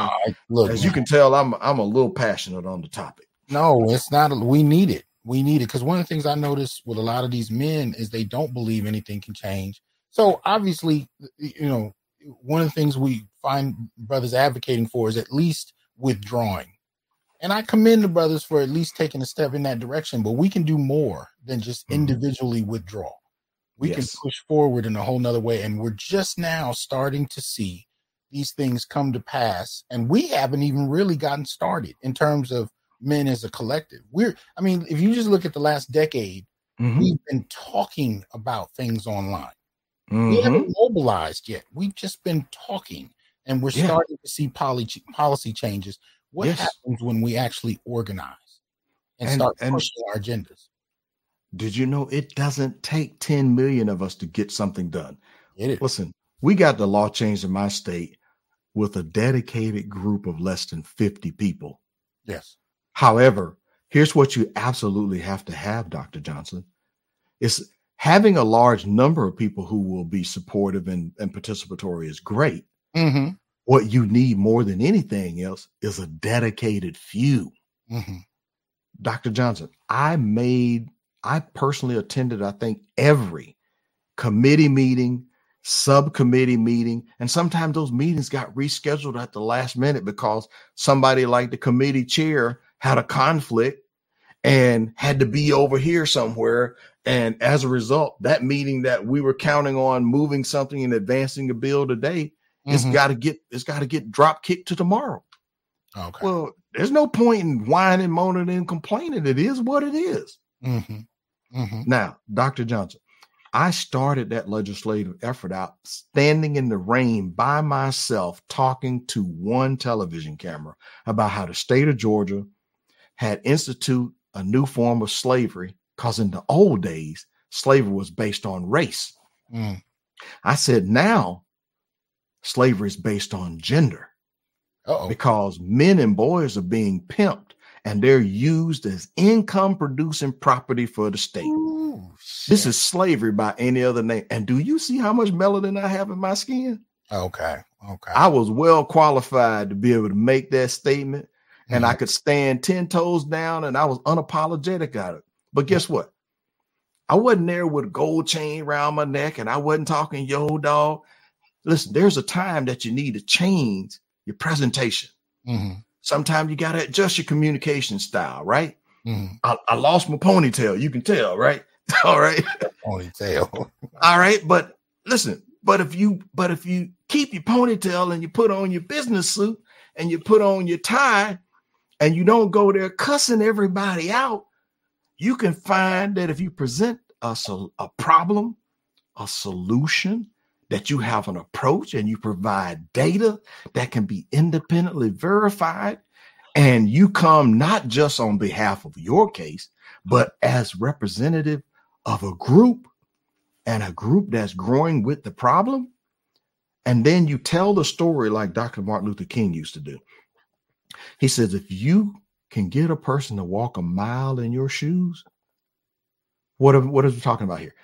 You can tell, I'm a little passionate on the topic. No, it's not. We need it. We need it, because one of the things I notice with a lot of these men is they don't believe anything can change. So obviously, one of the things we find brothers advocating for is at least withdrawing. And I commend the brothers for at least taking a step in that direction, but we can do more than just individually withdraw. We can push forward in a whole nother way. And we're just now starting to see these things come to pass. And we haven't even really gotten started in terms of men as a collective. If you just look at the last decade, we've been talking about things online. We haven't mobilized yet. We've just been talking, and we're starting to see policy changes. What happens when we actually organize and start pushing our agendas? Did you know it doesn't take 10 million of us to get something done? It is. Listen, we got the law changed in my state with a dedicated group of less than 50 people. Yes. However, here's what you absolutely have to have, Dr. Johnson. It's having a large number of people who will be supportive and participatory is great. Mm-hmm. What you need more than anything else is a dedicated few. Mm-hmm. Dr. Johnson, I personally attended, I think, every committee meeting, subcommittee meeting, and sometimes those meetings got rescheduled at the last minute because somebody like the committee chair had a conflict and had to be over here somewhere. And as a result, that meeting that we were counting on moving something and advancing a bill today, it's got to get drop kicked to tomorrow. Okay. Well, there's no point in whining, moaning, and complaining. It is what it is. Mm-hmm. Mm-hmm. Now, Dr. Johnson, I started that legislative effort out standing in the rain by myself, talking to one television camera about how the state of Georgia had instituted a new form of slavery, because in the old days, slavery was based on race. Mm. I said, now slavery is based on gender. Uh-oh. Because men and boys are being pimped, and they're used as income-producing property for the state. Ooh, this is slavery by any other name. And do you see how much melanin I have in my skin? Okay. I was well qualified to be able to make that statement, and I could stand 10 toes down, and I was unapologetic at it. But guess what? I wasn't there with a gold chain around my neck, and I wasn't talking, yo, dog. Listen, there's a time that you need to change your presentation. Mm-hmm. Sometimes you got to adjust your communication style, right? Mm. I lost my ponytail. You can tell, right? All right. Ponytail. All right. But listen, but if you keep your ponytail and you put on your business suit and you put on your tie and you don't go there cussing everybody out, you can find that if you present us a problem, a solution, that you have an approach and you provide data that can be independently verified, and you come not just on behalf of your case, but as representative of a group, and a group that's growing with the problem. And then you tell the story like Dr. Martin Luther King used to do. He says, if you can get a person to walk a mile in your shoes, what are we talking about here?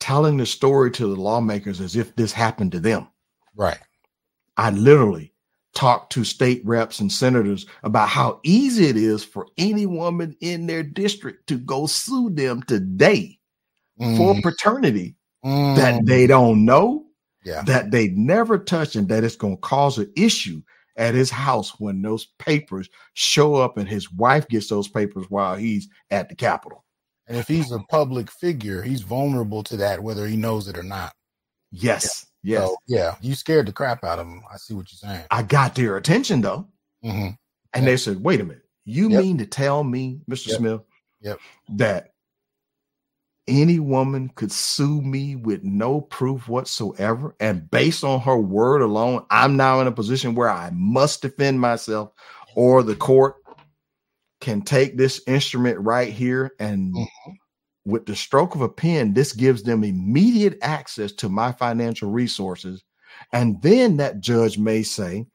Telling the story to the lawmakers as if this happened to them. Right. I literally talked to state reps and senators about how easy it is for any woman in their district to go sue them today for paternity that they don't know, that they never touched, and that it's going to cause an issue at his house when those papers show up and his wife gets those papers while he's at the Capitol. And if he's a public figure, he's vulnerable to that, whether he knows it or not. Yes. So, you scared the crap out of him. I see what you're saying. I got their attention, though. Mm-hmm. And they said, wait a minute. You mean to tell me, Mr. Smith, that any woman could sue me with no proof whatsoever, and based on her word alone, I'm now in a position where I must defend myself, or the court can take this instrument right here and with the stroke of a pen, this gives them immediate access to my financial resources. And then that judge may say,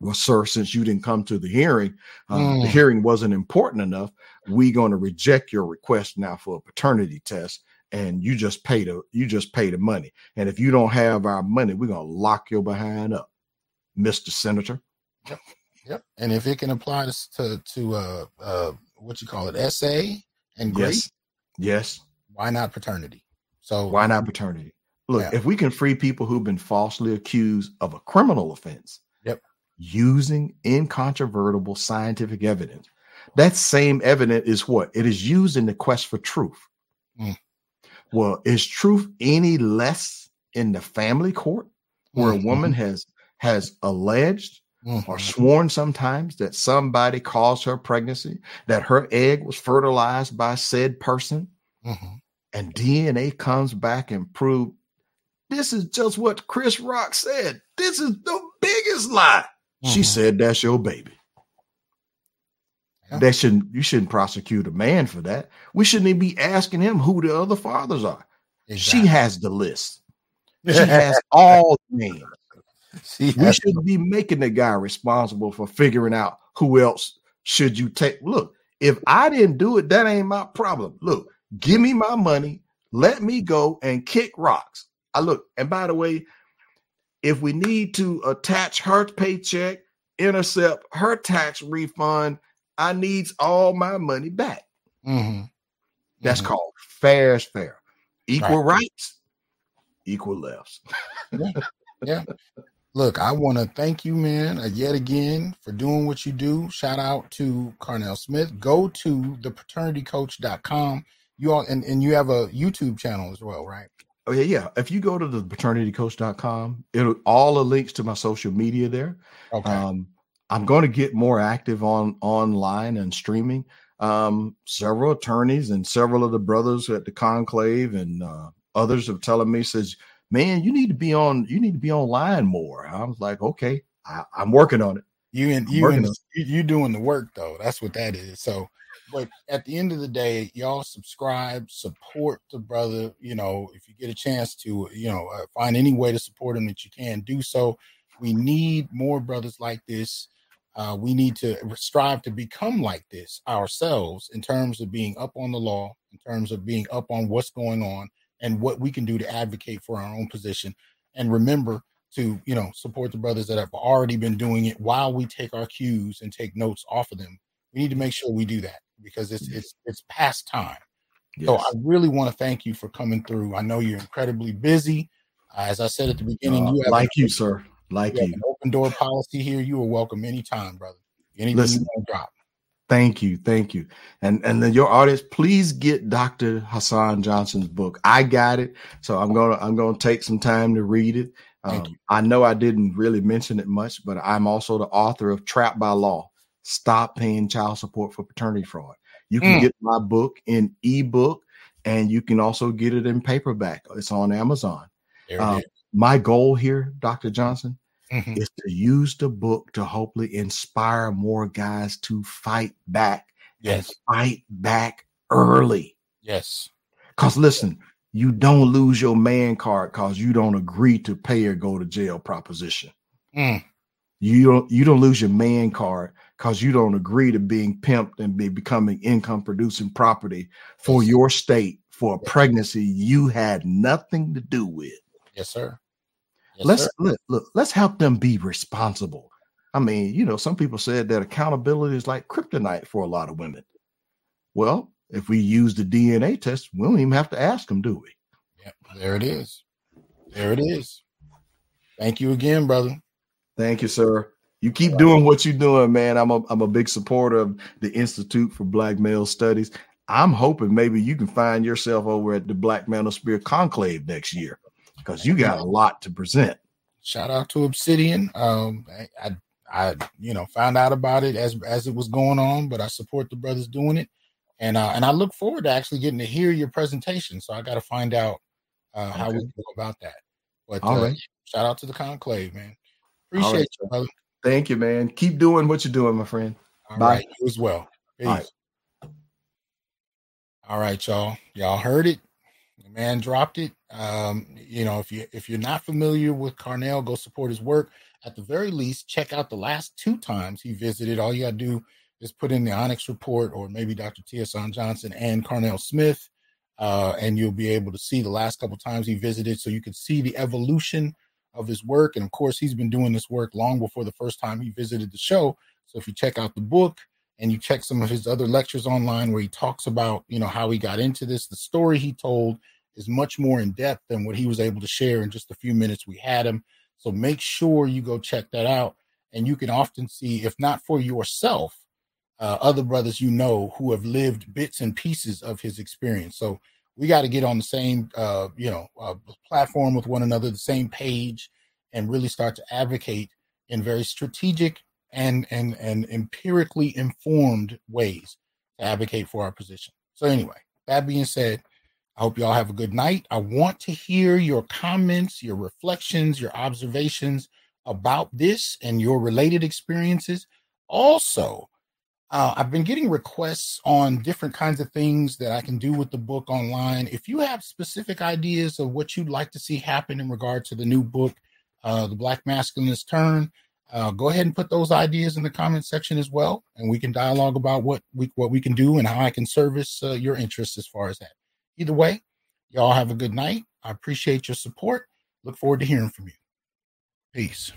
well, sir, since you didn't come to the hearing, the hearing wasn't important enough. We're going to reject your request now for a paternity test. And you just pay the money. And if you don't have our money, we're going to lock your behind up, Mr. Senator. Yep. And if it can apply to what you call it, SA and grace, yes. Why not paternity? So why not paternity? Look, if we can free people who've been falsely accused of a criminal offense using incontrovertible scientific evidence, that same evidence is what? It is used in the quest for truth. Mm. Well, is truth any less in the family court where a woman has alleged or sworn sometimes that somebody caused her pregnancy, that her egg was fertilized by said person? And DNA comes back and proves this is just what Chris Rock said. This is the biggest lie. She said, that's your baby. That shouldn't, you shouldn't prosecute a man for that. We shouldn't even be asking him who the other fathers are. Exactly. She has the list. She has all names. We should be making the guy responsible for figuring out who else should you take. Look, if I didn't do it, that ain't my problem. Look, give me my money. Let me go and kick rocks. I look, and by the way, if we need to attach her paycheck, intercept her tax refund, I need all my money back. That's called fair is fair. Equal rights, equal lefts. Look, I want to thank you, man, yet again for doing what you do. Shout out to Carnell Smith. Go to thepaternitycoach.com. You all, and you have a YouTube channel as well, right? Oh, yeah, yeah. If you go to thepaternitycoach.com, it'll all the links to my social media there. Okay. I'm going to get more active online and streaming. Several attorneys and several of the brothers at the conclave and others have telling me, says, man, you need to be online more. I was like, okay, I'm working on it. You doing the work though. That's what that is. So, but at the end of the day, y'all subscribe, support the brother. You know, if you get a chance to, you know, find any way to support him that you can, do so. We need more brothers like this. We need to strive to become like this ourselves in terms of being up on the law, in terms of being up on what's going on and what we can do to advocate for our own position. And remember to, you know, support the brothers that have already been doing it while we take our cues and take notes off of them. We need to make sure we do that because it's past time. Yes. So I really want to thank you for coming through. I know you're incredibly busy. As I said at the beginning, you have sir. An open door policy here. You are welcome anytime, brother. Anything you want to drop. Thank you. And then your audience, please get Dr. Hasan Johnson's book. I got it, so I'm gonna take some time to read it. I know I didn't really mention it much, but I'm also the author of Trap by Law: Stop Paying Child Support for Paternity Fraud. You can get my book in ebook, and you can also get it in paperback. It's on Amazon. My goal here, Dr. Johnson, is to use the book to hopefully inspire more guys to fight back. Yes. Fight back early. Yes. Because listen, you don't lose your man card because you don't agree to pay or go to jail proposition. You don't lose your man card because you don't agree to being pimped and becoming income producing property for your state for a pregnancy you had nothing to do with. Yes, sir. Yes, let's let's help them be responsible. I mean, you know, some people said that accountability is like kryptonite for a lot of women. Well, if we use the DNA test, we don't even have to ask them, do we? Yep, there it is. There it is. Thank you again, brother. Thank you, sir. You keep doing what you're doing, man. I'm a big supporter of the Institute for Black Male Studies. I'm hoping maybe you can find yourself over at the Black Male Spear Conclave next year. Because you got a lot to present. Shout out to Obsidian. I you know, found out about it as it was going on, but I support the brothers doing it, and I look forward to actually getting to hear your presentation. So I got to find out how we go about that. But shout out to the conclave, man. Appreciate you, brother. Thank you, man. Keep doing what you're doing, my friend. Bye. Right, you as well. Peace. All right, y'all. Y'all heard it. The man dropped it. You know, if you're not familiar with Carnell, go support his work. At the very least, check out the last two times he visited. All you gotta do is put in the Onyx Report or maybe Dr. T. Hasan Johnson and Carnell Smith, and you'll be able to see the last couple times he visited, so you can see the evolution of his work. And of course, he's been doing this work long before the first time he visited the show. So if you check out the book and you check some of his other lectures online where he talks about, you know, how he got into this, the story he told is much more in depth than what he was able to share in just a few minutes we had him. So make sure you go check that out. And you can often see, if not for yourself, other brothers, you know, who have lived bits and pieces of his experience. So We got to get on the same, platform with one another, the same page, and really start to advocate in very strategic and empirically informed ways to advocate for our position. So anyway, that being said, I hope y'all have a good night. I want to hear your comments, your reflections, your observations about this and your related experiences. Also, I've been getting requests on different kinds of things that I can do with the book online. If you have specific ideas of what you'd like to see happen in regard to the new book, The Black Masculinist Turn, go ahead and put those ideas in the comment section as well, and we can dialogue about what we can do and how I can service your interests as far as that. Either way, y'all have a good night. I appreciate your support. Look forward to hearing from you. Peace.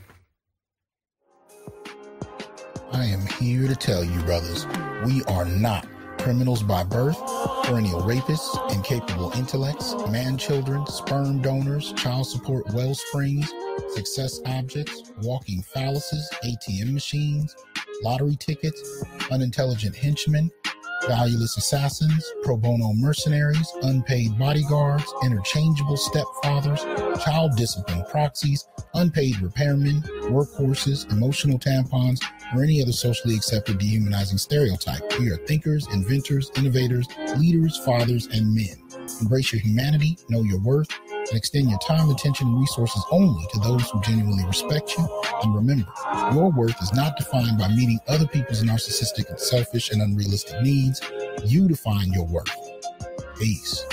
I am here to tell you, brothers, we are not criminals by birth, perennial rapists, incapable intellects, man-children, sperm donors, child support well springs, success objects, walking phalluses, ATM machines, lottery tickets, unintelligent henchmen, valueless assassins, pro bono mercenaries, unpaid bodyguards, interchangeable stepfathers, child discipline proxies, unpaid repairmen, workhorses, emotional tampons, or any other socially accepted dehumanizing stereotype. We are thinkers, inventors, innovators, leaders, fathers, and men. Embrace your humanity, know your worth, and extend your time, attention, and resources only to those who genuinely respect you. And remember, your worth is not defined by meeting other people's narcissistic and selfish and unrealistic needs. You define your worth. Peace.